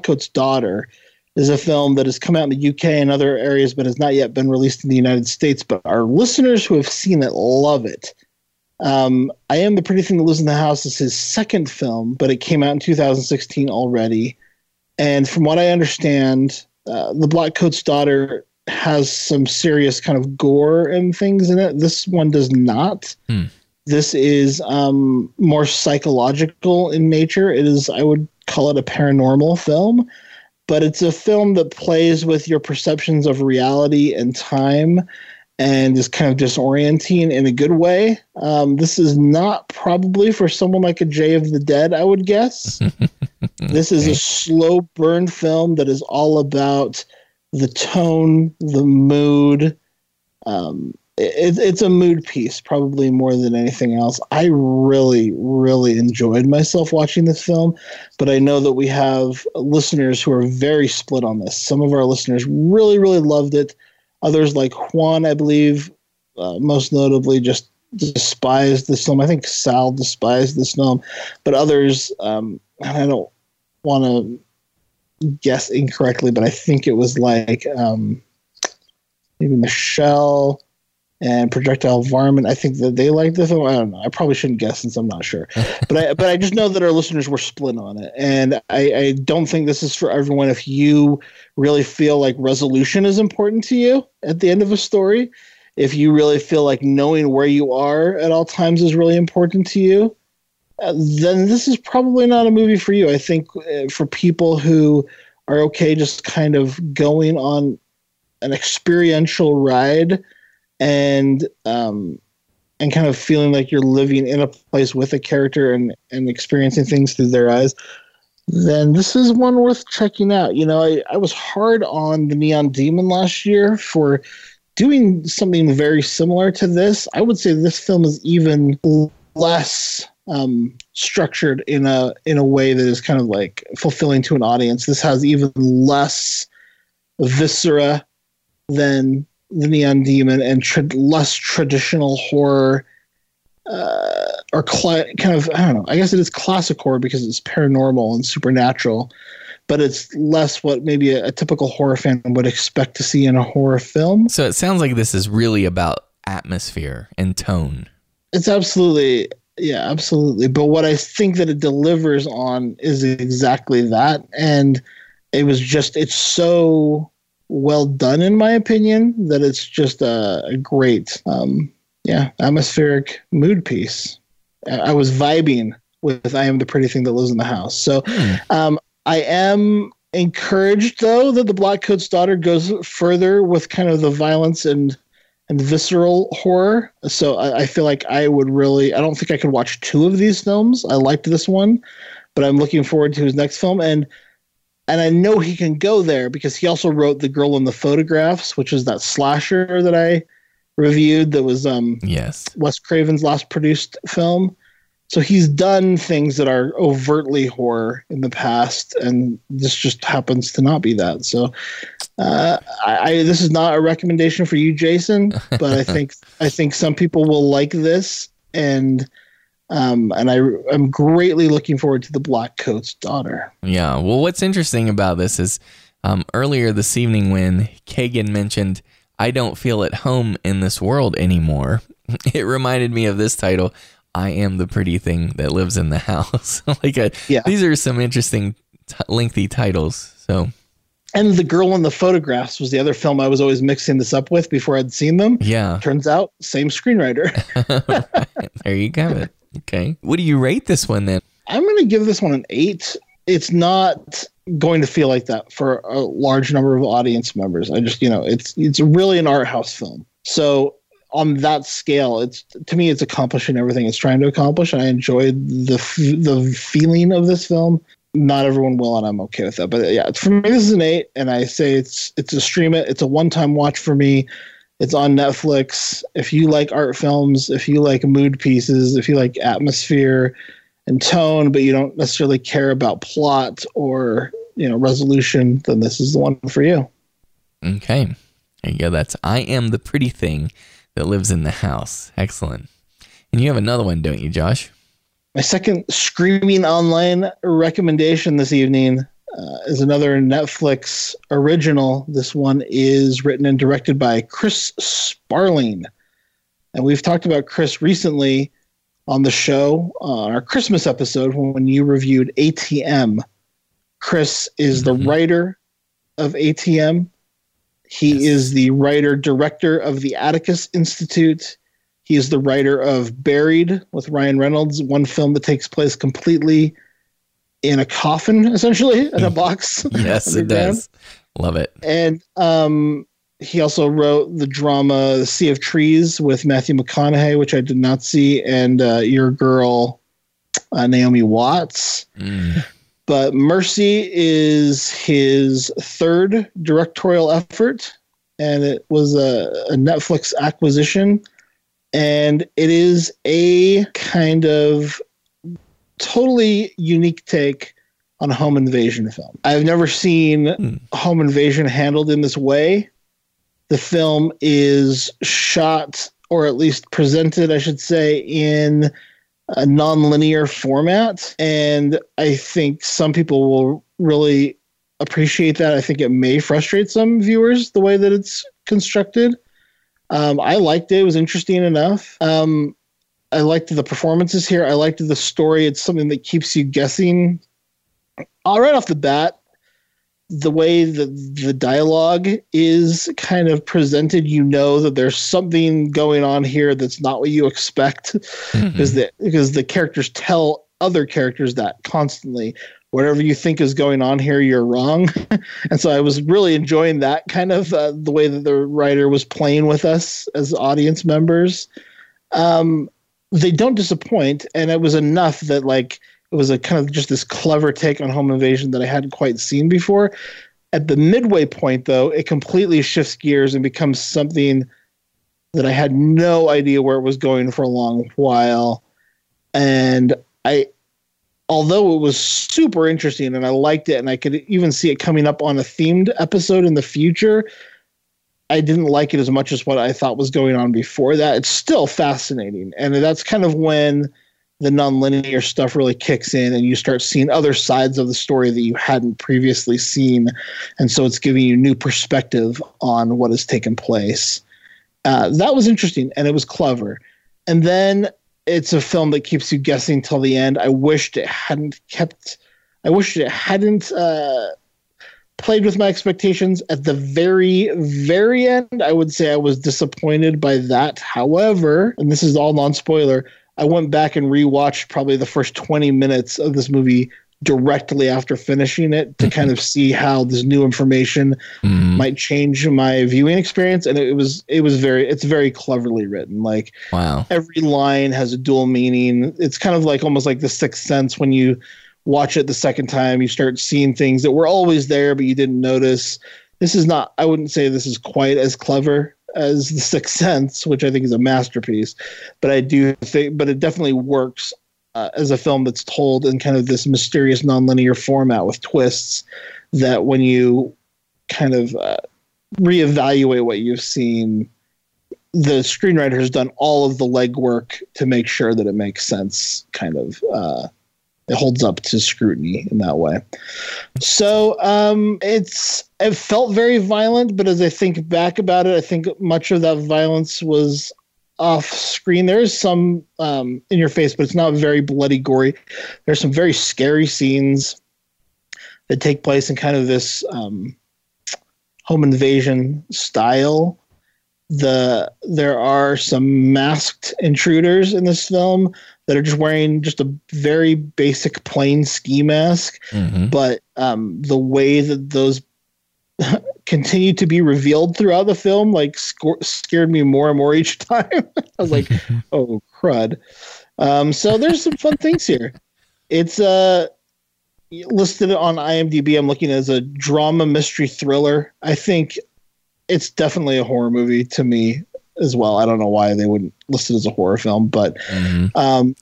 Coat's Daughter, is a film that has come out in the UK and other areas but has not yet been released in the United States. But our listeners who have seen it love it. I Am the Pretty Thing That Lives in the House is his second film, but it came out in 2016 already. And from what I understand, The Black Coat's Daughter has some serious kind of gore and things in it. This one does not. This is more psychological in nature. It is, I would call it a paranormal film, but it's a film that plays with your perceptions of reality and time and is kind of disorienting in a good way. This is not probably for someone like a Jay of the Dead, I would guess. This is a slow burn film that is all about the tone, the mood, it's a mood piece, probably more than anything else. I really, really enjoyed myself watching this film, but I know that we have listeners who are very split on this. Some of our listeners really, really loved it. Others, like Juan, I believe, most notably just despised this film. I think Sal despised this film, but others, and I don't want to guess incorrectly, but I think it was like maybe Michelle and Projectile Varmint. I think that they liked the film. I don't know. I probably shouldn't guess since I'm not sure. But I just know that our listeners were split on it. And I don't think this is for everyone. If you really feel like resolution is important to you at the end of a story, if you really feel like knowing where you are at all times is really important to you, then this is probably not a movie for you. I think for people who are okay just kind of going on an experiential ride and kind of feeling like you're living in a place with a character and experiencing things through their eyes, then this is one worth checking out. You know, I was hard on The Neon Demon last year for doing something very similar to this. I would say this film is even less structured in a way that is kind of like fulfilling to an audience. This has even less viscera than The Neon Demon and less traditional horror or kind of, I don't know, I guess it is classic horror because it's paranormal and supernatural, but it's less what maybe a typical horror fan would expect to see in a horror film. So it sounds like this is really about atmosphere and tone. It's absolutely, yeah, absolutely. But what I think that it delivers on is exactly that. And it was just, it's so well done, in my opinion, that it's just a great, atmospheric mood piece. I was vibing with I Am the Pretty Thing That Lives in the House. So I am encouraged, though, that The Black Coat's Daughter goes further with kind of the violence and and visceral horror. So I feel like I would really, I don't think I could watch two of these films. I liked this one, but I'm looking forward to his next film. And I know he can go there because he also wrote The Girl in the Photographs, which is that slasher that I reviewed that was yes, Wes Craven's last produced film. So he's done things that are overtly horror in the past, and this just happens to not be that. So this is not a recommendation for you, Jason, but I think some people will like this, and I'm greatly looking forward to The Black Coat's Daughter. Yeah, well, what's interesting about this is earlier this evening when Kagan mentioned, I don't feel at home in this world anymore, it reminded me of this title, I Am the Pretty Thing That Lives in the House. These are some interesting lengthy titles. So, and The Girl in the Photographs was the other film I was always mixing this up with before I'd seen them. Yeah. Turns out, same screenwriter. Right. There you go. Okay. What do you rate this one then? I'm going to give this one an 8. It's not going to feel like that for a large number of audience members. I just, it's really an art house film. So on that scale, it's, to me, it's accomplishing everything it's trying to accomplish. And I enjoyed the feeling of this film. Not everyone will, and I'm okay with that. But yeah, for me, this is an 8, and I say it's a stream it. It's a one-time watch for me. It's on Netflix. If you like art films, if you like mood pieces, if you like atmosphere and tone, but you don't necessarily care about plot or resolution, then this is the one for you. Okay. There you go. That's I Am the Pretty Thing That Lives in the House. Excellent. And you have another one, don't you, Josh? My second Screaming Online recommendation this evening is another Netflix original. This one is written and directed by Chris Sparling. And we've talked about Chris recently on the show, on our Christmas episode when you reviewed ATM. Chris is the writer of ATM. He is the writer-director of the Atticus Institute. He is the writer of Buried with Ryan Reynolds, one film that takes place completely in a coffin, essentially, in a box. Yes, it does. Love it. And he also wrote the drama The Sea of Trees with Matthew McConaughey, which I did not see, and your girl, Naomi Watts. Mm. But Mercy is his third directorial effort, and it was a Netflix acquisition. And it is a kind of totally unique take on a home invasion film. I've never seen home invasion handled in this way. The film is shot, or at least presented, I should say, in a nonlinear format, and I think some people will really appreciate that. I think it may frustrate some viewers the way that it's constructed. I liked it. It was interesting enough. I liked the performances here. I liked the story. It's something that keeps you guessing. Right off the bat, the way that the dialogue is kind of presented, that there's something going on here that's not what you expect, because the characters tell other characters that constantly. Whatever you think is going on here, you're wrong. And so I was really enjoying that kind of the way that the writer was playing with us as audience members. They don't disappoint, and it was enough that it was a kind of just this clever take on home invasion that I hadn't quite seen before. At the midway point, though, it completely shifts gears and becomes something that I had no idea where it was going for a long while. And although it was super interesting and I liked it, and I could even see it coming up on a themed episode in the future, I didn't like it as much as what I thought was going on before that. It's still fascinating. And that's kind of when the nonlinear stuff really kicks in and you start seeing other sides of the story that you hadn't previously seen. And so it's giving you new perspective on what has taken place. That was interesting, and it was clever. And then it's a film that keeps you guessing till the end. I wished it hadn't played with my expectations at the very, very end. I would say I was disappointed by that. However, and this is all non-spoiler, I went back and rewatched probably the first 20 minutes of this movie directly after finishing it to kind of see how this new information might change my viewing experience. And it's very cleverly written. Like, wow, every line has a dual meaning. It's kind of like almost like The Sixth Sense. When you watch it the second time, you start seeing things that were always there, but you didn't notice. This is not, I wouldn't say this is quite as clever as The Sixth Sense, which I think is a masterpiece, but I do think, but it definitely works as a film that's told in kind of this mysterious nonlinear format with twists that when you kind of reevaluate what you've seen, the screenwriter has done all of the legwork to make sure that it makes sense. Kind of it holds up to scrutiny in that way. So it felt very violent, but as I think back about it, I think much of that violence was off screen. There is some in your face, but it's not very bloody gory. There's some very scary scenes that take place in kind of this home invasion style. There are some masked intruders in this film that are just wearing just a very basic plain ski mask, but the way that those continue to be revealed throughout the film, like, scared me more and more each time. I was like, oh crud. So there's some fun things here. It's listed on IMDb. I'm looking as a drama, mystery, thriller. I think it's definitely a horror movie to me as well. I don't know why they wouldn't list it as a horror film, but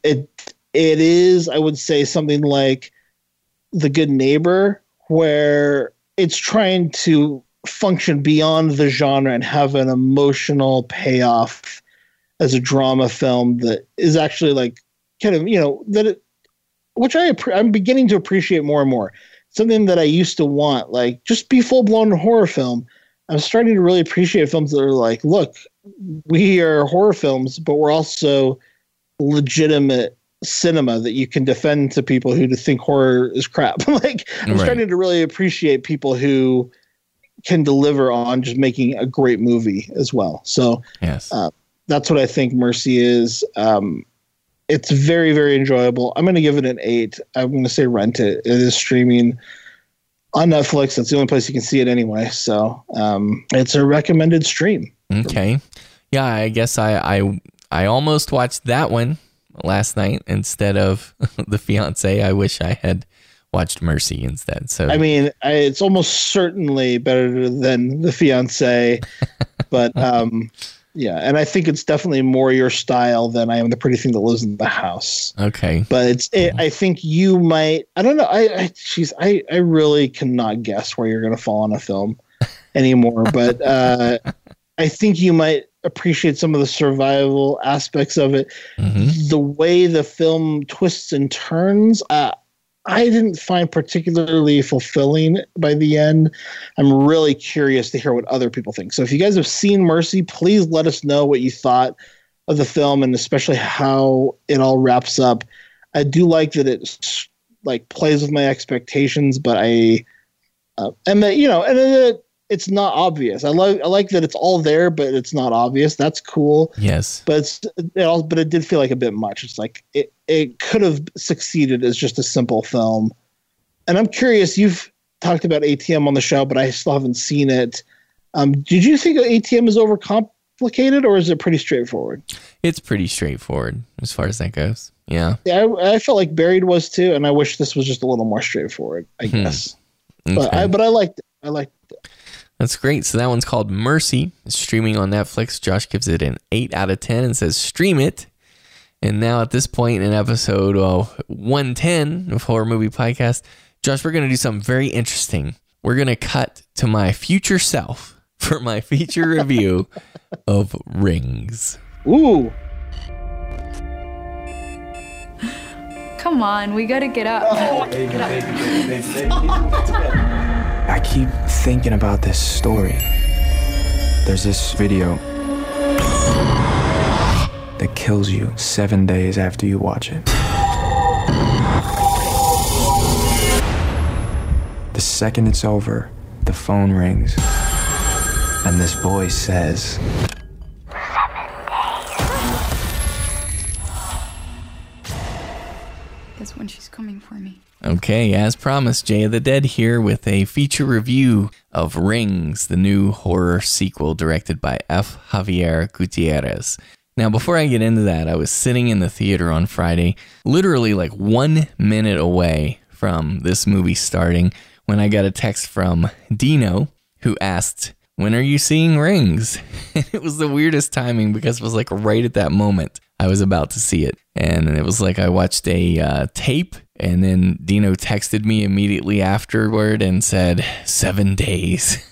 it is, I would say, something like The Good Neighbor, where it's trying to function beyond the genre and have an emotional payoff as a drama film that is actually like kind of, you know, that it, which I'm beginning to appreciate more and more. Something that I used to want, like, just be full blown horror film. I'm starting to really appreciate films that are like, look, we are horror films, but we're also legitimate cinema that you can defend to people who think horror is crap. Like, I'm starting to really appreciate people who can deliver on just making a great movie as well. So yes, that's what I think Mercy is. It's very, very enjoyable. I'm going to give it an 8. I'm going to say rent it. It is streaming on Netflix. That's the only place you can see it anyway. So it's a recommended stream. Okay. Yeah, I guess I almost watched that one last night instead of The Fiance. I wish I had watched Mercy instead. So I mean, it's almost certainly better than The Fiance, but yeah, and I think it's definitely more your style than I Am the Pretty Thing That Lives in the House. Okay, but I think you might. I don't know. I really cannot guess where you're going to fall on a film anymore. But I think you might appreciate some of the survival aspects of it. The way the film twists and turns, I didn't find particularly fulfilling by the end. I'm really curious to hear what other people think. So if you guys have seen Mercy, please let us know what you thought of the film and especially how it all wraps up. I do like that it like plays with my expectations, but it's not obvious. I like that it's all there, but it's not obvious. That's cool. Yes, but it did feel like a bit much. It's like it could have succeeded as just a simple film. And I'm curious. You've talked about ATM on the show, but I still haven't seen it. Did you think ATM is overcomplicated, or is it pretty straightforward? It's pretty straightforward as far as that goes. Yeah. I felt like Buried was too, and I wish this was just a little more straightforward, I guess. Okay. But I liked it. That's great. So that one's called Mercy. It's streaming on Netflix. Josh gives it an 8 out of 10 and says stream it. And now at this point in episode 110 of Horror Movie Podcast, Josh, we're going to do something very interesting. We're going to cut to my future self for my feature review of Rings. Ooh. Come on, we got to get up. Oh, get up. Baby. I keep thinking about this story. There's this video that kills you 7 days after you watch it. The second it's over, the phone rings, and this voice says, 7 days. That's when she's coming for me. Okay, as promised, Jay of the Dead here with a feature review of Rings, the new horror sequel directed by F. Javier Gutierrez. Now, before I get into that, I was sitting in the theater on Friday, literally like 1 minute away from this movie starting, when I got a text from Dino, who asked, "When are you seeing Rings?" And it was the weirdest timing because it was like right at that moment I was about to see it. And it was like I watched a tape, and then Dino texted me immediately afterward and said, 7 days.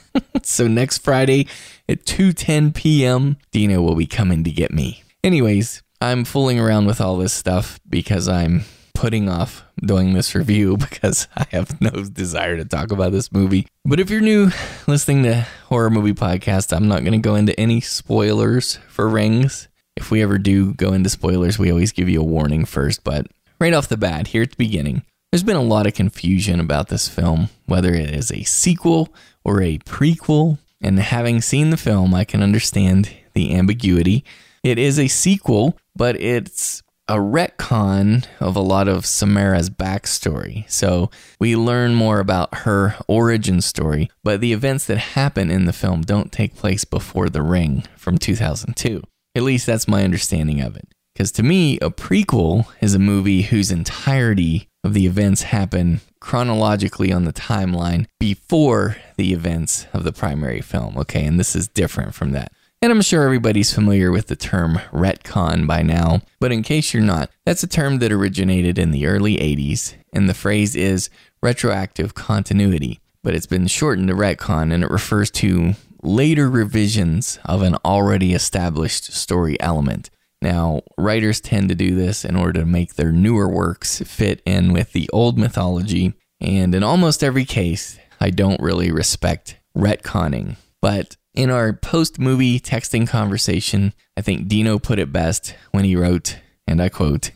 So next Friday at 2:10 p.m., Dino will be coming to get me. Anyways, I'm fooling around with all this stuff because I'm putting off doing this review because I have no desire to talk about this movie. But if you're new listening to Horror Movie Podcast, I'm not going to go into any spoilers for Rings. If we ever do go into spoilers, we always give you a warning first. But right off the bat, here at the beginning, there's been a lot of confusion about this film, whether it is a sequel or a prequel. And having seen the film, I can understand the ambiguity. It is a sequel, but it's a retcon of a lot of Samara's backstory. So we learn more about her origin story, but the events that happen in the film don't take place before The Ring from 2002. At least that's my understanding of it. Because to me, a prequel is a movie whose entirety of the events happen chronologically on the timeline before the events of the primary film. Okay, and this is different from that. And I'm sure everybody's familiar with the term retcon by now, but in case you're not, that's a term that originated in the early 80s, and the phrase is retroactive continuity, but it's been shortened to retcon, and it refers to later revisions of an already established story element. Now, writers tend to do this in order to make their newer works fit in with the old mythology, and in almost every case, I don't really respect retconning. But in our post-movie texting conversation, I think Dino put it best when he wrote, and I quote,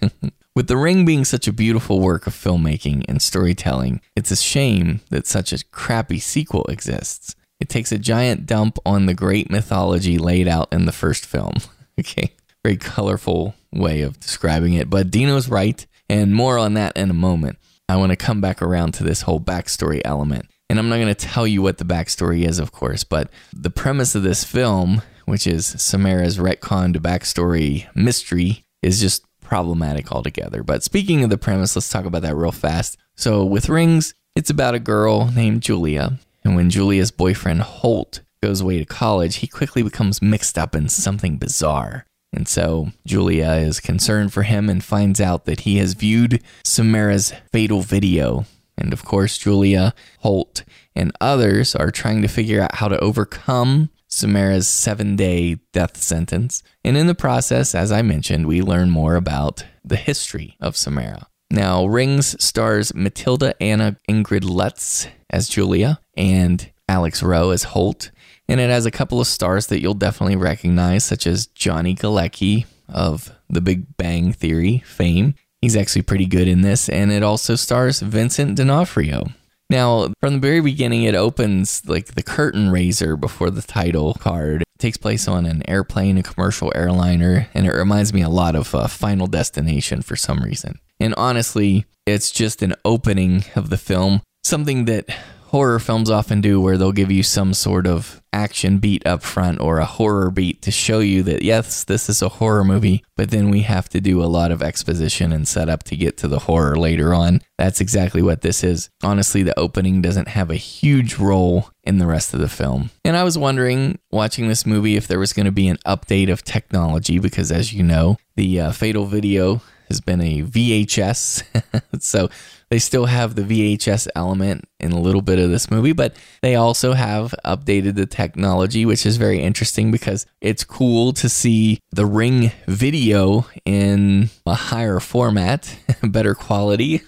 "With The Ring being such a beautiful work of filmmaking and storytelling, it's a shame that such a crappy sequel exists. It takes a giant dump on the great mythology laid out in the first film." Okay, very colorful way of describing it, but Dino's right, and more on that in a moment. I want to come back around to this whole backstory element, and I'm not going to tell you what the backstory is, of course, but the premise of this film, which is Samara's retconned backstory mystery, is just problematic altogether. But speaking of the premise, let's talk about that real fast. So with Rings, it's about a girl named Julia. And when Julia's boyfriend, Holt, goes away to college, he quickly becomes mixed up in something bizarre. And so Julia is concerned for him and finds out that he has viewed Samara's fatal video. And of course, Julia, Holt, and others are trying to figure out how to overcome Samara's 7-day death sentence. And in the process, as I mentioned, we learn more about the history of Samara. Now, Rings stars Matilda Anna Ingrid Lutz as Julia and Alex Rowe as Holt. And it has a couple of stars that you'll definitely recognize, such as Johnny Galecki of The Big Bang Theory fame. He's actually pretty good in this. And it also stars Vincent D'Onofrio. Now, from the very beginning, it opens like the curtain raiser before the title card. It takes place on an airplane, a commercial airliner, and it reminds me a lot of Final Destination for some reason. And honestly, it's just an opening of the film, something that horror films often do where they'll give you some sort of action beat up front or a horror beat to show you that, yes, this is a horror movie, but then we have to do a lot of exposition and setup to get to the horror later on. That's exactly what this is. Honestly, the opening doesn't have a huge role in the rest of the film. And I was wondering, watching this movie, if there was going to be an update of technology because, as you know, the Fatal Video has been a VHS, so they still have the VHS element in a little bit of this movie, but they also have updated the technology, which is very interesting because it's cool to see the Ring video in a higher format, better quality.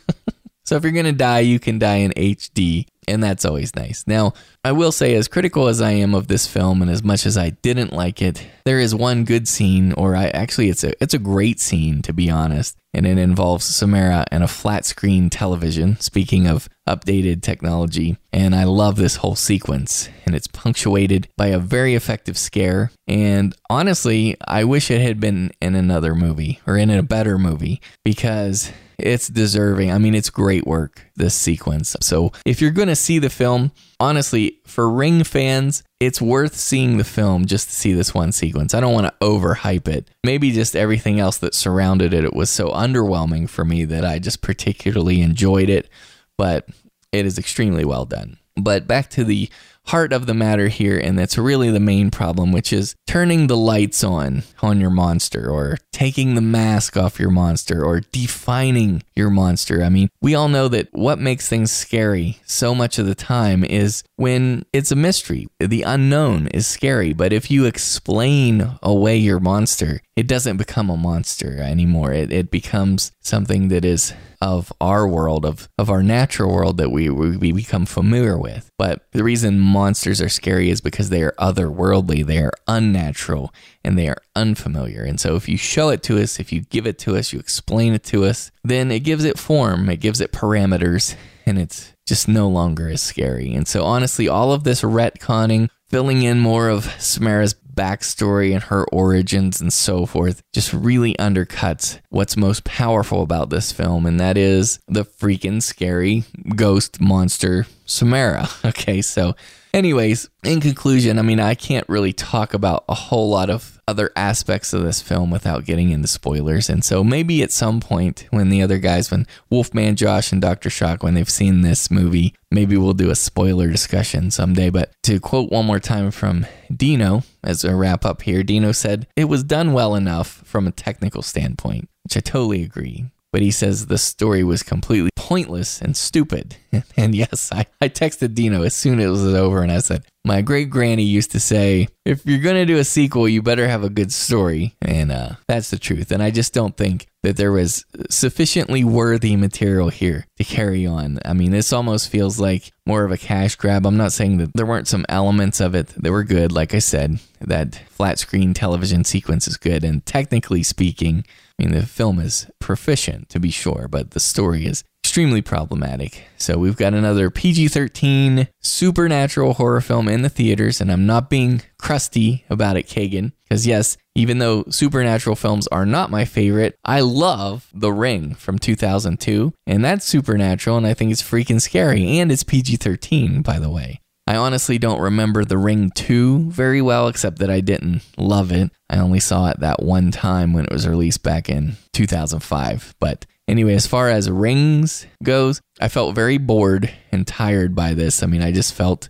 So if you're going to die, you can die in HD, and that's always nice. Now, I will say, as critical as I am of this film and as much as I didn't like it, there is one good scene, or it's a great scene, to be honest, and it involves Samara and a flat screen television, speaking of updated technology, and I love this whole sequence, and it's punctuated by a very effective scare, and honestly, I wish it had been in another movie, or in a better movie, because It's deserving. I mean, it's great work, this sequence. So if you're going to see the film, honestly, for Ring fans, it's worth seeing the film just to see this one sequence. I don't want to overhype it. Maybe just everything else that surrounded it, it was so underwhelming for me that I just particularly enjoyed it. But it is extremely well done. But back to the heart of the matter here, and that's really the main problem, which is turning the lights on your monster, or taking the mask off your monster, or defining your monster. I mean, we all know that what makes things scary so much of the time is when it's a mystery. The unknown is scary, but if you explain away your monster, it doesn't become a monster anymore. It becomes something that is of our world, of our natural world that we become familiar with. But the reason monsters are scary is because they are otherworldly, they are unnatural, and they are unfamiliar. And so if you show it to us, if you give it to us, you explain it to us, then it gives it form, it gives it parameters, and it's just no longer as scary. And so honestly, all of this retconning, filling in more of Samara's backstory and her origins and so forth, just really undercuts what's most powerful about this film, and that is the freaking scary ghost monster Samara. Okay, so anyways, in conclusion, I mean, I can't really talk about a whole lot of other aspects of this film without getting into spoilers, and so maybe at some point when the other guys, when Wolfman Josh and Dr. Shock, when they've seen this movie, maybe we'll do a spoiler discussion someday. But to quote one more time from Dino, as a wrap up here, Dino said, "It was done well enough from a technical standpoint," which I totally agree. But he says the story was completely pointless and stupid. And yes, I texted Dino as soon as it was over and I said, my great granny used to say, if you're going to do a sequel, you better have a good story. And that's the truth. And I just don't think that there was sufficiently worthy material here to carry on. I mean, this almost feels like more of a cash grab. I'm not saying that there weren't some elements of it that were good. Like I said, that flat screen television sequence is good. And technically speaking, I mean, the film is proficient, to be sure, but the story is extremely problematic. So we've got another PG-13 supernatural horror film in the theaters, and I'm not being crusty about it, Kagan, because yes, even though supernatural films are not my favorite, I love The Ring from 2002, and that's supernatural, and I think it's freaking scary, and it's PG-13, by the way. I honestly don't remember The Ring 2 very well, except that I didn't love it. I only saw it that one time when it was released back in 2005. But anyway, as far as Rings goes, I felt very bored and tired by this. I mean, I just felt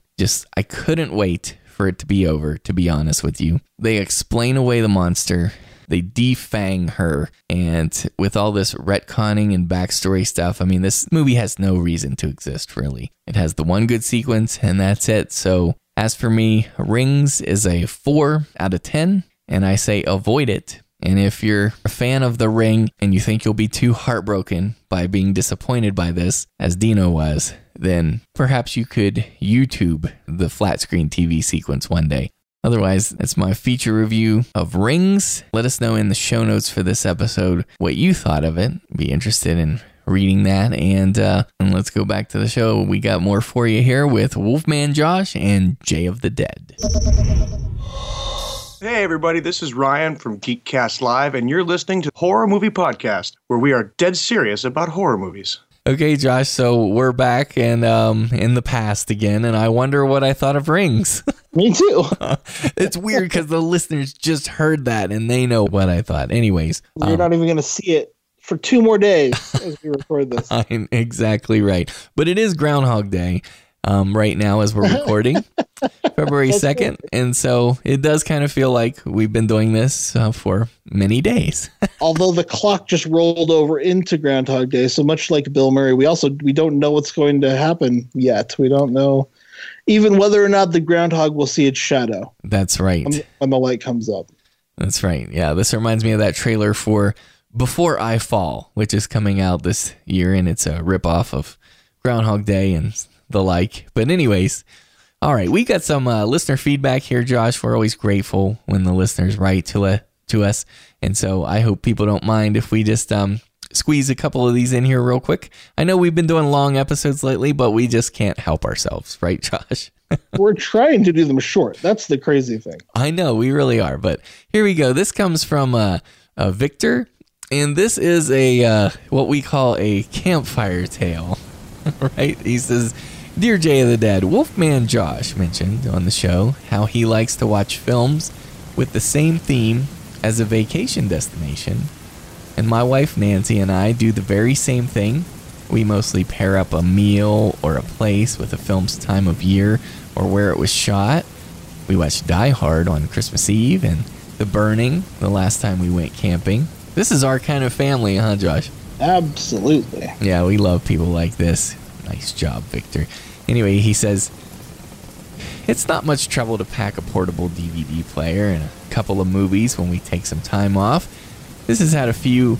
I couldn't wait for it to be over, to be honest with you. They explain away the monster. They defang her, and with all this retconning and backstory stuff, I mean, this movie has no reason to exist, really. It has the one good sequence, and that's it. So as for me, Rings is a 4 out of 10, and I say avoid it. And if you're a fan of The Ring and you think you'll be too heartbroken by being disappointed by this, as Dino was, then perhaps you could YouTube the flat screen TV sequence one day. Otherwise, that's my feature review of Rings. Let us know in the show notes for this episode what you thought of it. Be interested in reading that. And let's go back to the show. We got more for you here with Wolfman Josh and Jay of the Dead. Hey, everybody. This is Ryan from Geekcast Live, and you're listening to Horror Movie Podcast, where we are dead serious about horror movies. Okay, Josh, so we're back and in the past again, and I wonder what I thought of Rings. Me too. It's weird because the listeners just heard that, and they know what I thought. Anyways. You're not even going to see it for 2 more days as we record this. I'm exactly right. But it is Groundhog Day right now as we're recording, February 2nd, and so it does kind of feel like we've been doing this for many days. Although the clock just rolled over into Groundhog Day, so much like Bill Murray, we don't know what's going to happen yet. We don't know even whether or not the groundhog will see its shadow. That's right. When the light comes up. That's right. Yeah, this reminds me of that trailer for Before I Fall, which is coming out this year, and it's a ripoff of Groundhog Day and the like. But anyways, all right, we got some listener feedback here, Josh. We're always grateful when the listeners write to us, and so I hope people don't mind if we just squeeze a couple of these in here real quick. I know we've been doing long episodes lately, but we just can't help ourselves, right, Josh? We're trying to do them short. That's the crazy thing. I know, we really are. But here we go. This comes from Victor. And this is a what we call a campfire tale, right? He says, "Dear Jay of the Dead, Wolfman Josh mentioned on the show how he likes to watch films with the same theme as a vacation destination. And my wife Nancy and I do the very same thing. We mostly pair up a meal or a place with a film's time of year or where it was shot. We watched Die Hard on Christmas Eve and The Burning the last time we went camping." This is our kind of family, huh, Josh? Absolutely. Yeah, we love people like this. Nice job, Victor. Anyway, he says, "It's not much trouble to pack a portable DVD player and a couple of movies when we take some time off. This has had a few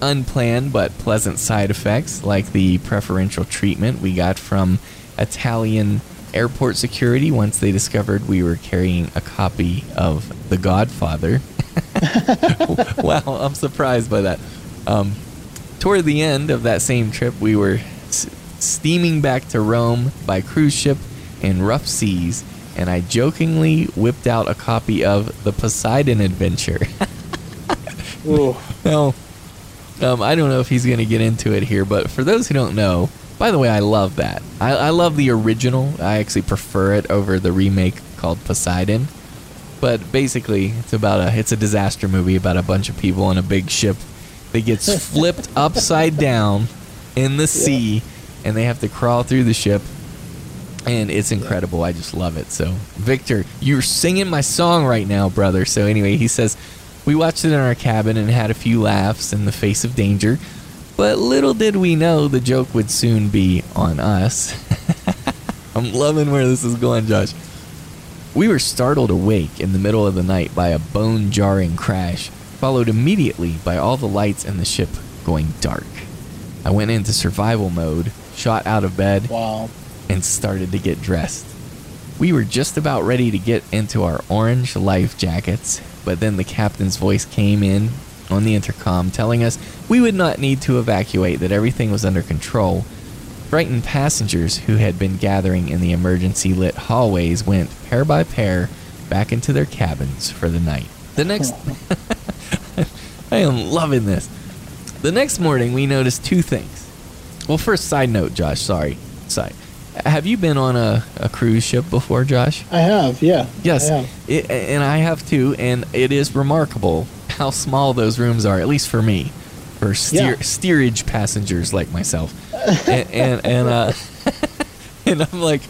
unplanned but pleasant side effects, like the preferential treatment we got from Italian airport security once they discovered we were carrying a copy of The Godfather." Wow, I'm surprised by that. Toward the end of that same trip, we were steaming back to Rome by cruise ship in rough seas, and I jokingly whipped out a copy of The Poseidon Adventure. Now, I don't know if he's going to get into it here, but for those who don't know, by the way, I love that. I love the original. I actually prefer it over the remake called Poseidon. But basically, it's a disaster movie about a bunch of people on a big ship that gets flipped upside down in the sea, and they have to crawl through the ship, and it's incredible. I just love it. So, Victor, you're singing my song right now, brother. So anyway, he says, "We watched it in our cabin and had a few laughs in the face of danger, but little did we know the joke would soon be on us." I'm loving where this is going, Josh. "We were startled awake in the middle of the night by a bone-jarring crash, followed immediately by all the lights in the ship going dark. I went into survival mode, shot out of bed, and started to get dressed. We were just about ready to get into our orange life jackets, but then the captain's voice came in on the intercom telling us we would not need to evacuate, that everything was under control. Frightened passengers who had been gathering in the emergency lit hallways went pair by pair back into their cabins for the night. I am loving this. The next morning, we noticed two things." Well, first, side note, Josh, sorry. Have you been on a cruise ship before, Josh? I have, yeah. Yes, I have. And I have too, and it is remarkable how small those rooms are, at least for me, for steerage passengers like myself. And I'm like,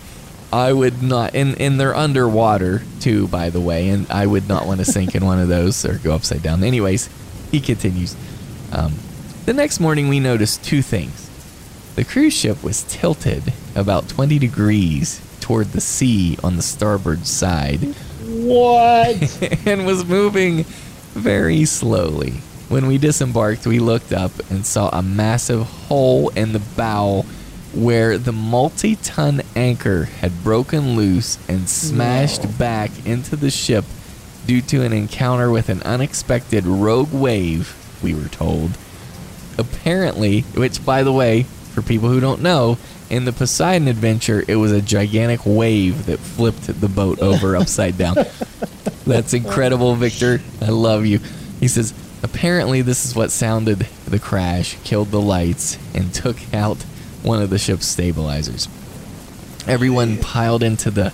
I would not, and they're underwater too, by the way, and I would not want to sink in one of those or go upside down. Anyways, he continues. "The next morning, we noticed two things. The cruise ship was tilted about 20 degrees toward the sea on the starboard side. What? And was moving very slowly. When we disembarked, we looked up and saw a massive hole in the bow where the multi-ton anchor had broken loose and smashed back into the ship due to an encounter with an unexpected rogue wave, we were told. Apparently," which, by the way, for people who don't know, in the Poseidon Adventure, it was a gigantic wave that flipped the boat over upside down. That's incredible, Victor. I love you. He says, "Apparently this is what sounded the crash, killed the lights, and took out one of the ship's stabilizers. Everyone piled into the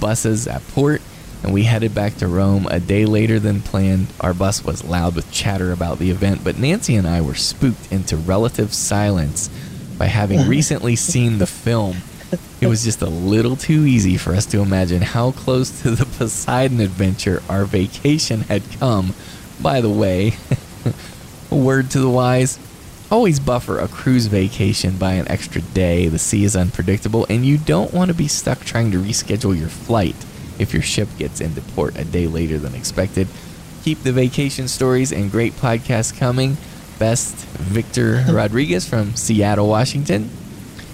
buses at port, and we headed back to Rome a day later than planned. Our bus was loud with chatter about the event, but Nancy and I were spooked into relative silence by having recently seen the film. It was just a little too easy for us to imagine how close to the Poseidon Adventure our vacation had come. By the way, a word to the wise, always buffer a cruise vacation by an extra day. The sea is unpredictable, and you don't want to be stuck trying to reschedule your flight if your ship gets into port a day later than expected. Keep the vacation stories and great podcasts coming. Best, Victor Rodriguez from Seattle, Washington."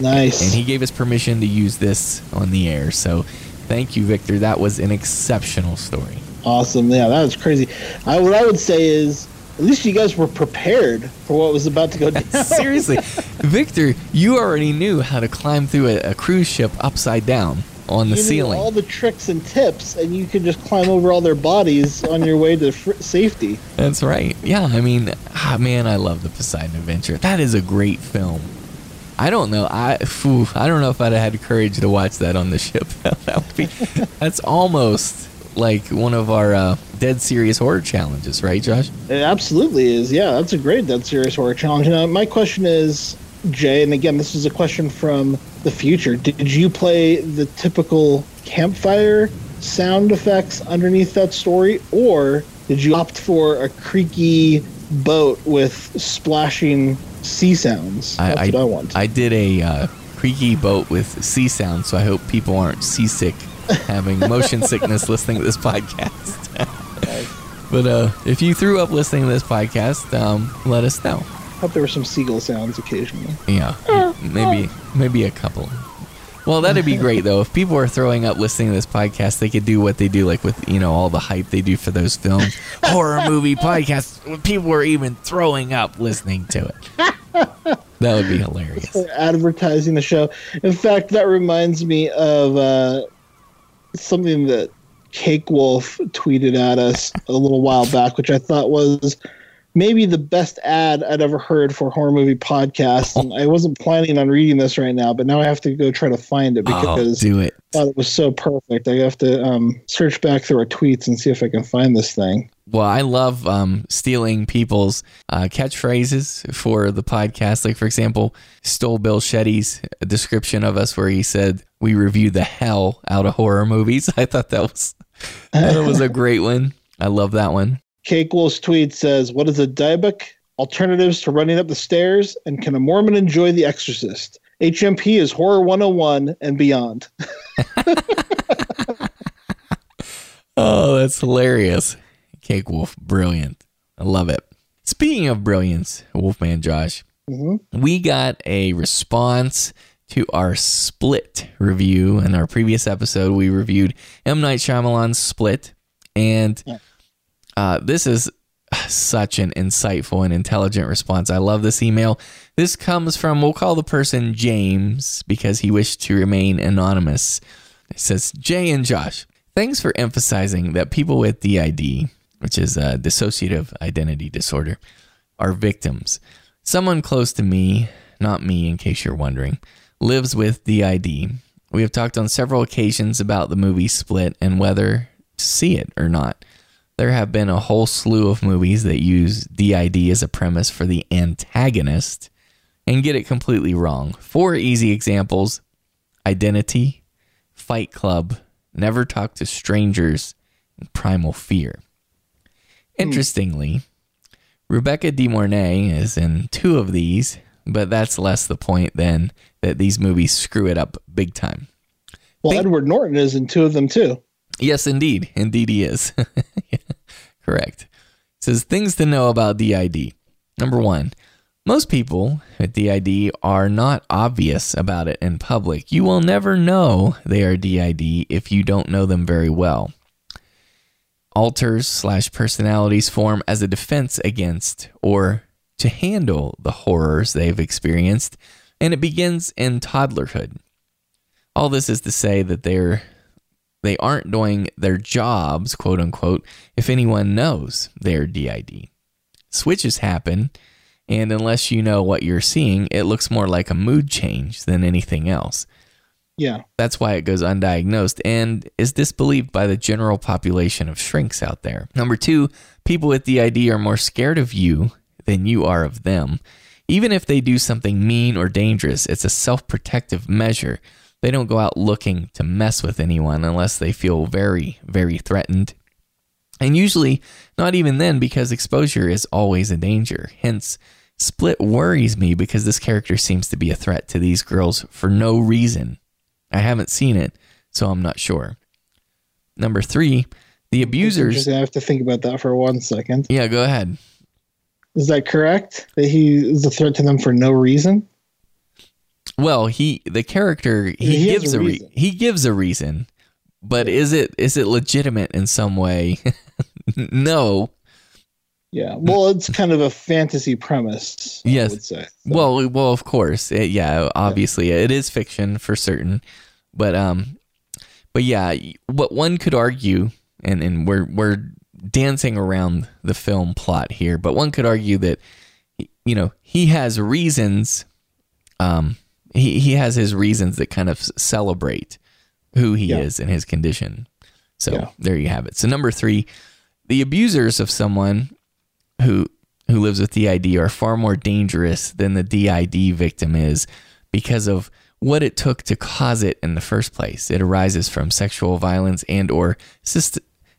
Nice. And he gave us permission to use this on the air. So thank you, Victor. That was an exceptional story. Awesome. Yeah, that was crazy. What I would say is, at least you guys were prepared for what was about to go down. Seriously. Victor, you already knew how to climb through a cruise ship upside down. on the ceiling. All the tricks and tips, and you can just climb over all their bodies on your way to safety. That's right. Yeah, I mean, man, I love The Poseidon Adventure. That is a great film. I don't know. I don't know if I'd have had courage to watch that on the ship. That's almost like one of our Dead Serious Horror Challenges, right, Josh? It absolutely is. Yeah, that's a great Dead Serious Horror Challenge. Now, my question is, Jay, and again, this is a question from the future. Did you play the typical campfire sound effects underneath that story, or did you opt for a creaky boat with splashing sea sounds? That's what I want. I did a creaky boat with sea sounds, so I hope people aren't seasick having motion sickness listening to this podcast. But if you threw up listening to this podcast, let us know. I hope there were some seagull sounds occasionally. Yeah, maybe a couple. Well, that'd be great, though. If people are throwing up listening to this podcast, they could do what they do, like with, all the hype they do for those films. Horror movie podcasts, when people are even throwing up listening to it. That would be hilarious. They're advertising the show. In fact, that reminds me of something that Cake Wolf tweeted at us a little while back, which I thought was maybe the best ad I'd ever heard for a horror movie podcast. And I wasn't planning on reading this right now, but now I have to go try to find it because I thought it was so perfect. I have to search back through our tweets and see if I can find this thing. Well, I love stealing people's catchphrases for the podcast. Like, for example, stole Bill Shetty's description of us where he said, we review the hell out of horror movies. I thought that was, a great one. I love that one. Cake Wolf's tweet says, what is a dieback? Alternatives to running up the stairs, and can a Mormon enjoy The Exorcist? HMP is Horror 101 and beyond. Oh, that's hilarious. Cake Wolf, brilliant. I love it. Speaking of brilliance, Wolfman Josh, we got a response to our Split review. In our previous episode, we reviewed M. Night Shyamalan's Split, and this is such an insightful and intelligent response. I love this email. This comes from, we'll call the person James because he wished to remain anonymous. It says, Jay and Josh, thanks for emphasizing that people with DID, which is a dissociative identity disorder, are victims. Someone close to me, not me in case you're wondering, lives with DID. We have talked on several occasions about the movie Split and whether to see it or not. There have been a whole slew of movies that use DID as a premise for the antagonist and get it completely wrong. 4 easy examples: Identity, Fight Club, Never Talk to Strangers, and Primal Fear. Interestingly, Rebecca De Mornay is in 2 of these, but that's less the point than that these movies screw it up big time. Well, Edward Norton is in 2 of them too. Yes, indeed. Indeed he is. Yeah, correct. It says, things to know about DID. Number 1, most people with DID are not obvious about it in public. You will never know they are DID if you don't know them very well. Alters/personalities form as a defense against or to handle the horrors they've experienced, and it begins in toddlerhood. All this is to say that they aren't doing their jobs, quote unquote, if anyone knows they're DID. Switches happen, and unless you know what you're seeing, it looks more like a mood change than anything else. Yeah. That's why it goes undiagnosed and is disbelieved by the general population of shrinks out there. Number 2, people with DID are more scared of you than you are of them. Even if they do something mean or dangerous, it's a self-protective measure. They don't go out looking to mess with anyone unless they feel very, very threatened. And usually, not even then, because exposure is always a danger. Hence, Split worries me because this character seems to be a threat to these girls for no reason. I haven't seen it, so I'm not sure. Number 3, the abusers... I have to think about that for 1 second. Yeah, go ahead. Is that correct? That he is a threat to them for no reason? Well, the character gives a reason, but is it legitimate in some way? No. Yeah. Well, it's kind of a fantasy premise. Yes. I would say, so. Well, of course. It is fiction for certain, but But yeah, what one could argue, and we're dancing around the film plot here, but one could argue that, you know, he has reasons, he has his reasons that kind of celebrate who he is and his condition. So there you have it. So number 3, the abusers of someone who lives with DID are far more dangerous than the DID victim is because of what it took to cause it in the first place. It arises from sexual violence and or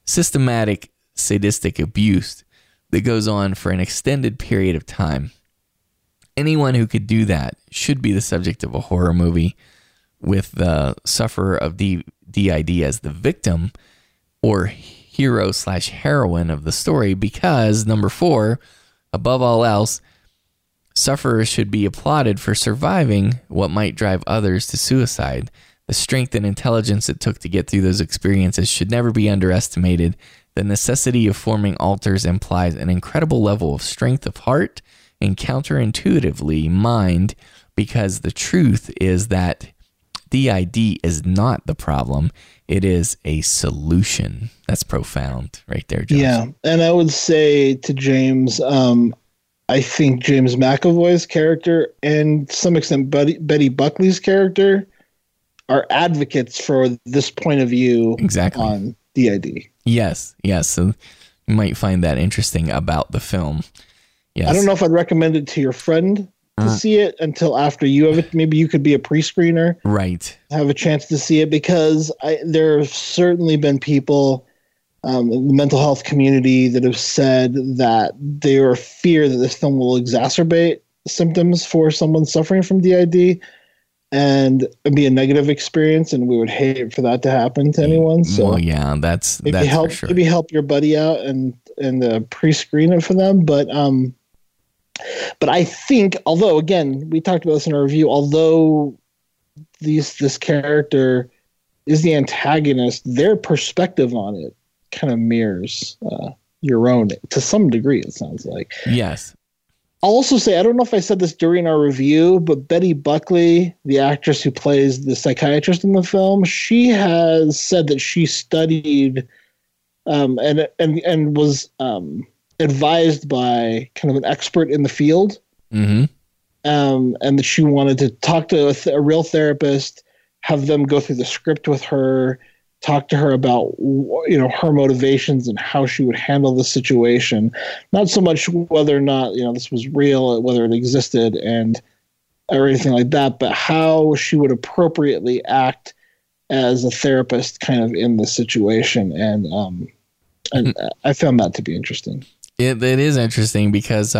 systematic sadistic abuse that goes on for an extended period of time. Anyone who could do that should be the subject of a horror movie with the sufferer of DID as the victim or hero/heroine of the story, because number 4, above all else, sufferers should be applauded for surviving what might drive others to suicide. The strength and intelligence it took to get through those experiences should never be underestimated. The necessity of forming altars implies an incredible level of strength of heart and counterintuitively mind, because the truth is that DID is not the problem. It is a solution. That's profound right there, Josh. Yeah, and I would say to James, I think James McAvoy's character and to some extent Betty Buckley's character are advocates for this point of view on DID. Yes. So you might find that interesting about the film. Yes. I don't know if I'd recommend it to your friend to see it until after you have it. Maybe you could be a pre-screener, right? Have a chance to see it, because there have certainly been people in the mental health community that have said that they are fear that this film will exacerbate symptoms for someone suffering from DID and it'd be a negative experience, and we would hate for that to happen to anyone. So maybe help your buddy out and pre-screen it for them, But I think, although, again, we talked about this in our review, although this character is the antagonist, their perspective on it kind of mirrors your own to some degree, it sounds like. Yes. I'll also say, I don't know if I said this during our review, but Betty Buckley, the actress who plays the psychiatrist in the film, she has said that she studied and was... advised by kind of an expert in the field, and that she wanted to talk to a real therapist, have them go through the script with her, talk to her about, you know, her motivations and how she would handle the situation. Not so much whether or not, you know, this was real, whether it existed and or anything like that, but how she would appropriately act as a therapist kind of in the situation. And I found that to be interesting. It is interesting because,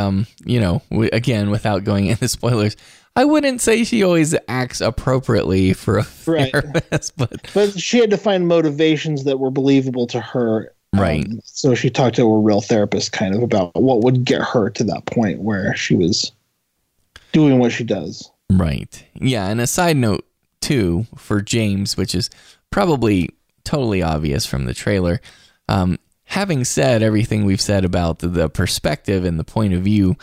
you know, again, without going into spoilers, I wouldn't say she always acts appropriately for a therapist. Right. But she had to find motivations that were believable to her. Right. So she talked to a real therapist kind of about what would get her to that point where she was doing what she does. Right. Yeah. And a side note, too, for James, which is probably totally obvious from the trailer, having said everything we've said about the perspective and the point of view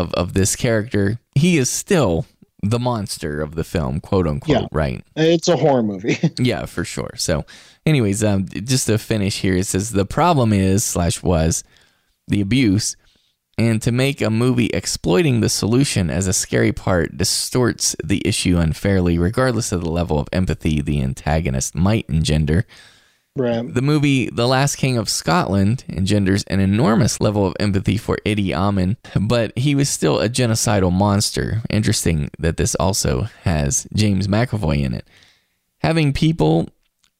of this character, he is still the monster of the film, quote unquote, right? It's a horror movie. Yeah, for sure. So anyways, just to finish here, it says the problem is /was the abuse, and to make a movie exploiting the solution as a scary part distorts the issue unfairly, regardless of the level of empathy the antagonist might engender. Right. The movie The Last King of Scotland engenders an enormous level of empathy for Idi Amin, but he was still a genocidal monster. Interesting that this also has James McAvoy in it. Having people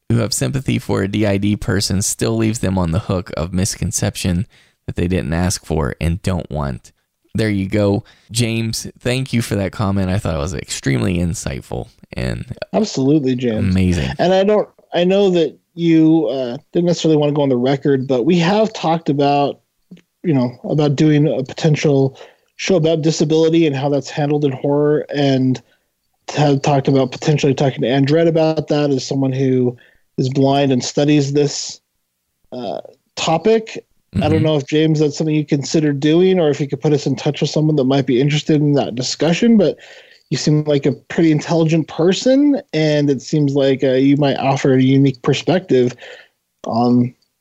who have sympathy for a DID person still leaves them on the hook of misconception that they didn't ask for and don't want. There you go, James. Thank you for that comment. I thought it was extremely insightful and absolutely, James, amazing. And I know that you didn't necessarily want to go on the record, but we have talked about, you know, about doing a potential show about disability and how that's handled in horror, and have talked about potentially talking to Andrette about that as someone who is blind and studies this topic. Mm-hmm. I don't know if, James, that's something you consider doing, or if you could put us in touch with someone that might be interested in that discussion, but you seem like a pretty intelligent person, and it seems like you might offer a unique perspective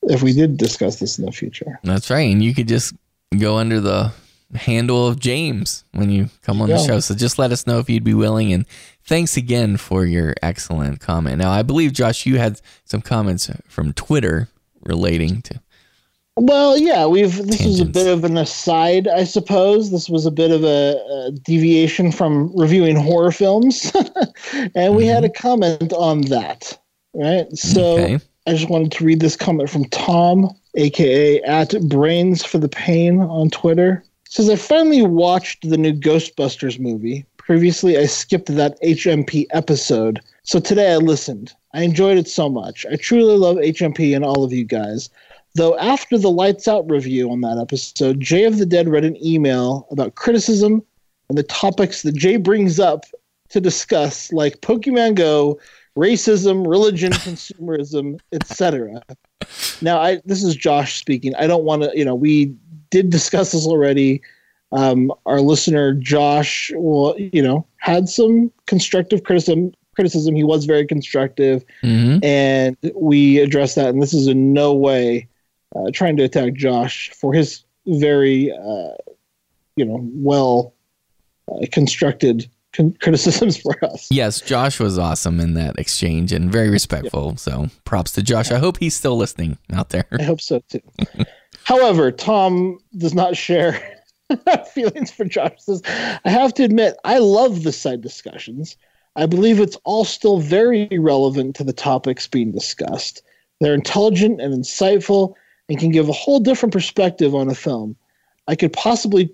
if we did discuss this in the future. That's right. And you could just go under the handle of James when you come on the show. So just let us know if you'd be willing. And thanks again for your excellent comment. Now, I believe, Josh, you had some comments from Twitter relating to. Well, yeah, this was a bit of an aside, I suppose. This was a bit of a deviation from reviewing horror films, and we had a comment on that, right? So I just wanted to read this comment from Tom, a.k.a. at Brains for the Pain on Twitter. It says, I finally watched the new Ghostbusters movie. Previously, I skipped that HMP episode, so today I listened. I enjoyed it so much. I truly love HMP and all of you guys. Though after the Lights Out review on that episode, Jay of the Dead read an email about criticism and the topics that Jay brings up to discuss, like Pokemon Go, racism, religion, consumerism, etc. Now, this is Josh speaking. I don't want to, we did discuss this already. Our listener, Josh, had some constructive criticism. He was very constructive, and we addressed that. And this is in no way trying to attack Josh for his very, well constructed criticisms for us. Yes, Josh was awesome in that exchange and very respectful. Yep. So props to Josh. I hope he's still listening out there. I hope so too. However, Tom does not share feelings for Josh. Says, I have to admit, I love the side discussions. I believe it's all still very relevant to the topics being discussed. They're intelligent and insightful and can give a whole different perspective on a film. It could possibly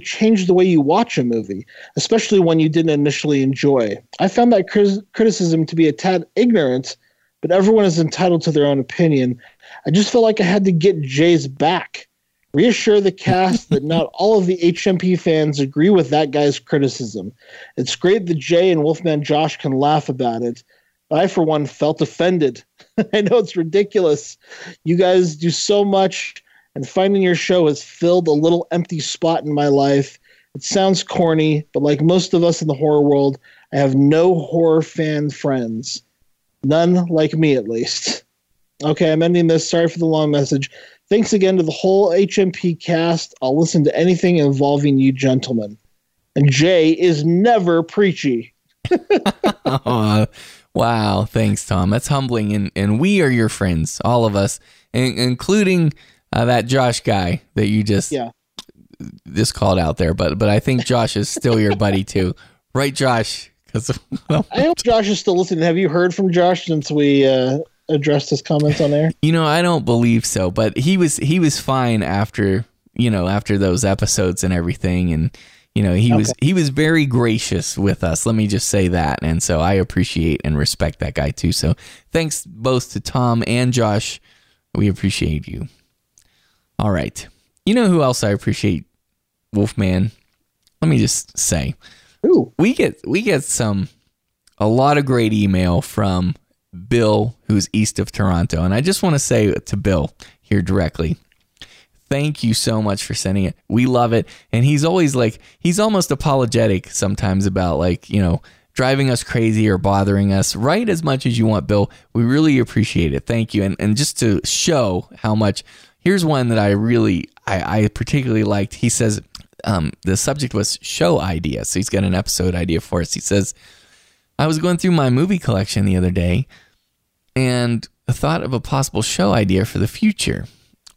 change the way you watch a movie, especially one you didn't initially enjoy. I found that criticism to be a tad ignorant, but everyone is entitled to their own opinion. I just felt like I had to get Jay's back, reassure the cast that not all of the HMP fans agree with that guy's criticism. It's great that Jay and Wolfman Josh can laugh about it, but I, for one, felt offended. I know it's ridiculous. You guys do so much, and finding your show has filled a little empty spot in my life. It sounds corny, but like most of us in the horror world, I have no horror fan friends. None like me, at least. Okay, I'm ending this. Sorry for the long message. Thanks again to the whole HMP cast. I'll listen to anything involving you gentlemen. And Jay is never preachy. Oh, wow. Thanks, Tom. That's humbling. And we are your friends, all of us, including that Josh guy that you just called out there. But I think Josh is still your buddy, too. Right, Josh? I hope Josh is still listening. Have you heard from Josh since we... addressed his comments on air? I don't believe so, but he was fine after those episodes and everything, and he was very gracious with us, let me just say that. And so I appreciate and respect that guy too. So thanks both to Tom and Josh. We appreciate you. All right. You know who else I appreciate, Wolfman? Let me just say, ooh, we get a lot of great email from Bill, who's east of Toronto. And I just want to say to Bill here directly, thank you so much for sending it. We love it. And he's always he's almost apologetic sometimes about driving us crazy or bothering us. Write as much as you want, Bill. We really appreciate it. Thank you. And just to show how much, here's one that I particularly liked. He says, the subject was show ideas. So he's got an episode idea for us. He says, I was going through my movie collection the other day and thought of a possible show idea for the future.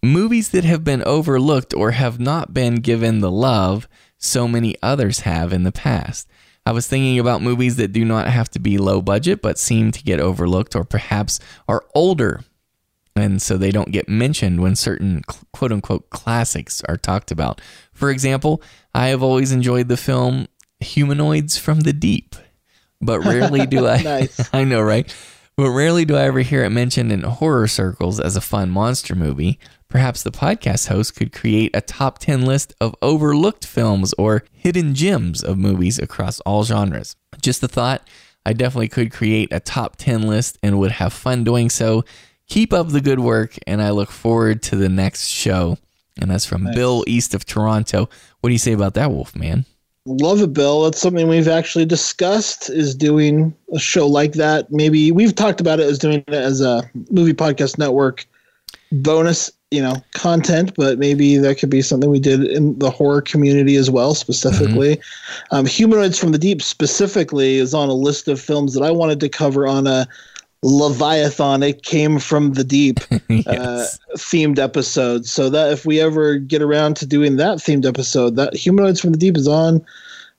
Movies that have been overlooked or have not been given the love so many others have in the past. I was thinking about movies that do not have to be low budget but seem to get overlooked or perhaps are older, and so they don't get mentioned when certain quote-unquote classics are talked about. For example, I have always enjoyed the film Humanoids from the Deep, but rarely do I nice. I know, right? But rarely do I ever hear it mentioned in horror circles as a fun monster movie. Perhaps the podcast host could create a top 10 list of overlooked films or hidden gems of movies across all genres. Just a thought. I definitely could create a top 10 list and would have fun doing so. Keep up the good work, and I look forward to the next show. And that's from Bill, east of Toronto. What do you say about that, Wolfman? Lovable, that's something we've actually discussed, is doing a show like that. Maybe we've talked about it as doing it as a Movie Podcast Network bonus, you know, content, but maybe that could be something we did in the horror community as well, specifically. Mm-hmm. Humanoids from the Deep specifically is on a list of films that I wanted to cover on a Leviathan, It Came from the Deep themed episode. So that if we ever get around to doing that themed episode, that Humanoids from the Deep is on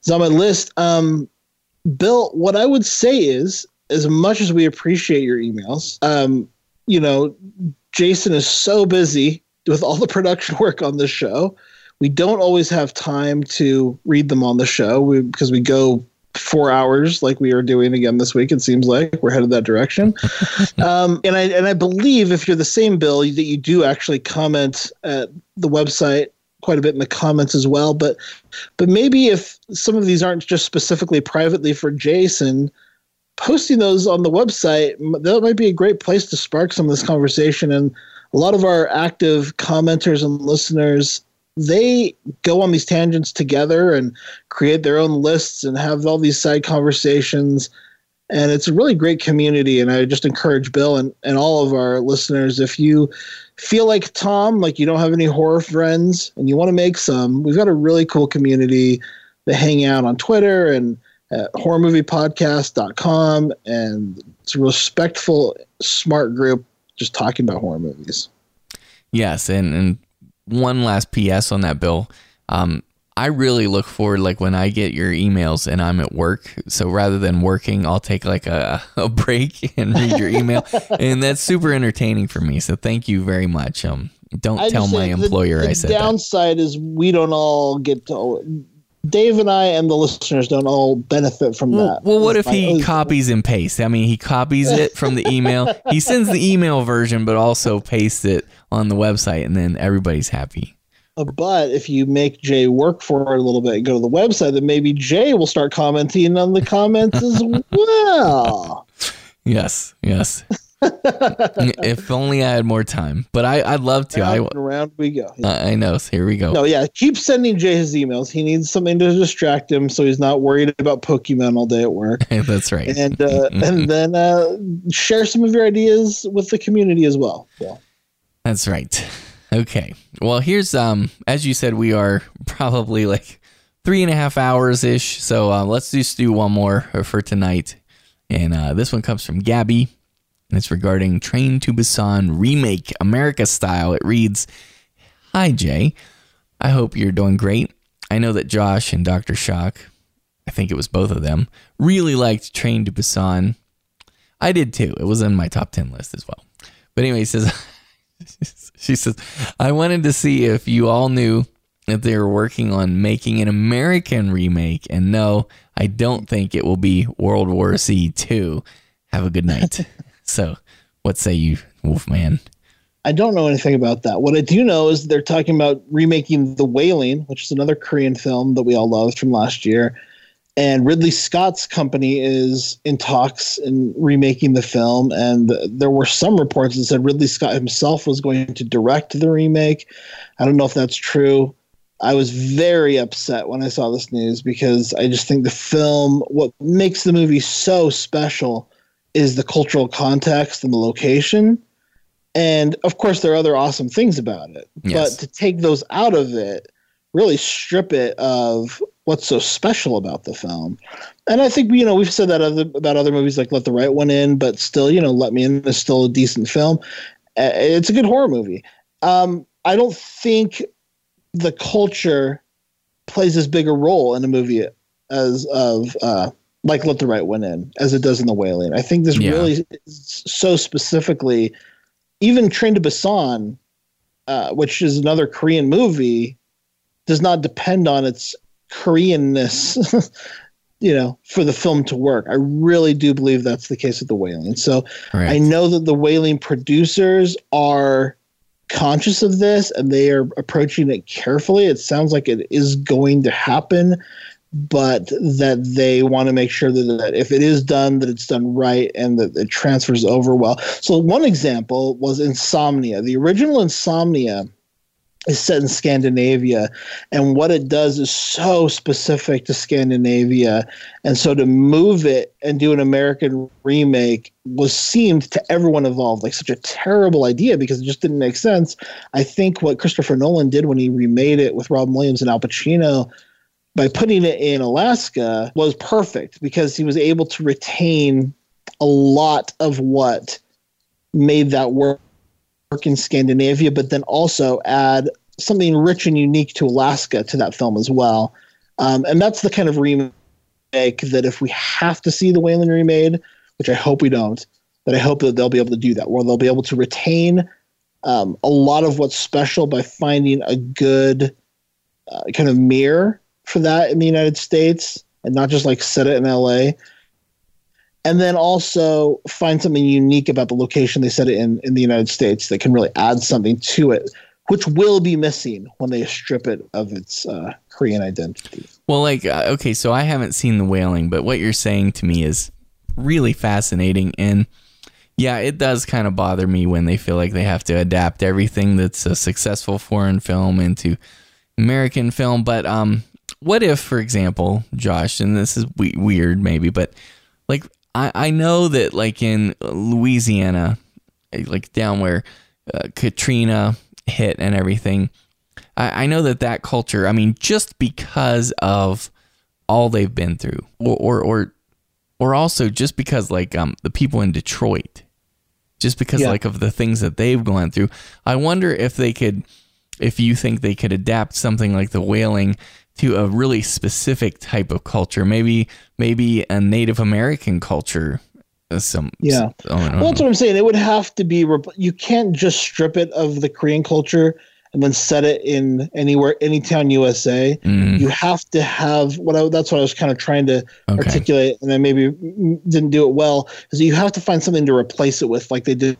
my list. Bill, what I would say is, as much as we appreciate your emails, you know, Jason is so busy with all the production work on this show. We don't always have time to read them on the show because we go 4 hours like we are doing again this week. It seems like we're headed that direction. And I believe if you're the same, Bill, that you do actually comment at the website quite a bit in the comments as well. But maybe if some of these aren't just specifically privately for Jason, posting those on the website, that might be a great place to spark some of this conversation. And a lot of our active commenters and listeners, they go on these tangents together and create their own lists and have all these side conversations. And it's a really great community. And I just encourage Bill and all of our listeners, if you feel like Tom, like you don't have any horror friends and you want to make some, we've got a really cool community that hang out on Twitter and at horrormoviepodcast.com. And it's a respectful, smart group just talking about horror movies. Yes. And one last PS on that, Bill. I really look forward, like when I get your emails and I'm at work. So rather than working, I'll take like a break and read your email. And that's super entertaining for me. So thank you very much. Don't tell my employer I said that. The downside is we don't all get to... Dave and I and the listeners don't all benefit from that. Well, what if he copies and pastes? I mean, he copies it from the email. He sends the email version, but also pastes it on the website, and then everybody's happy. But if you make Jay work for it a little bit and go to the website, then maybe Jay will start commenting on the comments as well. Yes, yes. If only I had more time, but I'd love to. Around we go. Yeah. I know. So here we go. No, yeah. Keep sending Jay his emails. He needs something to distract him, so he's not worried about Pokemon all day at work. That's right. And and then share some of your ideas with the community as well. Yeah. That's right. Okay. Well, here's as you said, we are probably like 3.5 hours ish. So let's just do one more for tonight, and this one comes from Gabby. And it's regarding Train to Busan Remake, America Style. It reads, "Hi, Jay. I hope you're doing great. I know that Josh and Dr. Shock, I think it was both of them, really liked Train to Busan. I did too. It was in my top 10 list as well. But anyway, she says, I wanted to see if you all knew that they were working on making an American remake. And no, I don't think it will be World War Z 2. Have a good night." So what say you, Wolfman? I don't know anything about that. What I do know is they're talking about remaking The Wailing, which is another Korean film that we all loved from last year. And Ridley Scott's company is in talks in remaking the film. And there were some reports that said Ridley Scott himself was going to direct the remake. I don't know if that's true. I was very upset when I saw this news because I just think the film, what makes the movie so special is the cultural context and the location. And of course there are other awesome things about it, yes. But to take those out of it, really strip it of what's so special about the film. And I think, you know, we've said that about other movies like Let the Right One In, but still, you know, Let Me In is still a decent film. It's a good horror movie. I don't think the culture plays as big a role in a movie as of, like Let the Right One In as it does in The Wailing. I think this really is so specifically, even Train to Busan, which is another Korean movie, does not depend on its Koreanness, you know, for the film to work. I really do believe that's the case with The Wailing. So right. I know that The Wailing producers are conscious of this and they are approaching it carefully. It sounds like it is going to happen, but that they want to make sure that if it is done, that it's done right and that it transfers over well. So one example was Insomnia. The original Insomnia is set in Scandinavia, and what it does is so specific to Scandinavia, and so to move it and do an American remake was seemed to everyone involved like such a terrible idea because it just didn't make sense. I think what Christopher Nolan did when he remade it with Robin Williams and Al Pacino by putting it in Alaska was perfect because he was able to retain a lot of what made that work in Scandinavia, but then also add something rich and unique to Alaska to that film as well. And that's the kind of remake that if we have to see the Wayland remade, which I hope we don't, but I hope that they'll be able to do that, where they'll be able to retain a lot of what's special by finding a good kind of mirror for that in the United States and not just like set it in LA. And then also find something unique about the location they set it in the United States that can really add something to it, which will be missing when they strip it of its Korean identity. Well, like, okay, so I haven't seen The Wailing, but what you're saying to me is really fascinating. And yeah, it does kind of bother me when they feel like they have to adapt everything that's a successful foreign film into American film. But what if, for example, Josh, and this is weird maybe, but like, I know that, like, in Louisiana, like down where Katrina hit and everything, I know that culture, I mean, just because of all they've been through, or also just because, like, the people in Detroit, just because, like, of the things that they've gone through, I wonder if they could, if you think they could adapt something like The Wailing to a really specific type of culture, maybe a Native American culture. Well, that's what I'm saying. It would have to be. You can't just strip it of the Korean culture and then set it in Anytown, USA. Mm. You have to have that's what I was kind of trying to articulate, and I maybe didn't do it well. Is you have to find something to replace it with, like they did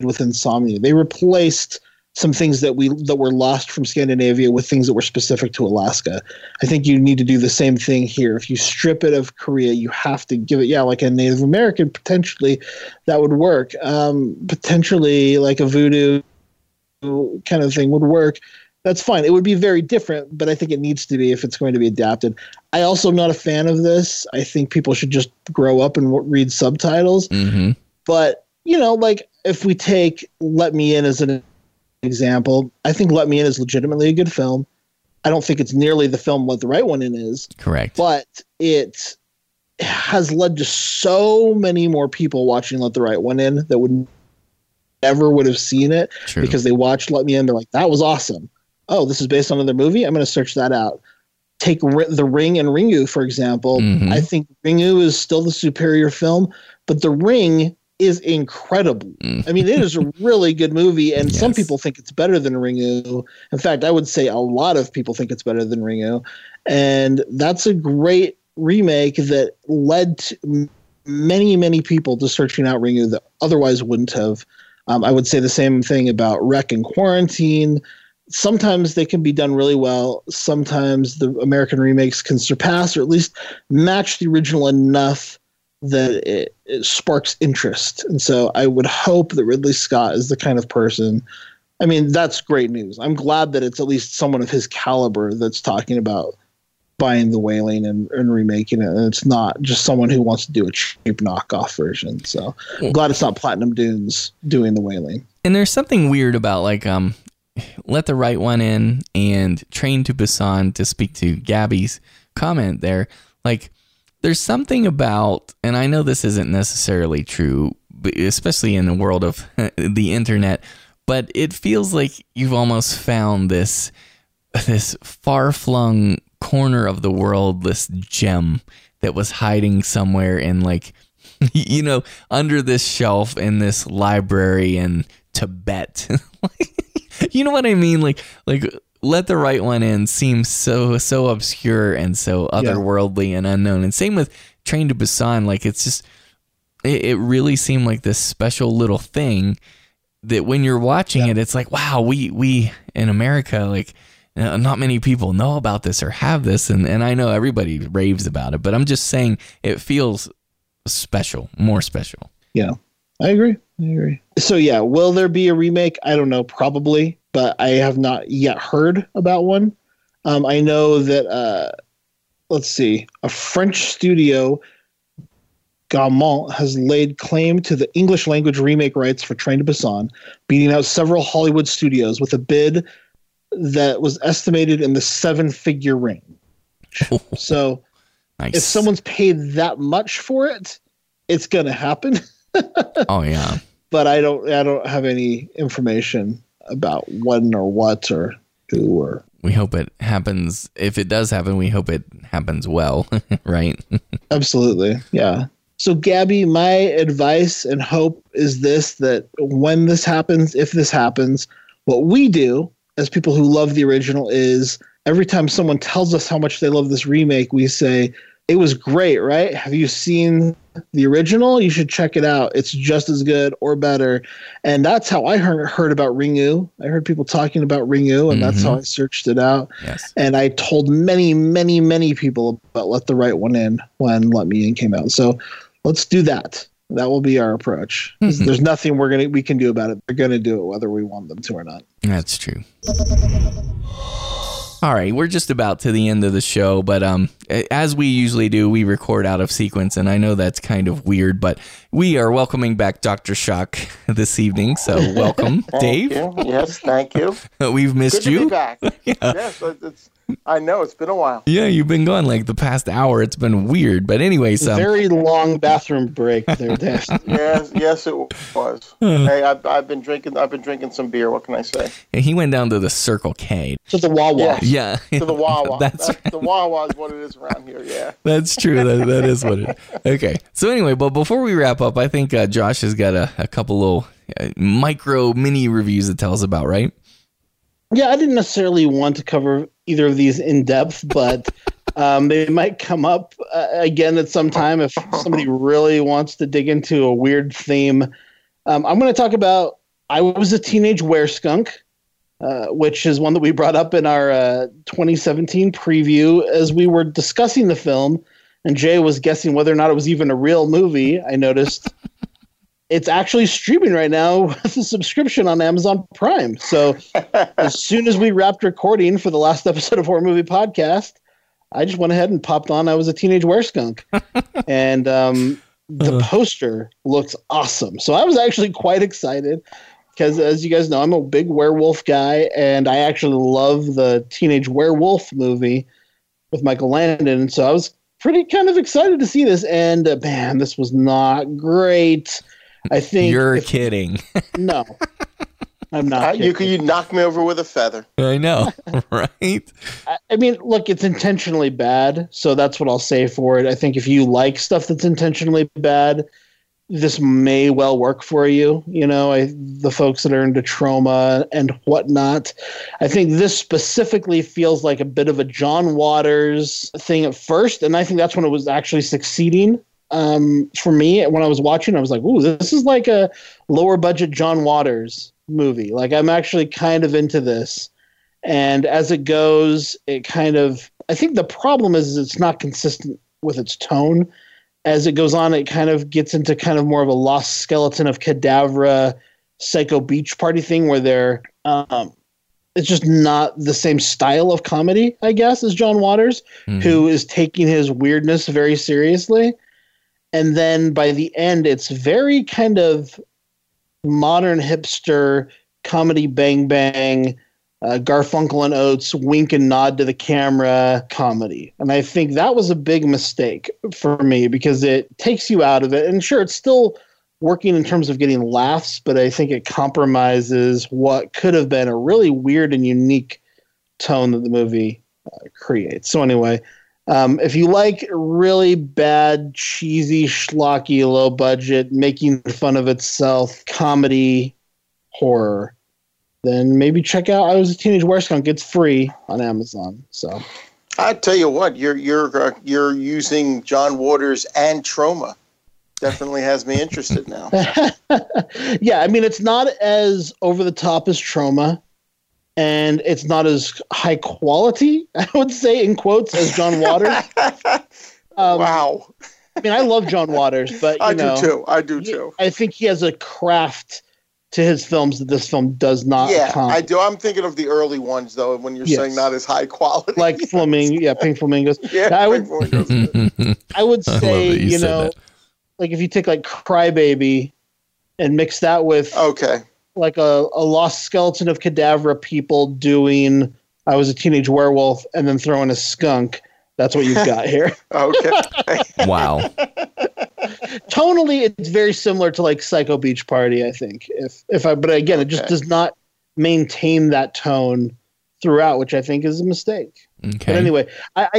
with Insomnia. They replaced some things that were lost from Scandinavia with things that were specific to Alaska. I think you need to do the same thing here. If you strip it of Korea, you have to give it, like a Native American, potentially that would work. Potentially like a voodoo kind of thing would work. That's fine. It would be very different, but I think it needs to be if it's going to be adapted. I also am not a fan of this. I think people should just grow up and read subtitles. Mm-hmm. But, like if we take Let Me In as an example, I think Let Me In is legitimately a good film. I don't think it's nearly the film Let the Right One In is. Correct. But it has led to so many more people watching Let the Right One In that would never would have seen it. True. Because they watched Let Me In. They're like, that was awesome. Oh, this is based on another movie? I'm going to search that out. Take The Ring and Ringu, for example. Mm-hmm. I think Ringu is still the superior film, but The Ring is incredible. I mean, it is a really good movie, and some people think it's better than Ringu. In fact, I would say a lot of people think it's better than Ringu, and that's a great remake that led to many, many people to searching out Ringu that otherwise wouldn't have. I would say the same thing about Wreck and Quarantine. Sometimes they can be done really well. Sometimes the American remakes can surpass or at least match the original enough that it sparks interest. And so I would hope that Ridley Scott is the kind of person. I mean, that's great news. I'm glad that it's at least someone of his caliber that's talking about buying The Wailing and remaking it. And it's not just someone who wants to do a cheap knockoff version. So I'm glad it's not Platinum Dunes doing The Wailing. And there's something weird about like Let the Right One In and Train to Busan, to speak to Gabby's comment there. Like, there's something about, and I know this isn't necessarily true, especially in the world of the internet, but it feels like you've almost found this far-flung corner of the world, this gem that was hiding somewhere in like, under this shelf in this library in Tibet. You know what I mean? Like Let the Right One In seems so obscure and so otherworldly and unknown. And same with Train to Busan. Like, it's just, it really seemed like this special little thing that when you're watching it, it's like, wow, we in America, like, not many people know about this or have this. And I know everybody raves about it, but I'm just saying it feels special, more special. Yeah, I agree. So yeah, will there be a remake? I don't know. Probably. but I have not yet heard about one. I know that, let's see, a French studio, Gaumont, has laid claim to the English language remake rights for Train to Busan, beating out several Hollywood studios with a bid that was estimated in the 7-figure range. So nice. If someone's paid that much for it, it's going to happen. Oh yeah. But I don't have any information about when or what or who or. We hope it happens. If it does happen, we hope it happens well, right? Absolutely. Yeah. So Gabby, my advice and hope is this, that when this happens, if this happens, what we do as people who love the original is every time someone tells us how much they love this remake, we say, it was great, right? Have you seen the original? You should check it out. It's just as good or better. And that's how I heard about Ringu. I heard people talking about Ringu, and that's how I searched it out. Yes. And I told many, many, many people about Let the Right One In when Let Me In came out. So let's do that. That will be our approach. There's nothing we can do about it. They're going to do it whether we want them to or not. That's true. All right, we're just about to the end of the show, but as we usually do, we record out of sequence, and I know that's kind of weird, but we are welcoming back Dr. Shock this evening, so welcome, Dave. Thank you. Yes, thank you. We've missed you. Good to be back. Yeah. Yes, I know, it's been a while. Yeah, you've been gone like the past hour. It's been weird, but anyway. So very long bathroom break there, Dave. Yes, it was. Hey, I've been drinking some beer. What can I say? And he went down to the Circle K. To the Wawa. Yeah. To the Wawa. That's right. The Wawa is what it is around here, yeah. That's true. That is what it is. Okay. So anyway, but before we wrap up, I think Josh has got a couple little mini reviews to tell us about, right? Yeah, I didn't necessarily want to cover either of these in depth, but they might come up again at some time if somebody really wants to dig into a weird theme. I'm going to talk about I Was a Teenage Wereskunk, which is one that we brought up in our 2017 preview as we were discussing the film, and Jay was guessing whether or not it was even a real movie, I noticed. It's actually streaming right now with a subscription on Amazon Prime. So as soon as we wrapped recording for the last episode of Horror Movie Podcast, I just went ahead and popped on I Was a Teenage Wereskunk. And the poster looks awesome. So I was actually quite excited because, as you guys know, I'm a big werewolf guy, and I actually love the Teenage Werewolf movie with Michael Landon. And so I was pretty kind of excited to see this. And, man, this was not great. I think you're kidding. No, I'm not. You knock me over with a feather. I know, right? I mean, look, it's intentionally bad, so that's what I'll say for it. I think if you like stuff that's intentionally bad, this may well work for you. You know, the folks that are into trauma and whatnot. I think this specifically feels like a bit of a John Waters thing at first, and I think that's when it was actually succeeding. For me, when I was watching, I was like, ooh, this is like a lower budget John Waters movie. Like, I'm actually kind of into this. And as it goes, I think the problem is it's not consistent with its tone. As it goes on, it kind of gets into kind of more of a Lost Skeleton of Cadavra Psycho Beach Party thing where it's just not the same style of comedy, I guess, as John Waters, who is taking his weirdness very seriously. And then by the end, it's very kind of modern hipster comedy bang bang, Garfunkel and Oates wink and nod to the camera comedy. And I think that was a big mistake for me because it takes you out of it. And sure, it's still working in terms of getting laughs, but I think it compromises what could have been a really weird and unique tone that the movie creates. So anyway, if you like really bad, cheesy, schlocky, low budget, making fun of itself, comedy, horror, then maybe check out I Was a Teenage Wereskunk. It's free on Amazon. So I tell you what, you're using John Waters and trauma. Definitely has me interested now. Yeah, I mean, it's not as over the top as trauma. And it's not as high quality, I would say, in quotes, as John Waters. Wow. I mean, I love John Waters, but I do too. I think he has a craft to his films that this film does not. Yeah, I do. I'm thinking of the early ones though. When you're saying not as high quality, like Flamingo, Pink Flamingos. Yeah, now, I would say you know, that. Like if you take like Crybaby and mix that with like a lost skeleton of Cadavra people doing I Was a Teenage Werewolf and then throw in a skunk. That's what you've got here. Wow. Tonally, it's very similar to like Psycho Beach Party, I think. But again, it just does not maintain that tone throughout, which I think is a mistake. Okay. But anyway,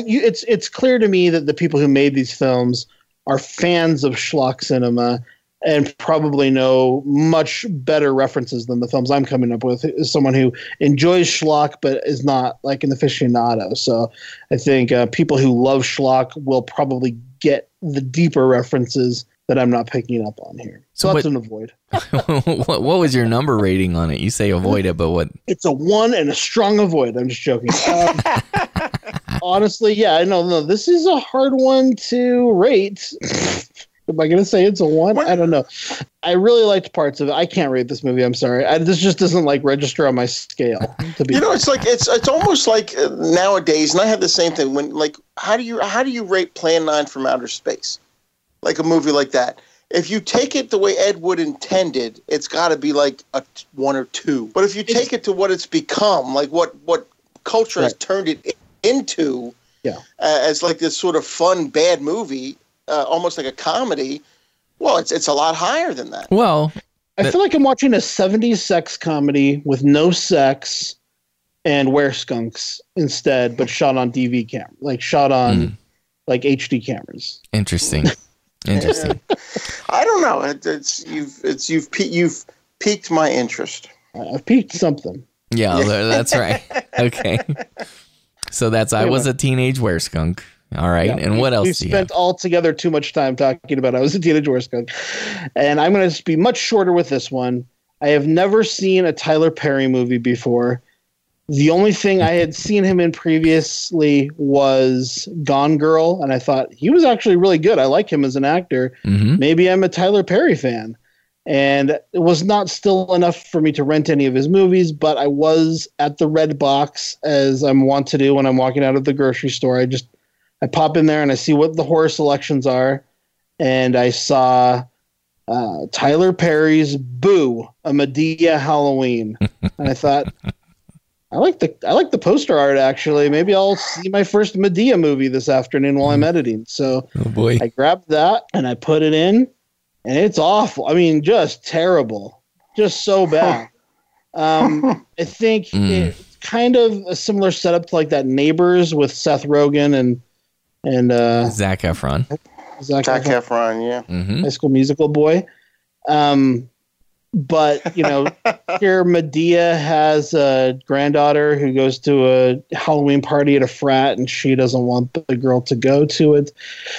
it's clear to me that the people who made these films are fans of schlock cinema and probably know much better references than the films I'm coming up with as someone who enjoys schlock but is not like an aficionado. So I think people who love schlock will probably get the deeper references that I'm not picking up on here. So that's an avoid. What was your number rating on it? You say avoid it, but what? It's a 1 and a strong avoid. I'm just joking. Honestly, yeah, I know. No, this is a hard one to rate. Am I going to say it's a 1? What? I don't know. I really liked parts of it. I can't rate this movie. I'm sorry. This just doesn't like register on my scale. It's like it's almost like nowadays, and I have the same thing. When like, how do you rate Plan 9 from Outer Space? Like a movie like that. If you take it the way Ed Wood intended, it's got to be like a 1 or 2. But if you take it to what it's become, like what culture has turned it into, as like this sort of fun bad movie. Almost like a comedy. Well, it's a lot higher than that. Well, I feel like I'm watching a 70s sex comedy with no sex and wereskunks instead, but shot on DV camera, like shot on like HD cameras. Interesting. I don't know. You've piqued my interest. I've piqued something. Yeah, that's right. Okay. So that's anyway. I Was a Teenage Wereskunk. All right, and what else? We spent altogether too much time talking about I Was a Teenage Wereskunk, and I'm going to be much shorter with this one. I have never seen a Tyler Perry movie before. The only thing I had seen him in previously was Gone Girl, and I thought he was actually really good. I like him as an actor. Mm-hmm. Maybe I'm a Tyler Perry fan, and it was not still enough for me to rent any of his movies, but I was at the Red Box, as I'm wont to do when I'm walking out of the grocery store. I pop in there and I see what the horror selections are, and I saw Tyler Perry's Boo, a Medea Halloween, and I thought I like the poster art actually. Maybe I'll see my first Medea movie this afternoon while I'm editing. So I grabbed that and I put it in, and it's awful. I mean, just terrible, just so bad. I think it's kind of a similar setup to like that Neighbors with Seth Rogen and Zac Efron. Zac Efron, yeah. Mm-hmm. High School Musical boy. But, you know, here Medea has a granddaughter who goes to a Halloween party at a frat, and she doesn't want the girl to go to it.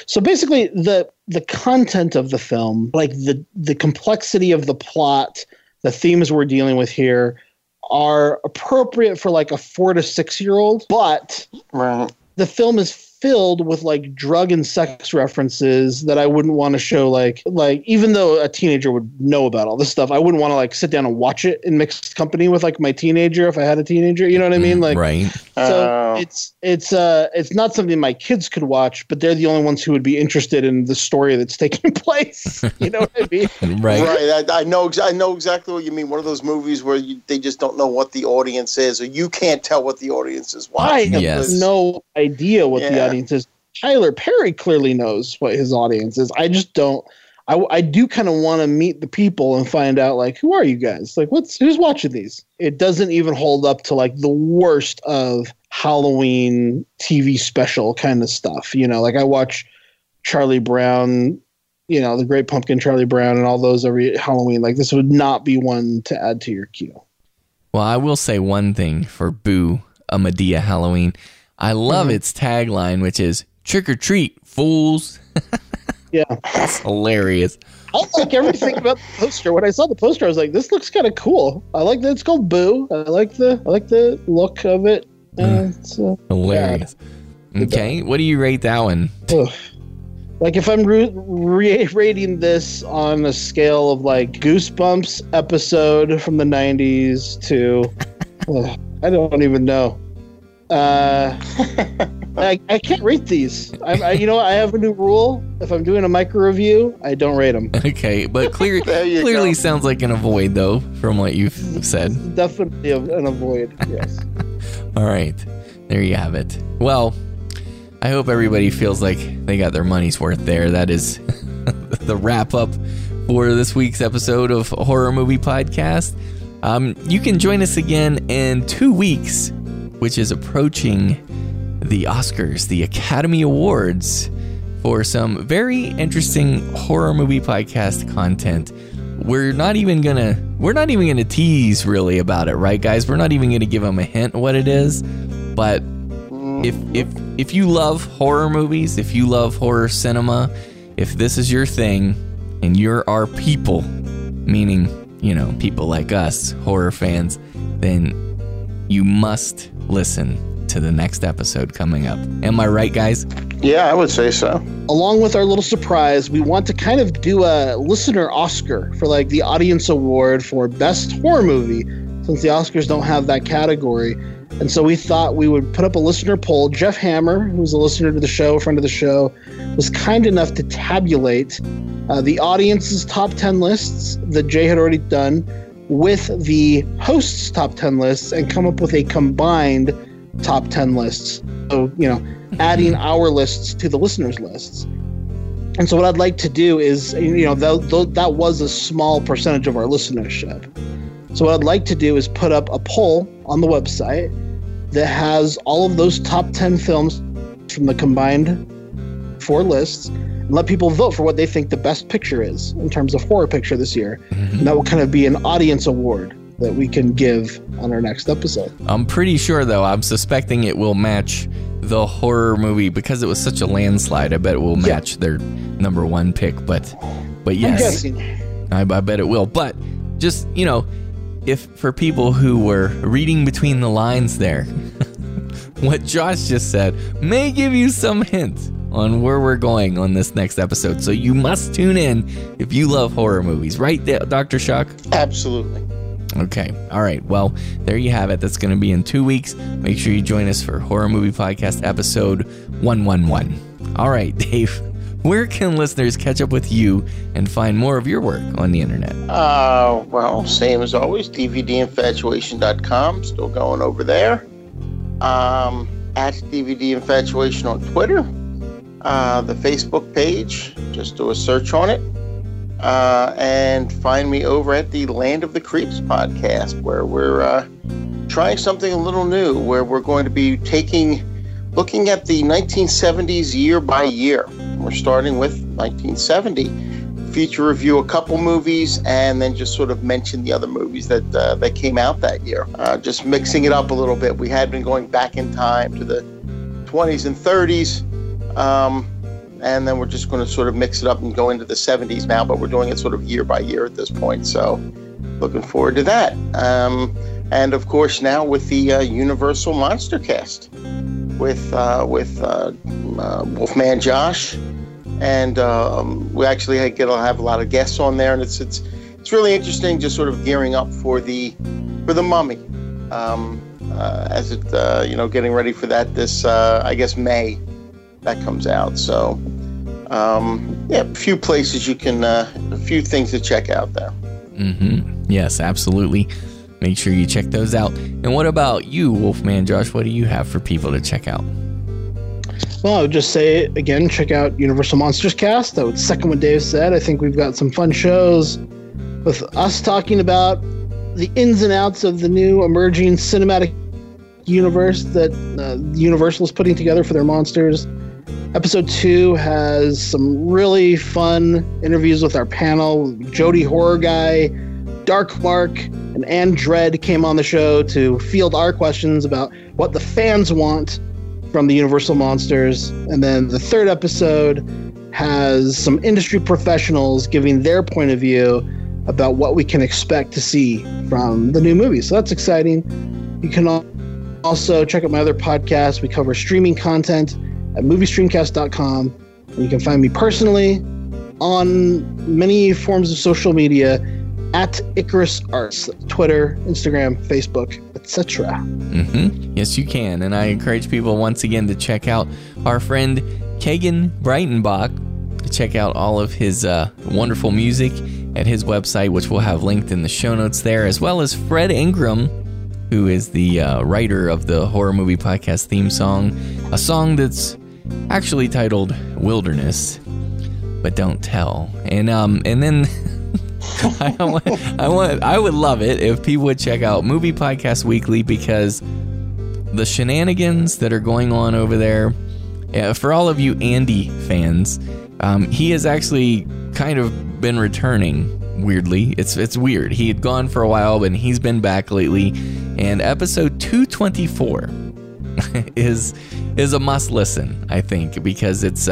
So basically the content of the film, like the complexity of the plot, the themes we're dealing with here are appropriate for like a 4 to 6 year old, but the film is filled with like drug and sex references that I wouldn't want to show. Like even though a teenager would know about all this stuff, I wouldn't want to like sit down and watch it in mixed company with like my teenager if I had a teenager. You know what I mean? Like, right. So it's not something my kids could watch, but they're the only ones who would be interested in the story that's taking place. You know what I mean? Right. I know exactly what you mean. One of those movies where they just don't know what the audience is, or you can't tell what the audience is watching. I have no idea what the audiences. Tyler Perry clearly knows what his audience is. I just don't. I do kind of want to meet the people and find out like, who are you guys? Like, who's watching these? It doesn't even hold up to like the worst of Halloween TV special kind of stuff. You know, like I watch Charlie Brown, you know, The Great Pumpkin, Charlie Brown, and all those every Halloween. Like this would not be one to add to your queue. Well, I will say one thing for Boo, a Medea Halloween. I love its tagline, which is "Trick or treat, fools." Yeah, that's hilarious. I like everything about the poster. When I saw the poster, I was like, "This looks kind of cool." I like that it's called Boo. I like the look of it. It's hilarious. Yeah. Okay, what do you rate that one? Like, if I'm rating this on a scale of, like, Goosebumps episode from the 90s to... I don't even know. I can't rate these. I have a new rule. If I'm doing a micro review, I don't rate them. Okay, but clearly sounds like an avoid, though, from what you've said. It's definitely an avoid, yes. All right, there you have it. Well, I hope everybody feels like they got their money's worth there. That is the wrap up for this week's episode of Horror Movie Podcast. You can join us again in 2 weeks, which is approaching the Oscars, the Academy Awards, for some very interesting horror movie podcast content. We're not even gonna tease really about it, right, guys? We're not even gonna give them a hint what it is. But if you love horror movies, if you love horror cinema, if this is your thing and you're our people, meaning, you know, people like us, horror fans, then you must listen to the next episode coming up. Am I right, guys? Yeah, I would say so. Along with our little surprise, we want to kind of do a listener Oscar for, like, the audience award for best horror movie, since the Oscars don't have that category. And so we thought we would put up a listener poll. Jeff Hammer, who's a listener to the show, a friend of the show, was kind enough to tabulate the audience's top 10 lists that Jay had already done with the hosts' top 10 lists and come up with a combined top 10 lists. So, you know, adding our lists to the listeners' lists. And so what I'd like to do is, you know, that was a small percentage of our listenership. So what I'd like to do is put up a poll on the website that has all of those top 10 films from the combined 4 lists, and let people vote for what they think the best picture is in terms of horror picture this year. Mm-hmm. And that will kind of be an audience award that we can give on our next episode. I'm pretty sure, though, I'm suspecting it will match the horror movie because it was such a landslide. I bet it will match their number one pick, but yes, I bet it will. But just, you know, if for people who were reading between the lines there, what Josh just said may give you some hint on where we're going on this next episode. So you must tune in if you love horror movies. Right, Dr. Shock? Absolutely. Okay. All right. Well, there you have it. That's going to be in 2 weeks. Make sure you join us for Horror Movie Podcast episode 111. All right, Dave. Where can listeners catch up with you and find more of your work on the internet? Well, same as always, dvdinfatuation.com. Still going over there. At dvdinfatuation on Twitter. The Facebook page, just do a search on it, and find me over at the Land of the Creeps podcast, where we're trying something a little new, where we're going to be looking at the 1970s year by year. We're starting with 1970, feature review a couple movies, and then just sort of mention the other movies that came out that year. Just mixing it up a little bit. We had been going back in time to the 20s and 30s. And then we're just going to sort of mix it up and go into the 70s now, but we're doing it sort of year by year at this point. So looking forward to that. And of course now with the Universal Monster Cast with Wolfman Josh, and we actually have a lot of guests on there, and it's really interesting, just sort of gearing up for the Mummy, as it getting ready for that this I guess May. That comes out. So, a few places you can, a few things to check out there. Mm-hmm. Yes, absolutely. Make sure you check those out. And what about you, Wolfman Josh? What do you have for people to check out? Well, I would just say, again, check out Universal Monsters Cast. That was second what Dave said. I think we've got some fun shows with us talking about the ins and outs of the new emerging cinematic universe that Universal is putting together for their monsters. Episode 2 has some really fun interviews with our panel. Jody Horror Guy, Dark Mark, and Ann Dredd came on the show to field our questions about what the fans want from the Universal Monsters. And then the third episode has some industry professionals giving their point of view about what we can expect to see from the new movie. So that's exciting. You can also check out my other podcast. We cover streaming content at moviestreamcast.com. You can find me personally on many forms of social media at Icarus Arts, Twitter, Instagram, Facebook, etc. Mm-hmm. Yes, you can. And I encourage people once again to check out our friend Kagan Breitenbach, to check out all of his wonderful music at his website, which we'll have linked in the show notes there, as well as Fred Ingram, who is the writer of the Horror Movie Podcast theme song, a song that's actually titled Wilderness, but don't tell. And then I would love it if people would check out Movie Podcast Weekly, because the shenanigans that are going on over there, for all of you Andy fans, he has actually kind of been returning. Weirdly, it's weird. He had gone for a while, but he's been back lately. And episode 224 is a must listen, I think, because it's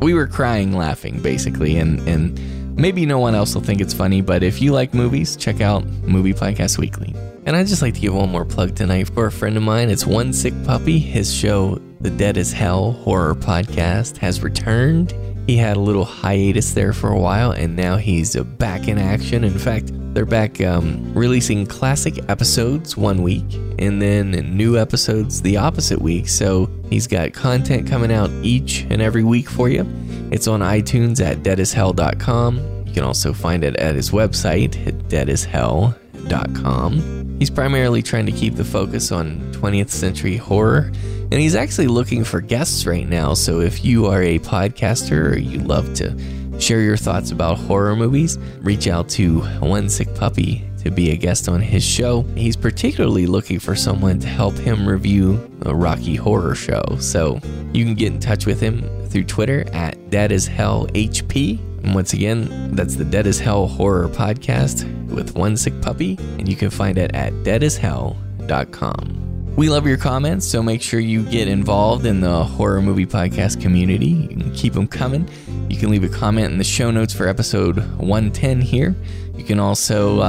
we were crying laughing basically, and maybe no one else will think it's funny, but if you like movies, check out Movie Podcast Weekly. And I'd just like to give one more plug tonight for a friend of mine. It's One Sick Puppy. His show, The Dead Is Hell Horror Podcast, has returned. He had a little hiatus there for a while, and now he's back in action. In fact, they're back releasing classic episodes one week and then new episodes the opposite week. So he's got content coming out each and every week for you. It's on iTunes at deadishell.com. You can also find it at his website at deadishell.com. He's primarily trying to keep the focus on 20th century horror. And he's actually looking for guests right now, so if you are a podcaster or you love to share your thoughts about horror movies, reach out to One Sick Puppy to be a guest on his show. He's particularly looking for someone to help him review a Rocky Horror Show, so you can get in touch with him through Twitter at DeadIsHellHP. And once again, that's the Dead Is Hell Horror Podcast with One Sick Puppy, and you can find it at deadishell.com. We love your comments, so make sure you get involved in the Horror Movie Podcast community. You can keep them coming. You can leave a comment in the show notes for episode 110 here. You can also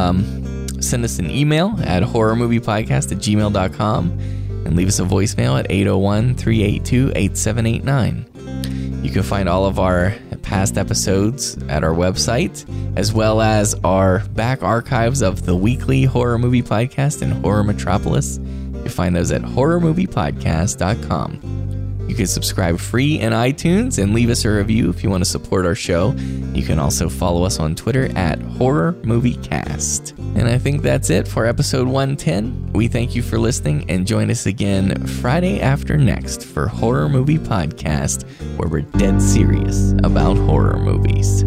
send us an email at horrormoviepodcast@gmail.com and leave us a voicemail at 801-382-8789. You can find all of our past episodes at our website, as well as our back archives of the weekly Horror Movie Podcast and Horror Metropolis. You find those at horrormoviepodcast.com. You can subscribe free in iTunes and leave us a review if you want to support our show. You can also follow us on Twitter at HorrorMovieCast. And I think that's it for episode 110. We thank you for listening, and join us again Friday after next for Horror Movie Podcast, where we're dead serious about horror movies.